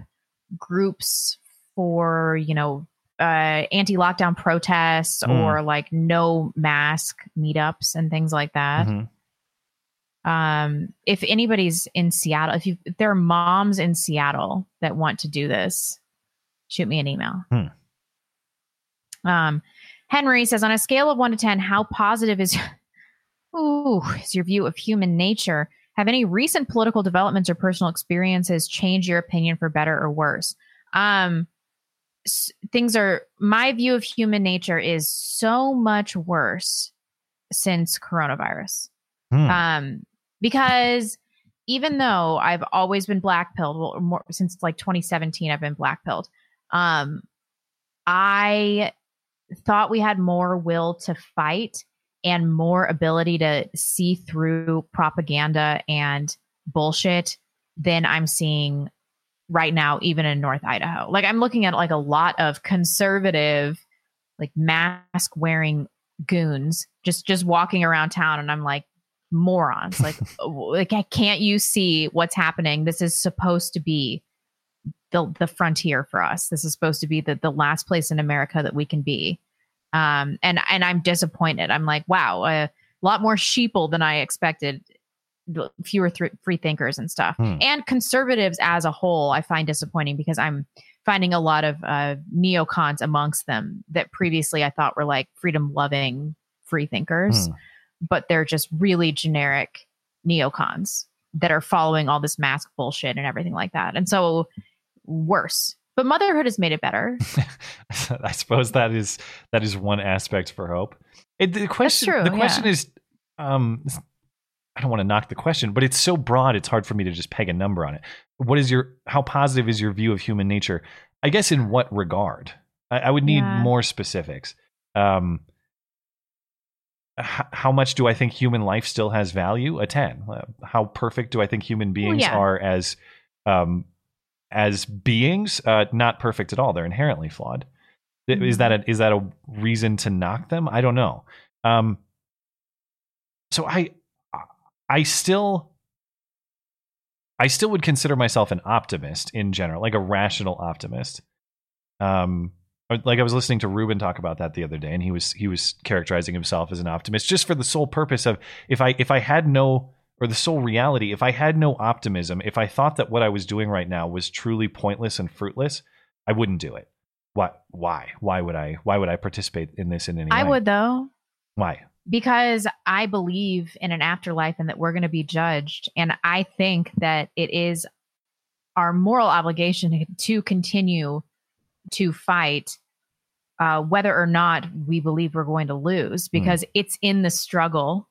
groups for, you know, uh anti-lockdown protests mm. or like no mask meetups and things like that. Mm-hmm. Um, if anybody's in Seattle, if, you, if there are moms in Seattle that want to do this, shoot me an email. Hmm. Um, Henry says, on a scale of one to ten, how positive is, ooh, is your view of human nature? Have any recent political developments or personal experiences changed your opinion for better or worse? Um, s- things are, my view of human nature is so much worse since coronavirus. Hmm. Um, because even though I've always been blackpilled, well, more, since like twenty seventeen, I've been blackpilled. Um, I thought we had more will to fight and more ability to see through propaganda and bullshit than I'm seeing right now, even in North Idaho. Like I'm looking at like a lot of conservative, like mask wearing goons just, just walking around town. And I'm like, morons, like like can't you see what's happening? This is supposed to be the the frontier for us. This is supposed to be the the last place in America that we can be. Um and and I'm disappointed. I'm like, wow, a lot more sheeple than I expected. Fewer th- free thinkers and stuff. Hmm. And conservatives as a whole, I find disappointing because I'm finding a lot of uh neocons amongst them that previously I thought were like freedom loving free thinkers. Hmm. But they're just really generic neocons that are following all this mask bullshit and everything like that. And so worse, but motherhood has made it better. I suppose that is, that is one aspect for hope. It, the question, true, the question yeah. is, um, I don't want to knock the question, but it's so broad. It's hard for me to just peg a number on it. What is your, how positive is your view of human nature? I guess in what regard? I, I would need yeah. more specifics. Um, How much do I think human life still has value? A ten. How perfect do I think human beings well, yeah. are as um, as beings? Uh, not perfect at all. They're inherently flawed. Mm-hmm. Is that a, is that a reason to knock them? I don't know. Um, so I I still I still would consider myself an optimist in general, like a rational optimist. Um. Like I was listening to Ruben talk about that the other day, and he was he was characterizing himself as an optimist just for the sole purpose of if I if I had no or the sole reality, if I had no optimism, if I thought that what I was doing right now was truly pointless and fruitless, I wouldn't do it. Why? Why? Why would I? Why would I participate in this in any way? I would though. Why? Because I believe in an afterlife and that we're going to be judged, and I think that it is our moral obligation to continue to fight, uh, whether or not we believe we're going to lose, because mm. it's in the struggle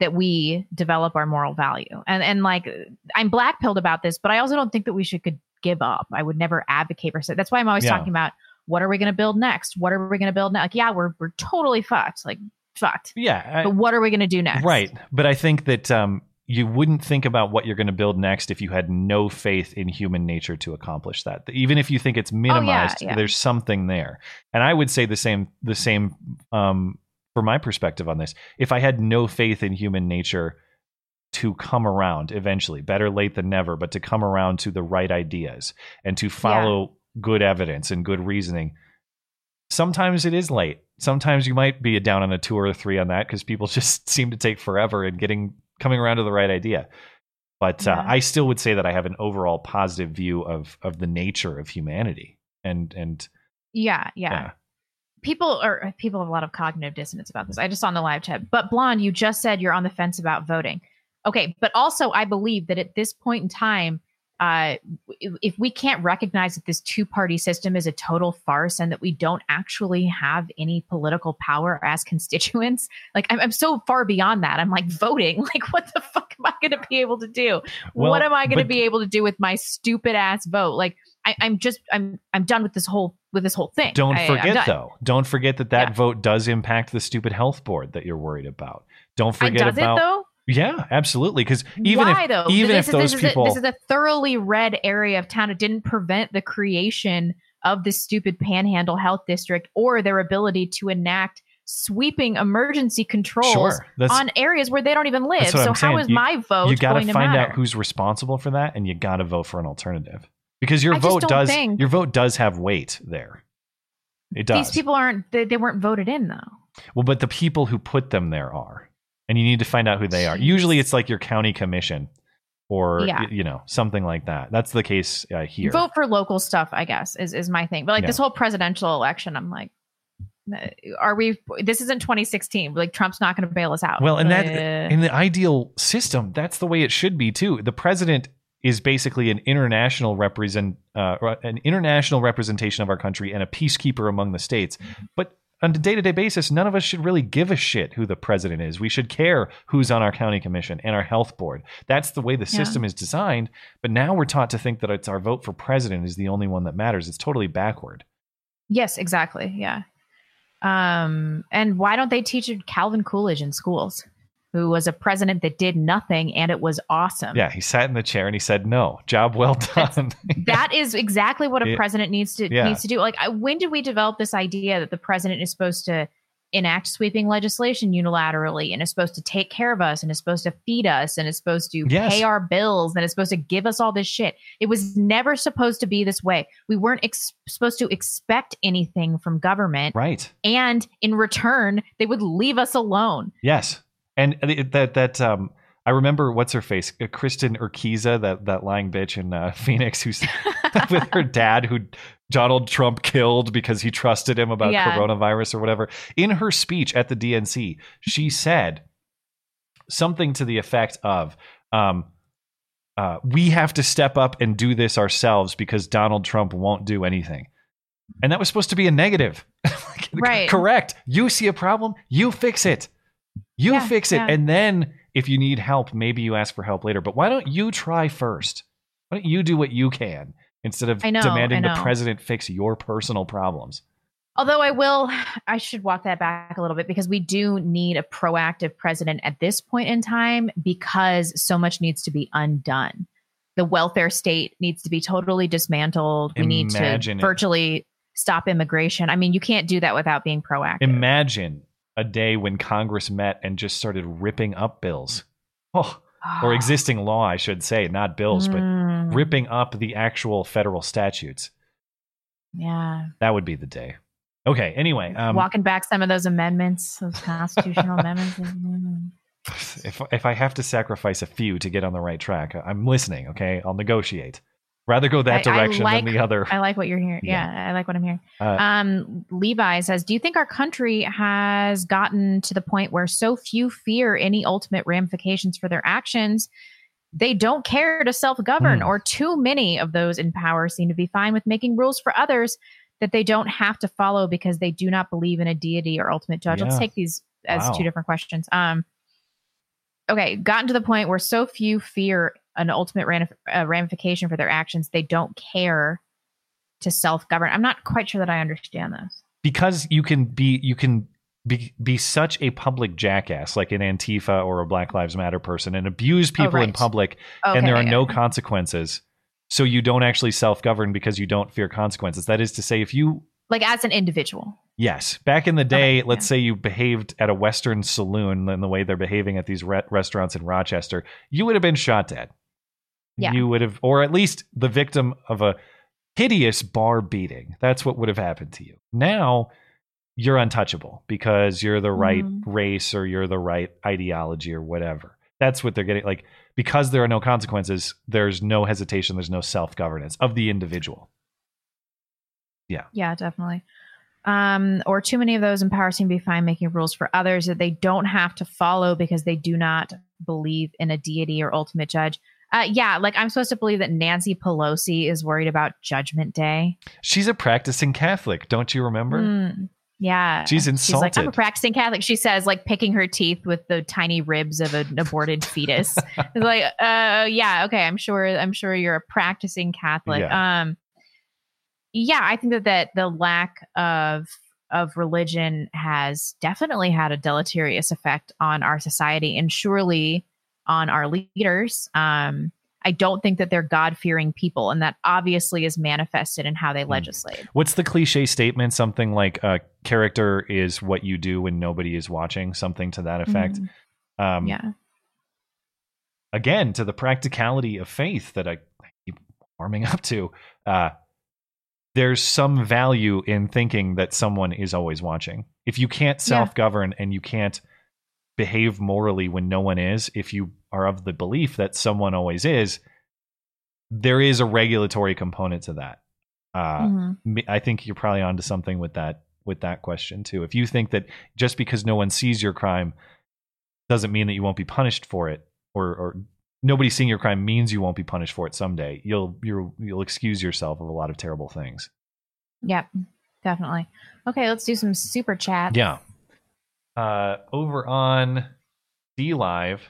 that we develop our moral value. And and like I'm blackpilled about this, but I also don't think that we should could give up. I would never advocate for it. That's why I'm always yeah. talking about what are we going to build next? What are we going to build next? Like, yeah, we're we're totally fucked. Like fucked. Yeah. I, but what are we going to do next? Right. But I think that um, you wouldn't think about what you're going to build next if you had no faith in human nature to accomplish that. Even if you think it's minimized, oh, yeah, yeah. there's something there. And I would say the same, the same um, for my perspective on this. If I had no faith in human nature to come around eventually, better late than never, but to come around to the right ideas and to follow good evidence and good reasoning. Sometimes it is late. Sometimes you might be down on a two or a three on that because people just seem to take forever in getting coming around to the right idea. But yeah. uh, I still would say that I have an overall positive view of of the nature of humanity. And and yeah, yeah. yeah. People are people have a lot of cognitive dissonance about this. I just saw in the live chat. But Blonde, you just said you're on the fence about voting. Okay, but also I believe that at this point in time, uh, if we can't recognize that this two-party system is a total farce and that we don't actually have any political power as constituents, like I'm, I'm so far beyond that. I'm like voting. Like, what the fuck am I going to be able to do? Well, what am I going to but- be able to do with my stupid ass vote? Like. I, I'm just I'm I'm done with this whole with this whole thing. Don't I, forget, though. Don't forget that that yeah. vote does impact the stupid health board that you're worried about. Don't forget I, does about it, though? Yeah, absolutely. Because even Why, if though? even this if is, those this people is a, this is a thoroughly red area of town. It didn't prevent the creation of this stupid Panhandle Health District or their ability to enact sweeping emergency controls sure, on areas where they don't even live. So I'm how saying. is you, my vote? You got to find out who's responsible for that, and you got to vote for an alternative. Because your I vote does think. your vote does have weight there. It does. These people aren't they, they weren't voted in, though. Well, but the people who put them there are, and you need to find out who they Jeez. are. Usually it's like your county commission or, yeah. you know, something like that. That's the case uh, here. Vote for local stuff, I guess, is, is my thing. But like yeah. this whole presidential election, I'm like, are we this isn't twenty sixteen, like Trump's not going to bail us out. Well, and that uh, in the ideal system, that's the way it should be, too. The president is basically an international represent uh, an international representation of our country and a peacekeeper among the states. But on a day-to-day basis, none of us should really give a shit who the president is. We should care who's on our county commission and our health board. That's the way the yeah. system is designed. But now we're taught to think that it's our vote for president is the only one that matters. It's totally backward. Yes, exactly. Yeah. Um, and why don't they teach Calvin Coolidge in schools? Who was a president that did nothing, and it was awesome. Yeah, he sat in the chair and he said, "No, job well done." That is exactly what a president needs to yeah. needs to do. Like, I, when did we develop this idea that the president is supposed to enact sweeping legislation unilaterally, and is supposed to take care of us, and is supposed to feed us, and is supposed to yes. pay our bills, and is supposed to give us all this shit? It was never supposed to be this way. We weren't ex- supposed to expect anything from government, right? And in return, they would leave us alone. Yes. And that that um, I remember what's her face, Kristen Urquiza, that that lying bitch in uh, Phoenix, who's with her dad, who Donald Trump killed because he trusted him about yeah. coronavirus or whatever. In her speech at the D N C, she said something to the effect of, um, uh, "We have to step up and do this ourselves because Donald Trump won't do anything," and that was supposed to be a negative, right? Correct. You see a problem, you fix it. You yeah, fix it. Yeah. And then if you need help, maybe you ask for help later. But why don't you try first? Why don't you do what you can instead of I know, demanding I know. the president fix your personal problems? Although I will, I should walk that back a little bit, because we do need a proactive president at this point in time, because so much needs to be undone. The welfare state needs to be totally dismantled. We Imagine need to it. virtually stop immigration. I mean, you can't do that without being proactive. Imagine a day when Congress met and just started ripping up bills oh, or existing law, I should say, not bills, mm. but ripping up the actual federal statutes. Yeah, that would be the day. OK, anyway, um, walking back some of those amendments, those constitutional amendments. If if I have to sacrifice a few to get on the right track, I'm listening. OK, I'll negotiate. Rather go that direction I, I like, than the other. I like what you're hearing. Yeah, yeah I like what I'm hearing. Uh, um, Levi says, do you think our country has gotten to the point where so few fear any ultimate ramifications for their actions? They don't care to self-govern hmm. or too many of those in power seem to be fine with making rules for others that they don't have to follow because they do not believe in a deity or ultimate judge. Yeah. Let's take these as wow. two different questions. Um, okay. Gotten to the point where so few fear an ultimate ramification for their actions. They don't care to self-govern. I'm not quite sure that I understand this. Because you can be you can be, be such a public jackass, like an Antifa or a Black Lives Matter person, and abuse people oh, right. in public, okay, and there are no okay. consequences. So you don't actually self-govern because you don't fear consequences. That is to say, if you... Like as an individual. Yes. Back in the day, okay, let's yeah. say you behaved at a Western saloon in the way they're behaving at these re- restaurants in Rochester, you would have been shot dead. Yeah. You would have, or at least the victim of a hideous bar beating. That's what would have happened to you. Now you're untouchable because you're the right mm-hmm. race or you're the right ideology or whatever. That's what they're getting. Like, because there are no consequences, there's no hesitation. There's no self-governance of the individual. Yeah. Yeah, definitely. Um, or too many of those in power seem to be fine making rules for others that they don't have to follow because they do not believe in a deity or ultimate judge. Uh, yeah, like I'm supposed to believe that Nancy Pelosi is worried about Judgment Day. She's a practicing Catholic, don't you remember? Mm, yeah. She's insulted. She's like, I'm a practicing Catholic. She says, like, picking her teeth with the tiny ribs of an aborted fetus. It's like, uh, yeah, okay, I'm sure, I'm sure you're a practicing Catholic. Yeah. Um, yeah, I think that, that the lack of of religion has definitely had a deleterious effect on our society and surely on our leaders. Um, I don't think that they're God-fearing people, and that obviously is manifested in how they legislate. What's the cliche statement? Something like uh, character is what you do when nobody is watching, something to that effect. Mm-hmm. Um, yeah. Again, to the practicality of faith that I, I keep warming up to, uh, there's some value in thinking that someone is always watching. If you can't self-govern yeah. and you can't behave morally when no one is, if you are of the belief that someone always is, there is a regulatory component to that. Uh, mm-hmm. I think you're probably onto something with that, with that question too. If you think that just because no one sees your crime doesn't mean that you won't be punished for it, or, or nobody seeing your crime means you won't be punished for it someday. You'll you'll you'll excuse yourself of a lot of terrible things. Yep, definitely. Okay, let's do some super chats. Yeah. Uh, over on D Live,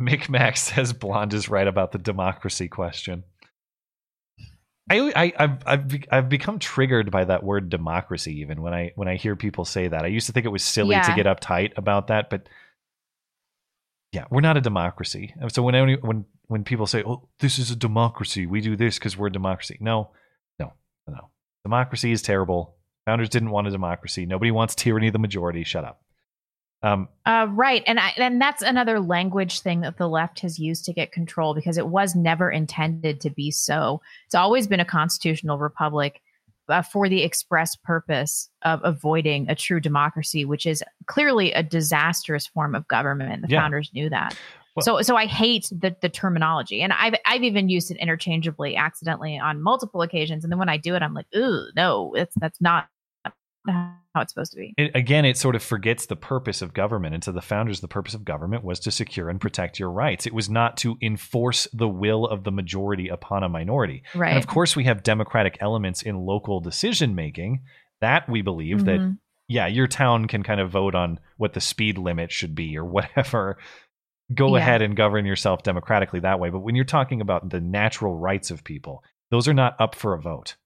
MicMac says Blonde is right about the democracy question. I I I've I've, I've become triggered by that word democracy. Even when I when I hear people say that, I used to think it was silly yeah. to get uptight about that, but. Yeah, we're not a democracy. So when I, when when people say, "Oh, this is a democracy," we do this because we're a democracy. No, no, no. Democracy is terrible. Founders didn't want a democracy. Nobody wants tyranny of the majority. Shut up. Um, uh, right, and I, and that's another language thing that the left has used to get control, because it was never intended to be so. It's always been a constitutional republic uh, for the express purpose of avoiding a true democracy, which is clearly a disastrous form of government. The yeah. founders knew that. Well, so, so I hate the, the terminology, and I've, I've even used it interchangeably accidentally on multiple occasions. And then when I do it, I'm like, ooh, no, it's, that's not how it's supposed to be. It, again, it sort of forgets the purpose of government. And to the founders, the purpose of government was to secure and protect your rights. It was not to enforce the will of the majority upon a minority. Right. And of course we have democratic elements in local decision-making. That we believe mm-hmm. that, yeah, your town can kind of vote on what the speed limit should be or whatever. Go yeah. ahead and govern yourself democratically that way. But when you're talking about the natural rights of people, those are not up for a vote.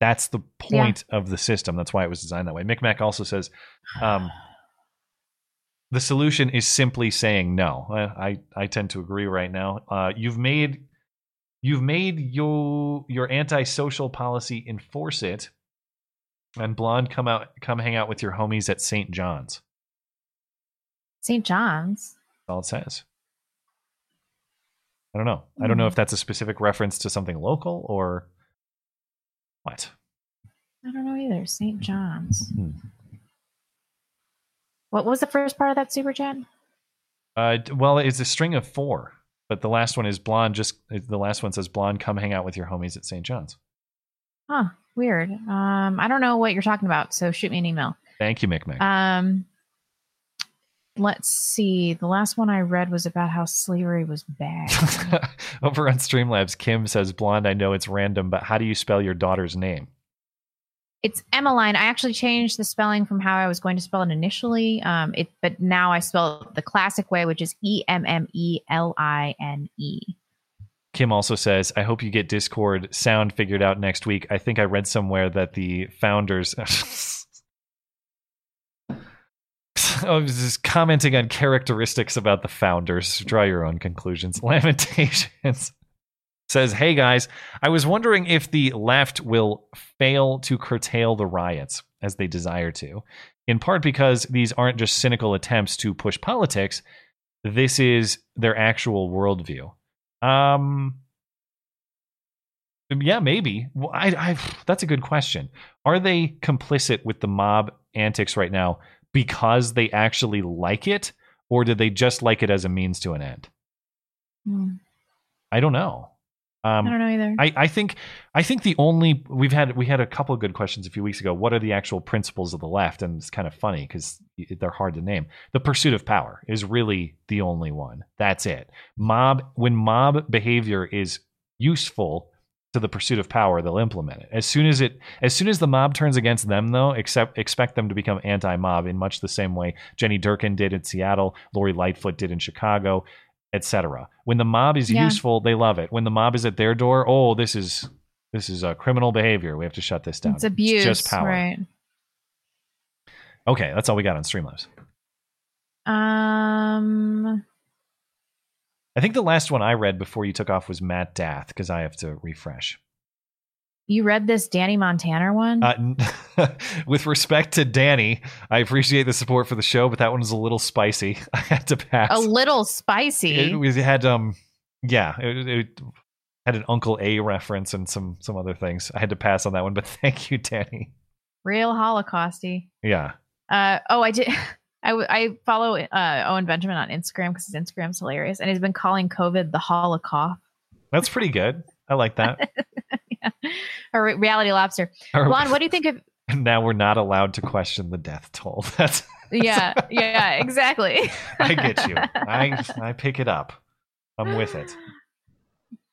That's the point yeah. of the system. That's why it was designed that way. MicMac also says um, the solution is simply saying no. I, I, I tend to agree right now. Uh, you've made you've made your your anti-social policy, enforce it. And Blonde, come out, come hang out with your homies at Saint John's. Saint John's? That's all it says. I don't know. Mm. I don't know if that's a specific reference to something local or what. I don't know either. Saint John's. Mm. What was the first part of that super chat? Uh, well, it's a string of four, but the last one is Blonde. Just the last one says Blonde, come hang out with your homies at Saint John's. Huh. Weird. Um, I don't know what you're talking about, so shoot me an email. Thank you, MicMac. Um, let's see. The last one I read was about how slavery was bad. Over on Streamlabs, Kim says, Blonde, I know it's random, but how do you spell your daughter's name? It's Emmeline. I actually changed the spelling from how I was going to spell it initially, um, it, but now I spell it the classic way, which is E M M E L I N E. Kim also says, I hope you get Discord sound figured out next week. I think I read somewhere that the founders... I was just commenting on characteristics about the founders. Draw your own conclusions. Lamentations says, hey guys, I was wondering if the left will fail to curtail the riots as they desire to, in part because these aren't just cynical attempts to push politics. This is their actual worldview. Um, Yeah, maybe. Well, I, I, that's a good question. Are they complicit with the mob antics right now because they actually like it, or do they just like it as a means to an end? Mm. I don't know. Um, I don't know either. I, I think I think the only we've had we had a couple of good questions a few weeks ago. What are the actual principles of the left? And it's kind of funny because they're hard to name. The pursuit of power is really the only one. That's it. Mob when mob behavior is useful to the pursuit of power, they'll implement it. As soon as it as soon as the mob turns against them, though, except expect them to become anti-mob in much the same way Jenny Durkan did in Seattle, Lori Lightfoot did in Chicago, et cetera. When the mob is yeah. useful, they love it. When the mob is at their door, oh, this is this is a criminal behavior. We have to shut this down. It's abuse, it's just power. Right? Okay, that's all we got on Streamlabs. Um, I think the last one I read before you took off was Matt Dath, because I have to refresh. You read this Danny Montaner one? Uh, with respect to Danny, I appreciate the support for the show, but that one was a little spicy. I had to pass. A little spicy? It, it had, um, yeah, it, it had an Uncle A reference and some some other things. I had to pass on that one, but thank you, Danny. Real Holocausty. Yeah. Uh, oh, I did. I, I follow uh, Owen Benjamin on Instagram because his Instagram's hilarious, and he's been calling COVID the Holocaust. That's pretty good. I like that. Yeah. Or re- reality lobster. Or, Blonde, what do you think of? Now we're not allowed to question the death toll. That's, that's yeah, yeah, exactly. I get you. I I pick it up. I'm with it.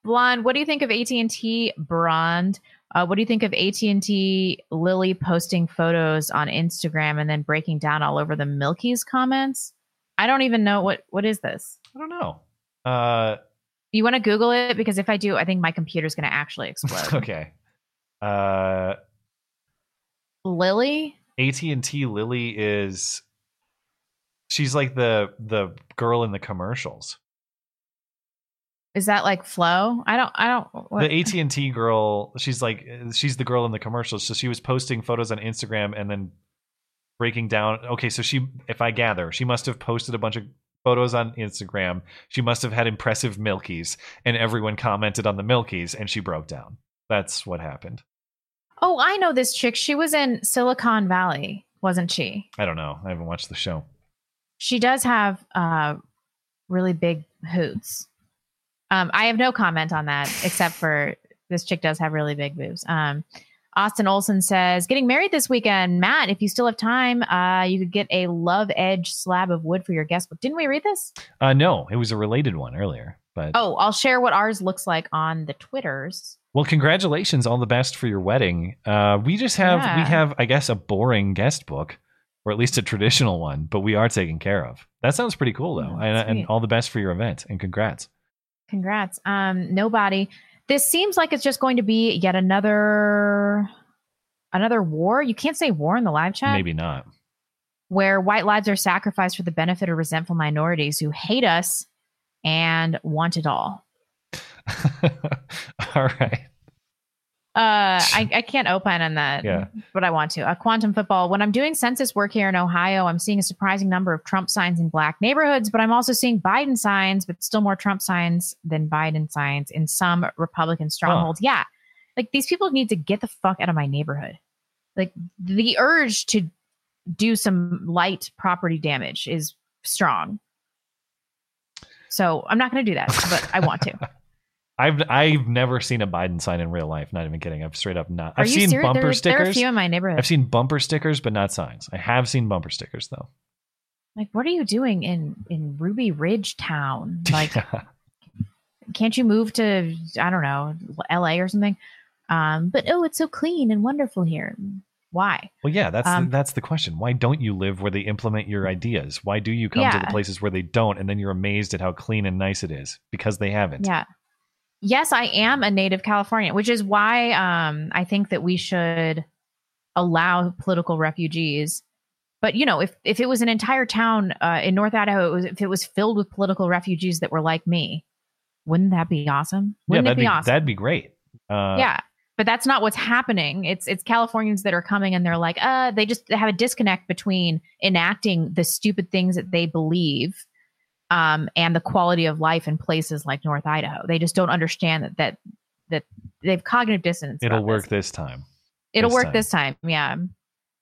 Blonde, what do you think of A T and T Brond? Uh, what do you think of A T and T Lily posting photos on Instagram and then breaking down all over the Milky's comments? I don't even know what what is this. I don't know. Uh. You want to Google it? Because if I do, I think my computer's going to actually explode. Okay. Uh, Lily? A T and T Lily is... She's like the the girl in the commercials. Is that like Flo? I don't... I don't. What? The A T and T girl, she's like... She's the girl in the commercials. So she was posting photos on Instagram and then breaking down... Okay, so she... If I gather, she must have posted a bunch of... photos on Instagram. She must have had impressive Milkies, and everyone commented on the Milkies, and she broke down. That's what happened. Oh, I know this chick. She was in Silicon Valley, wasn't she? I don't know. I haven't watched the show. She does have uh, really big hoots. Um, I have no comment on that, except for this chick does have really big boobs. Um, Austin Olson says, getting married this weekend. Matt, if you still have time, uh, you could get a Love Edge slab of wood for your guest book. Didn't we read this? Uh, no, it was a related one earlier. But oh, I'll share what ours looks like on the Twitters. Well, congratulations. All the best for your wedding. Uh, we just have, yeah. we have, I guess, a boring guest book, or at least a traditional one, but we are taken care of. That sounds pretty cool, though. Oh, and, and all the best for your event. And congrats. Congrats. Um, nobody... This seems like it's just going to be yet another another war. You can't say war in the live chat. Maybe not. Where white lives are sacrificed for the benefit of resentful minorities who hate us and want it all. All right. Uh, I, I can't opine on that, yeah. But I want to. Uh, quantum football. When I'm doing census work here in Ohio, I'm seeing a surprising number of Trump signs in black neighborhoods, but I'm also seeing Biden signs, but still more Trump signs than Biden signs in some Republican strongholds. Oh. Yeah. Like, these people need to get the fuck out of my neighborhood. Like, the urge to do some light property damage is strong. So I'm not going to do that, but I want to. I've I've never seen a Biden sign in real life. Not even kidding. I've straight up not. I've seen serious? bumper there, stickers. There are a few in my neighborhood. I've seen bumper stickers, but not signs. I have seen bumper stickers, though. Like, what are you doing in, in Ruby Ridge town? Like, yeah. Can't you move to, I don't know, L A or something? Um, but, oh, it's so clean and wonderful here. Why? Well, yeah, that's um, the, that's the question. Why don't you live where they implement your ideas? Why do you come yeah. to the places where they don't? And then you're amazed at how clean and nice it is because they haven't. Yeah. Yes, I am a native Californian, which is why um, I think that we should allow political refugees. But, you know, if, if it was an entire town uh, in North Idaho, it was, if it was filled with political refugees that were like me, wouldn't that be awesome? Wouldn't yeah, that'd it be, be awesome? That'd be great. Uh, yeah, but that's not what's happening. It's it's Californians that are coming and they're like, uh, they just have a disconnect between enacting the stupid things that they believe Um, and the quality of life in places like North Idaho. They just don't understand that, that that they have cognitive dissonance. It'll work this. this time. It'll this work time. this time. Yeah.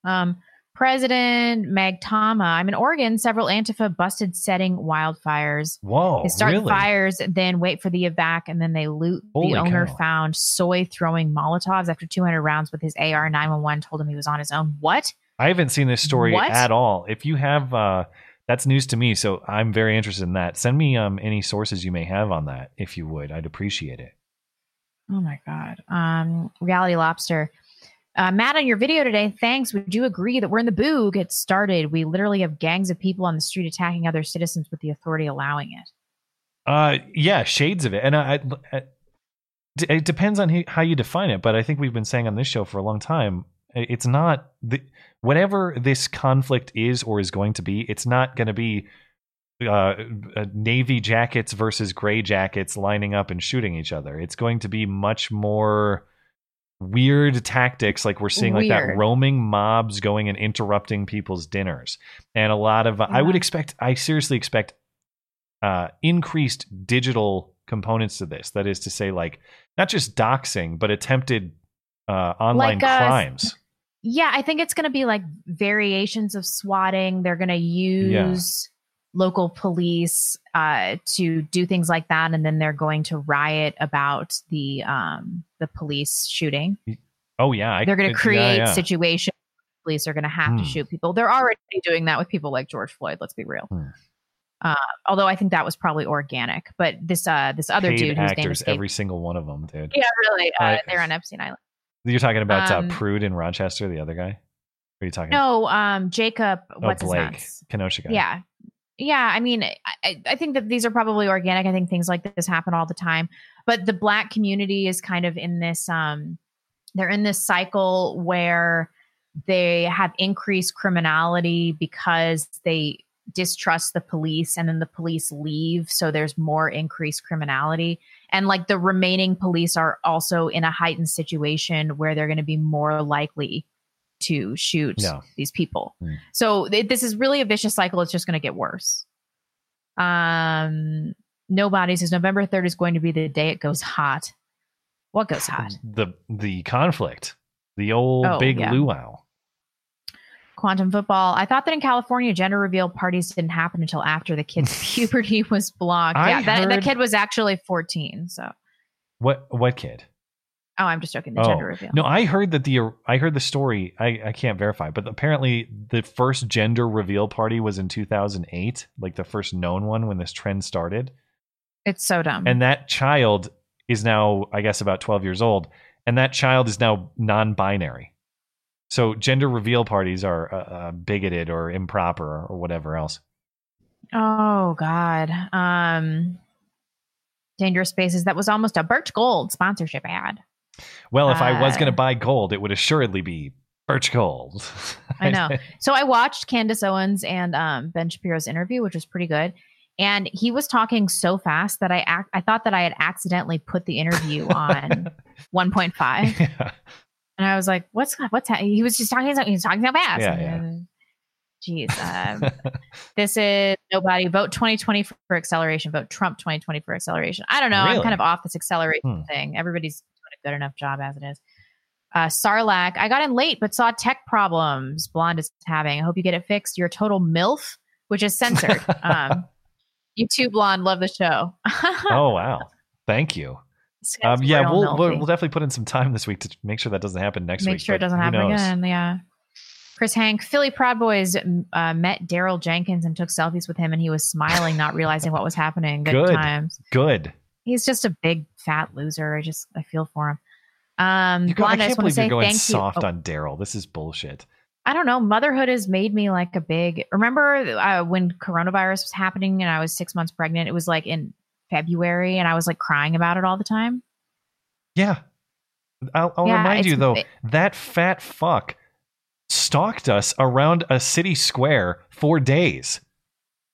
Um, President Magtama. I'm in Oregon. Several Antifa busted setting wildfires. Whoa. They start really? fires, then wait for the evac, and then they loot. Holy the owner cow. found Soy throwing Molotovs after two hundred rounds with his A R nine one one, told him he was on his own. What? I haven't seen this story what? at all. If you have, uh, that's news to me, so I'm very interested in that. Send me um, any sources you may have on that, if you would. I'd appreciate it. Oh, my God. Um, Reality Lobster. Uh, Matt, on your video today, thanks. Would you agree that we're in the boo? Get started. We literally have gangs of people on the street attacking other citizens with the authority allowing it. Uh, yeah, shades of it. And I, I, it depends on how you define it, but I think we've been saying on this show for a long time, it's not the, whatever this conflict is or is going to be, it's not going to be uh, Navy jackets versus gray jackets lining up and shooting each other. It's going to be much more weird tactics like we're seeing, weird. like that roaming mobs going and interrupting people's dinners. And a lot of, yeah. I would expect, I seriously expect uh, increased digital components to this. That is to say, like, not just doxing, but attempted Uh, online like, uh, crimes. Yeah, I think it's going to be like variations of swatting. They're going to use yeah. local police uh, to do things like that, and then they're going to riot about the um, the police shooting. Oh yeah, I, they're going to create yeah, yeah. situations. Police are going to have mm. to shoot people. They're already doing that with people like George Floyd. Let's be real. Mm. Uh, although I think that was probably organic, but this uh, this other Paid dude, actors, whose name is every single one of them, dude. Yeah, really. Uh, I, they're on Epstein Island. You're talking about um, uh, Prude in Rochester, the other guy? What are you talking no, about? No, um, Jacob, what's oh, Blake, his name? Kenosha guy. Yeah. Yeah, I mean, I, I think that these are probably organic. I think things like this happen all the time. But the black community is kind of in this, um, they're in this cycle where they have increased criminality because they distrust the police, and then the police leave. So there's more increased criminality. And like the remaining police are also in a heightened situation where they're going to be more likely to shoot yeah. these people. Mm. So th- this is really a vicious cycle. It's just going to get worse. Um, nobody says November third is going to be the day it goes hot. What goes hot? The the conflict, the old oh, big yeah. luau. Quantum football. I thought that in California, gender reveal parties didn't happen until after the kid's puberty was blocked. I yeah, that, that kid was actually fourteen. So, what? What kid? Oh, I'm just joking. The oh. gender reveal. No, I heard that the I heard the story. I, I can't verify, but apparently the first gender reveal party was in two thousand eight, like the first known one when this trend started. It's so dumb. And that child is now, I guess, about twelve years old, and that child is now non-binary. So gender reveal parties are uh, bigoted or improper or whatever else. Oh, God. Um, Dangerous Spaces. That was almost a Birch Gold sponsorship ad. Well, if uh, I was going to buy gold, it would assuredly be Birch Gold. I know. So I watched Candace Owens and um, Ben Shapiro's interview, which was pretty good. And he was talking so fast that I ac- I thought that I had accidentally put the interview on one point five. Yeah. And I was like, "What's what's ha-? He was just talking. He was talking so fast." Yeah, yeah. Jeez, um, this is nobody. Vote twenty twenty for acceleration. Vote Trump twenty twenty for acceleration. I don't know. Really? I'm kind of off this acceleration hmm. thing. Everybody's doing a good enough job as it is. Uh, Sarlacc, I got in late but saw tech problems Blonde is having. I hope you get it fixed. You're a total MILF, which is censored. um, you too, Blonde. Love the show. Oh wow! Thank you. Um, yeah, we'll, we'll we'll definitely put in some time this week to make sure that doesn't happen next make week. Make sure it doesn't happen knows? again. Yeah. Chris Hank, Philly Proud Boys uh, met Daryl Jenkins and took selfies with him, and he was smiling, not realizing what was happening. Good, Good times. Good. He's just a big fat loser. I just I feel for him. Um, go, Blonde, I can't I believe you're going soft you. on Daryl. This is bullshit. I don't know. Motherhood has made me like a big. Remember uh, when coronavirus was happening and I was six months pregnant? It was like in February, and I was like crying about it all the time. Yeah. I'll, I'll yeah, remind you though, it, that fat fuck stalked us around a city square for days.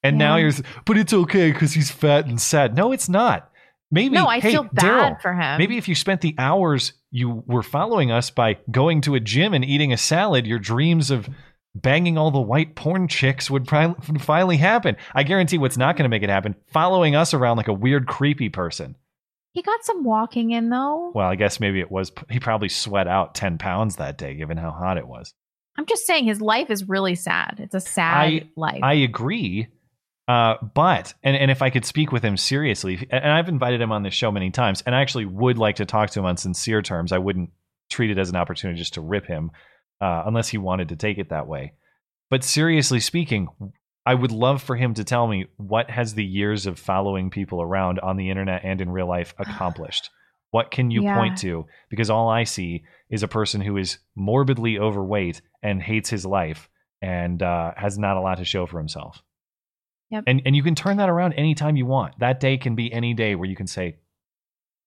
And yeah. now you're, but it's okay because he's fat and sad. No, it's not. Maybe no, I hey, feel bad Daryl, for him. Maybe if you spent the hours you were following us by going to a gym and eating a salad, your dreams of banging all the white porn chicks would pri- finally happen. I guarantee what's not going to make it happen, following us around like a weird, creepy person. He got some walking in, though. Well, I guess maybe it was. He probably sweat out ten pounds that day, given how hot it was. I'm just saying his life is really sad. It's a sad I, life. I agree. Uh, but and, and if I could speak with him seriously, and I've invited him on this show many times, and I actually would like to talk to him on sincere terms. I wouldn't treat it as an opportunity just to rip him uh, unless he wanted to take it that way. But seriously speaking, I would love for him to tell me, what has the years of following people around on the internet and in real life accomplished? What can you yeah. point to? Because all I see is a person who is morbidly overweight and hates his life and uh, has not a lot to show for himself. Yep. And and you can turn that around anytime you want. That day can be any day where you can say,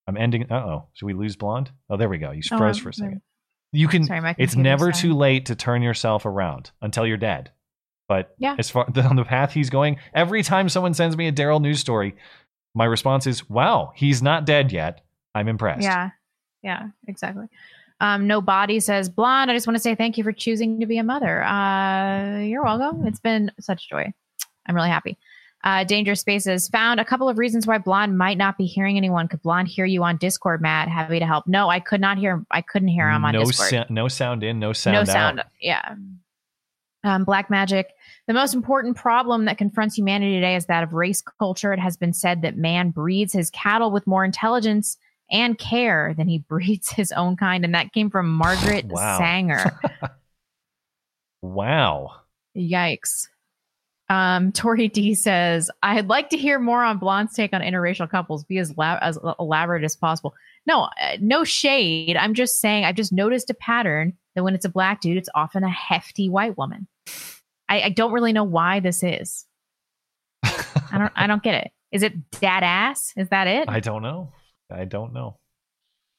I'm ending. Uh-oh. Should we lose Blonde? Oh, there we go. You oh, froze I'm, for a second. You can. Sorry, my it's never too late to turn yourself around until you're dead. But yeah. as far on the path he's going, every time someone sends me a Daryl news story, my response is, wow, he's not dead yet. I'm impressed. Yeah, yeah, exactly. Um, no Body says, Blonde, I just want to say thank you for choosing to be a mother. Uh, you're welcome. It's been such joy. I'm really happy. Uh, Dangerous Spaces found a couple of reasons why Blonde might not be hearing anyone. Could Blonde hear you on Discord, Matt? Happy to help. No, I could not hear him. I couldn't hear him on no Discord. Sa- no sound in, no sound no out. No sound. Yeah. Um, Black Magic. The most important problem that confronts humanity today is that of race culture. It has been said that man breeds his cattle with more intelligence and care than he breeds his own kind. And that came from Margaret wow. Sanger. Wow. Yikes. Um, Tori D says, I'd like to hear more on Blonde's take on interracial couples. Be as, lab- as elaborate as possible. No, uh, no shade. I'm just saying, I've just noticed a pattern that when it's a black dude, it's often a hefty white woman. I, I don't really know why this is. I don't I don't get it. Is it dad ass? Is that it? I don't know. I don't know.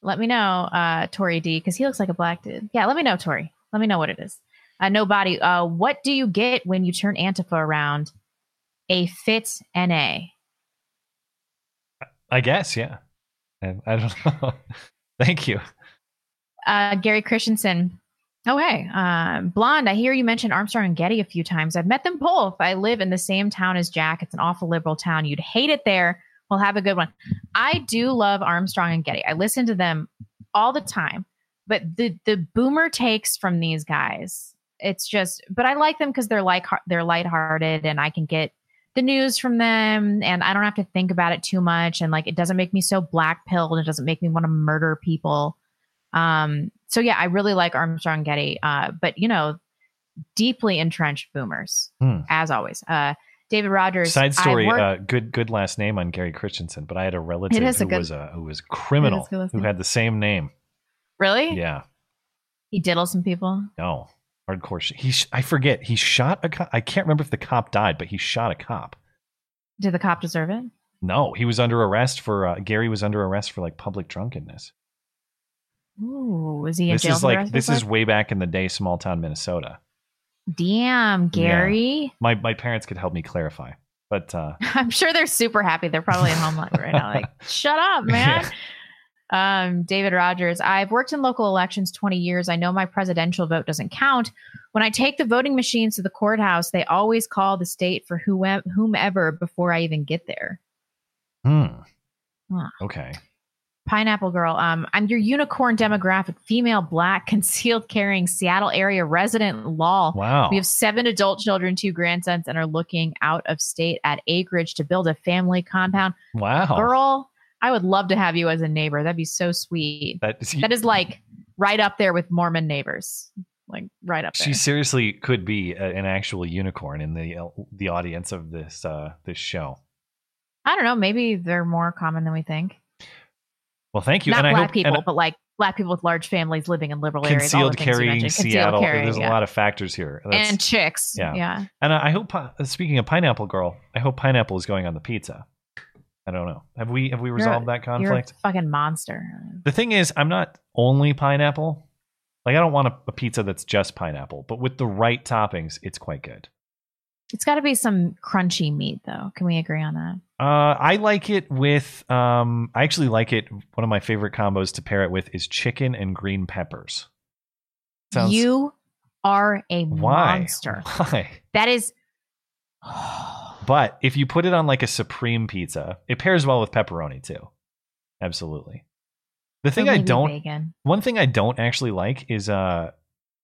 Let me know, uh, Tori D, because he looks like a black dude. Yeah, let me know, Tori. Let me know what it is. Uh, nobody. Uh, what do you get when you turn Antifa around? A fit N A. I guess, yeah. I, I don't know. Thank you. Uh, Gary Christensen. Oh, hey, um, Blonde, I hear you mentioned Armstrong and Getty a few times. I've met them both. I live in the same town as Jack. It's an awful liberal town. You'd hate it there. Well, have a good one. I do love Armstrong and Getty. I listen to them all the time. But the the boomer takes from these guys, it's just, but I like them because they're like they're lighthearted and I can get the news from them and I don't have to think about it too much. And like, it doesn't make me so black-pilled. It doesn't make me want to murder people. Um, so yeah, I really like Armstrong Getty, uh, but you know, deeply entrenched boomers hmm. as always. Uh, David Rogers. Side story, worked, uh, good, good last name on Gary Christensen, but I had a relative who a good, was a, who was a criminal who had the same name. Really? Yeah. He diddled some people. No, hardcore. Sh- he, sh- I forget. He shot a cop. I can't remember if the cop died, but he shot a cop. Did the cop deserve it? No, he was under arrest for, uh, Gary was under arrest for like public drunkenness. Ooh, was he in this jail? Is for like, the rest this of his life? Is way back in the day, small town Minnesota. Damn, Gary. Yeah. My my parents could help me clarify, but uh, I'm sure they're super happy. They're probably at home right now. Like, shut up, man. Yeah. Um, David Rogers. I've worked in local elections twenty years. I know my presidential vote doesn't count. When I take the voting machines to the courthouse, they always call the state for whomever before I even get there. Hmm. Huh. Okay. Pineapple Girl, um, I'm your unicorn demographic, female, black, concealed carrying, Seattle area resident, lol. Wow. We have seven adult children, two grandsons, and are looking out of state at acreage to build a family compound. Wow. Girl, I would love to have you as a neighbor. That'd be so sweet. That is, that is like right up there with Mormon neighbors. Like right up there. She seriously could be a, an actual unicorn in the the audience of this uh, this show. I don't know. Maybe they're more common than we think. Well, thank you. Not and black I hope, people, and, but like black people with large families living in liberal areas. Concealed carrying Seattle. Carrying, There's yeah. a lot of factors here. That's, and chicks. Yeah. yeah. And I hope, speaking of Pineapple Girl, I hope pineapple is going on the pizza. I don't know. Have we have we resolved you're, that conflict? You're a fucking monster. The thing is, I'm not only pineapple. Like, I don't want a, a pizza that's just pineapple, but with the right toppings, it's quite good. It's got to be some crunchy meat, though. Can we agree on that? Uh, I like it with, um, I actually like it. One of my favorite combos to pair it with is chicken and green peppers. Sounds... You are a Why? monster. Why? That is. But if you put it on like a supreme pizza, it pairs well with pepperoni, too. Absolutely. The thing I don't, bacon. one thing I don't actually like is uh,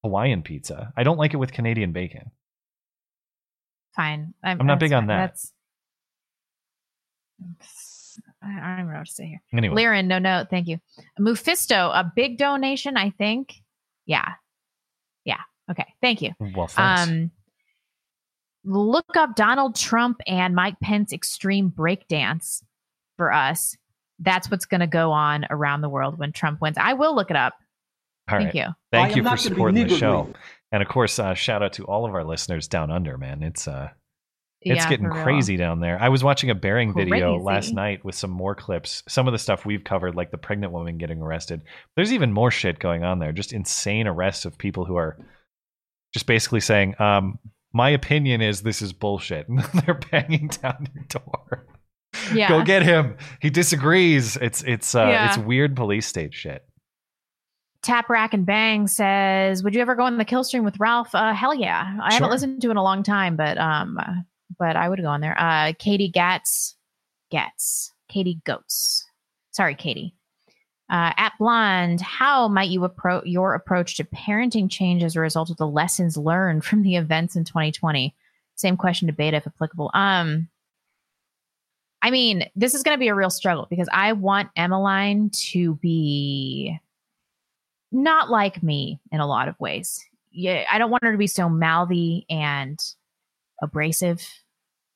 Hawaiian pizza. I don't like it with Canadian bacon. Fine. I'm, I'm not big fine. on that. That's, I don't even know what to say here. Anyway. Liren, no, no, thank you. Mufisto, a big donation, I think. Yeah. Yeah. Okay. Thank you. Well, thanks. Um, look up Donald Trump and Mike Pence extreme breakdance for us. That's what's going to go on around the world when Trump wins. I will look it up. All Thank right. you. Thank I you for supporting the show. And of course, uh, shout out to all of our listeners down under, man. It's uh, it's yeah, getting crazy down there. I was watching a Bering crazy. video last night with some more clips. Some of the stuff we've covered, like the pregnant woman getting arrested. There's even more shit going on there. Just insane arrests of people who are just basically saying, um, my opinion is this is bullshit. And they're banging down your door. Yeah. Go get him. He disagrees. It's it's uh, yeah. it's weird police state shit. Tap Rack and Bang says, "Would you ever go on the kill stream with Ralph?" Uh, hell yeah. I sure. haven't listened to it in a long time, but um, but I would go on there. Uh, Katie Gatz, Gatz, Katie Goats. Sorry, Katie. Uh, at Blonde, how might you approach your approach to parenting change as a result of the lessons learned from the events in twenty twenty? Same question to Beta, if applicable. Um. I mean, this is going to be a real struggle because I want Emmeline to be not like me in a lot of ways. Yeah, I don't want her to be so mouthy and abrasive.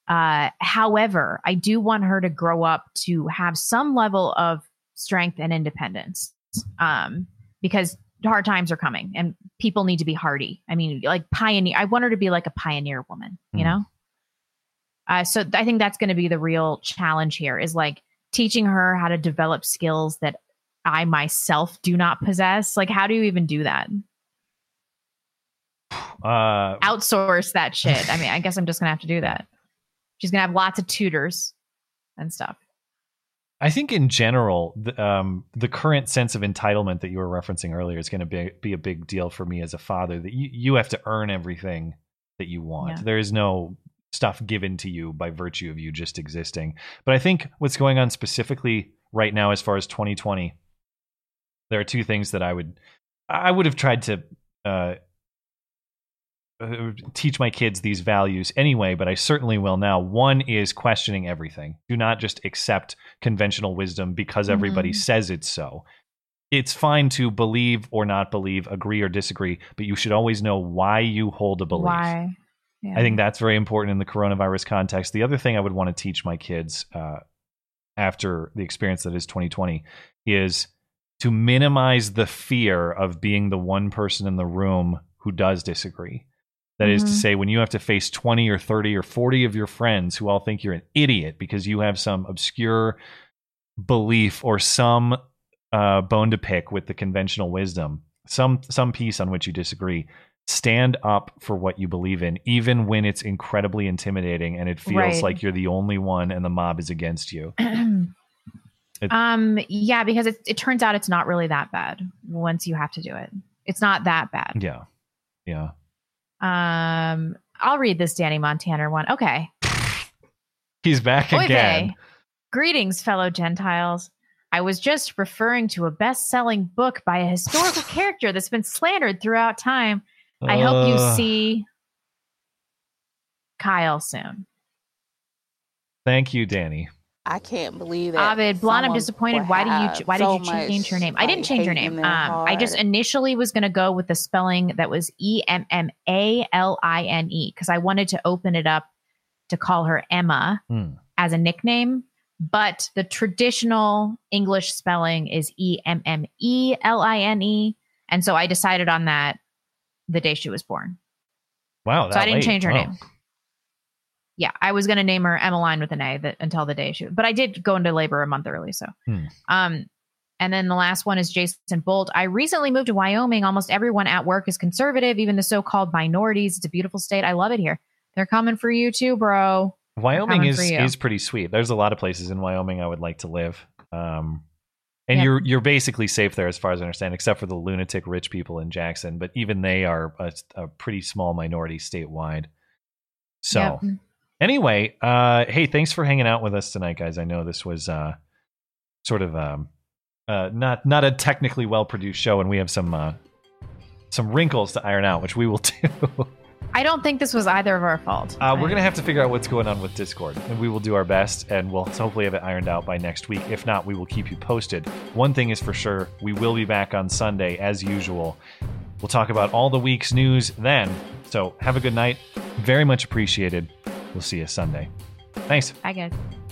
Uh, however, I do want her to grow up to have some level of strength and independence um, because hard times are coming and people need to be hardy. I mean, like pioneer. I want her to be like a pioneer woman, mm. you know? Uh, so I think that's going to be the real challenge here is like teaching her how to develop skills that I myself do not possess. Like, how do you even do that? Uh, Outsource that shit. I mean, I guess I'm just going to have to do that. She's going to have lots of tutors and stuff. I think in general, the, um, the current sense of entitlement that you were referencing earlier is going to be, be a big deal for me as a father, that you, you have to earn everything that you want. Yeah. There is no stuff given to you by virtue of you just existing. But I think what's going on specifically right now, as far as twenty twenty, there are two things that I would, I would have tried to uh, teach my kids these values anyway, but I certainly will now. One is questioning everything. Do not just accept conventional wisdom because everybody mm-hmm. says it's so. It's fine to believe or not believe, agree or disagree, but you should always know why you hold a belief. Why? Yeah. I think that's very important in the coronavirus context. The other thing I would want to teach my kids uh, after the experience that is twenty twenty is to minimize the fear of being the one person in the room who does disagree. That mm-hmm. is to say, when you have to face twenty or thirty or forty of your friends who all think you're an idiot because you have some obscure belief or some uh, bone to pick with the conventional wisdom, some some piece on which you disagree. Stand up for what you believe in, even when it's incredibly intimidating and it feels right. like you're the only one and the mob is against you. it, um, yeah, because it, it turns out it's not really that bad once you have to do it. It's not that bad. Yeah. Yeah. Um, I'll read this Danny Montaner one. Okay. He's back Oy again. Vey. Greetings, fellow Gentiles. I was just referring to a best-selling book by a historical character that's been slandered throughout time. I hope you see Kyle soon. Thank you, Danny. I can't believe it. Ovid, Blonde, I'm disappointed. Why do you? Why so did you change your name? I didn't change your name. Um, I just initially was going to go with the spelling that was E M M A L I N E because I wanted to open it up to call her Emma hmm. as a nickname. But the traditional English spelling is E M M E L I N E. And so I decided on that the day she was born. Wow. So I didn't late. change her oh. name. Yeah. I was going to name her Emmeline with an A that, until the day she, but I did go into labor a month early. So, hmm. um, and then the last one is Jason Bolt. I recently moved to Wyoming. Almost everyone at work is conservative, even the so-called minorities. It's a beautiful state. I love it here. They're coming for you too, bro. Wyoming is, is pretty sweet. There's a lot of places in Wyoming I would like to live. Um, And yeah. you're you're basically safe there, as far as I understand, except for the lunatic rich people in Jackson. But even they are a, a pretty small minority statewide. So yeah. anyway, uh, hey, thanks for hanging out with us tonight, guys. I know this was uh, sort of um, uh, not not a technically well-produced show, and we have some uh, some wrinkles to iron out, which we will do. I don't think this was either of our fault. Uh, we're going to have to figure out what's going on with Discord, and we will do our best, and we'll hopefully have it ironed out by next week. If not, we will keep you posted. One thing is for sure, we will be back on Sunday, as usual. We'll talk about all the week's news then. So have a good night. Very much appreciated. We'll see you Sunday. Thanks. Bye, guys.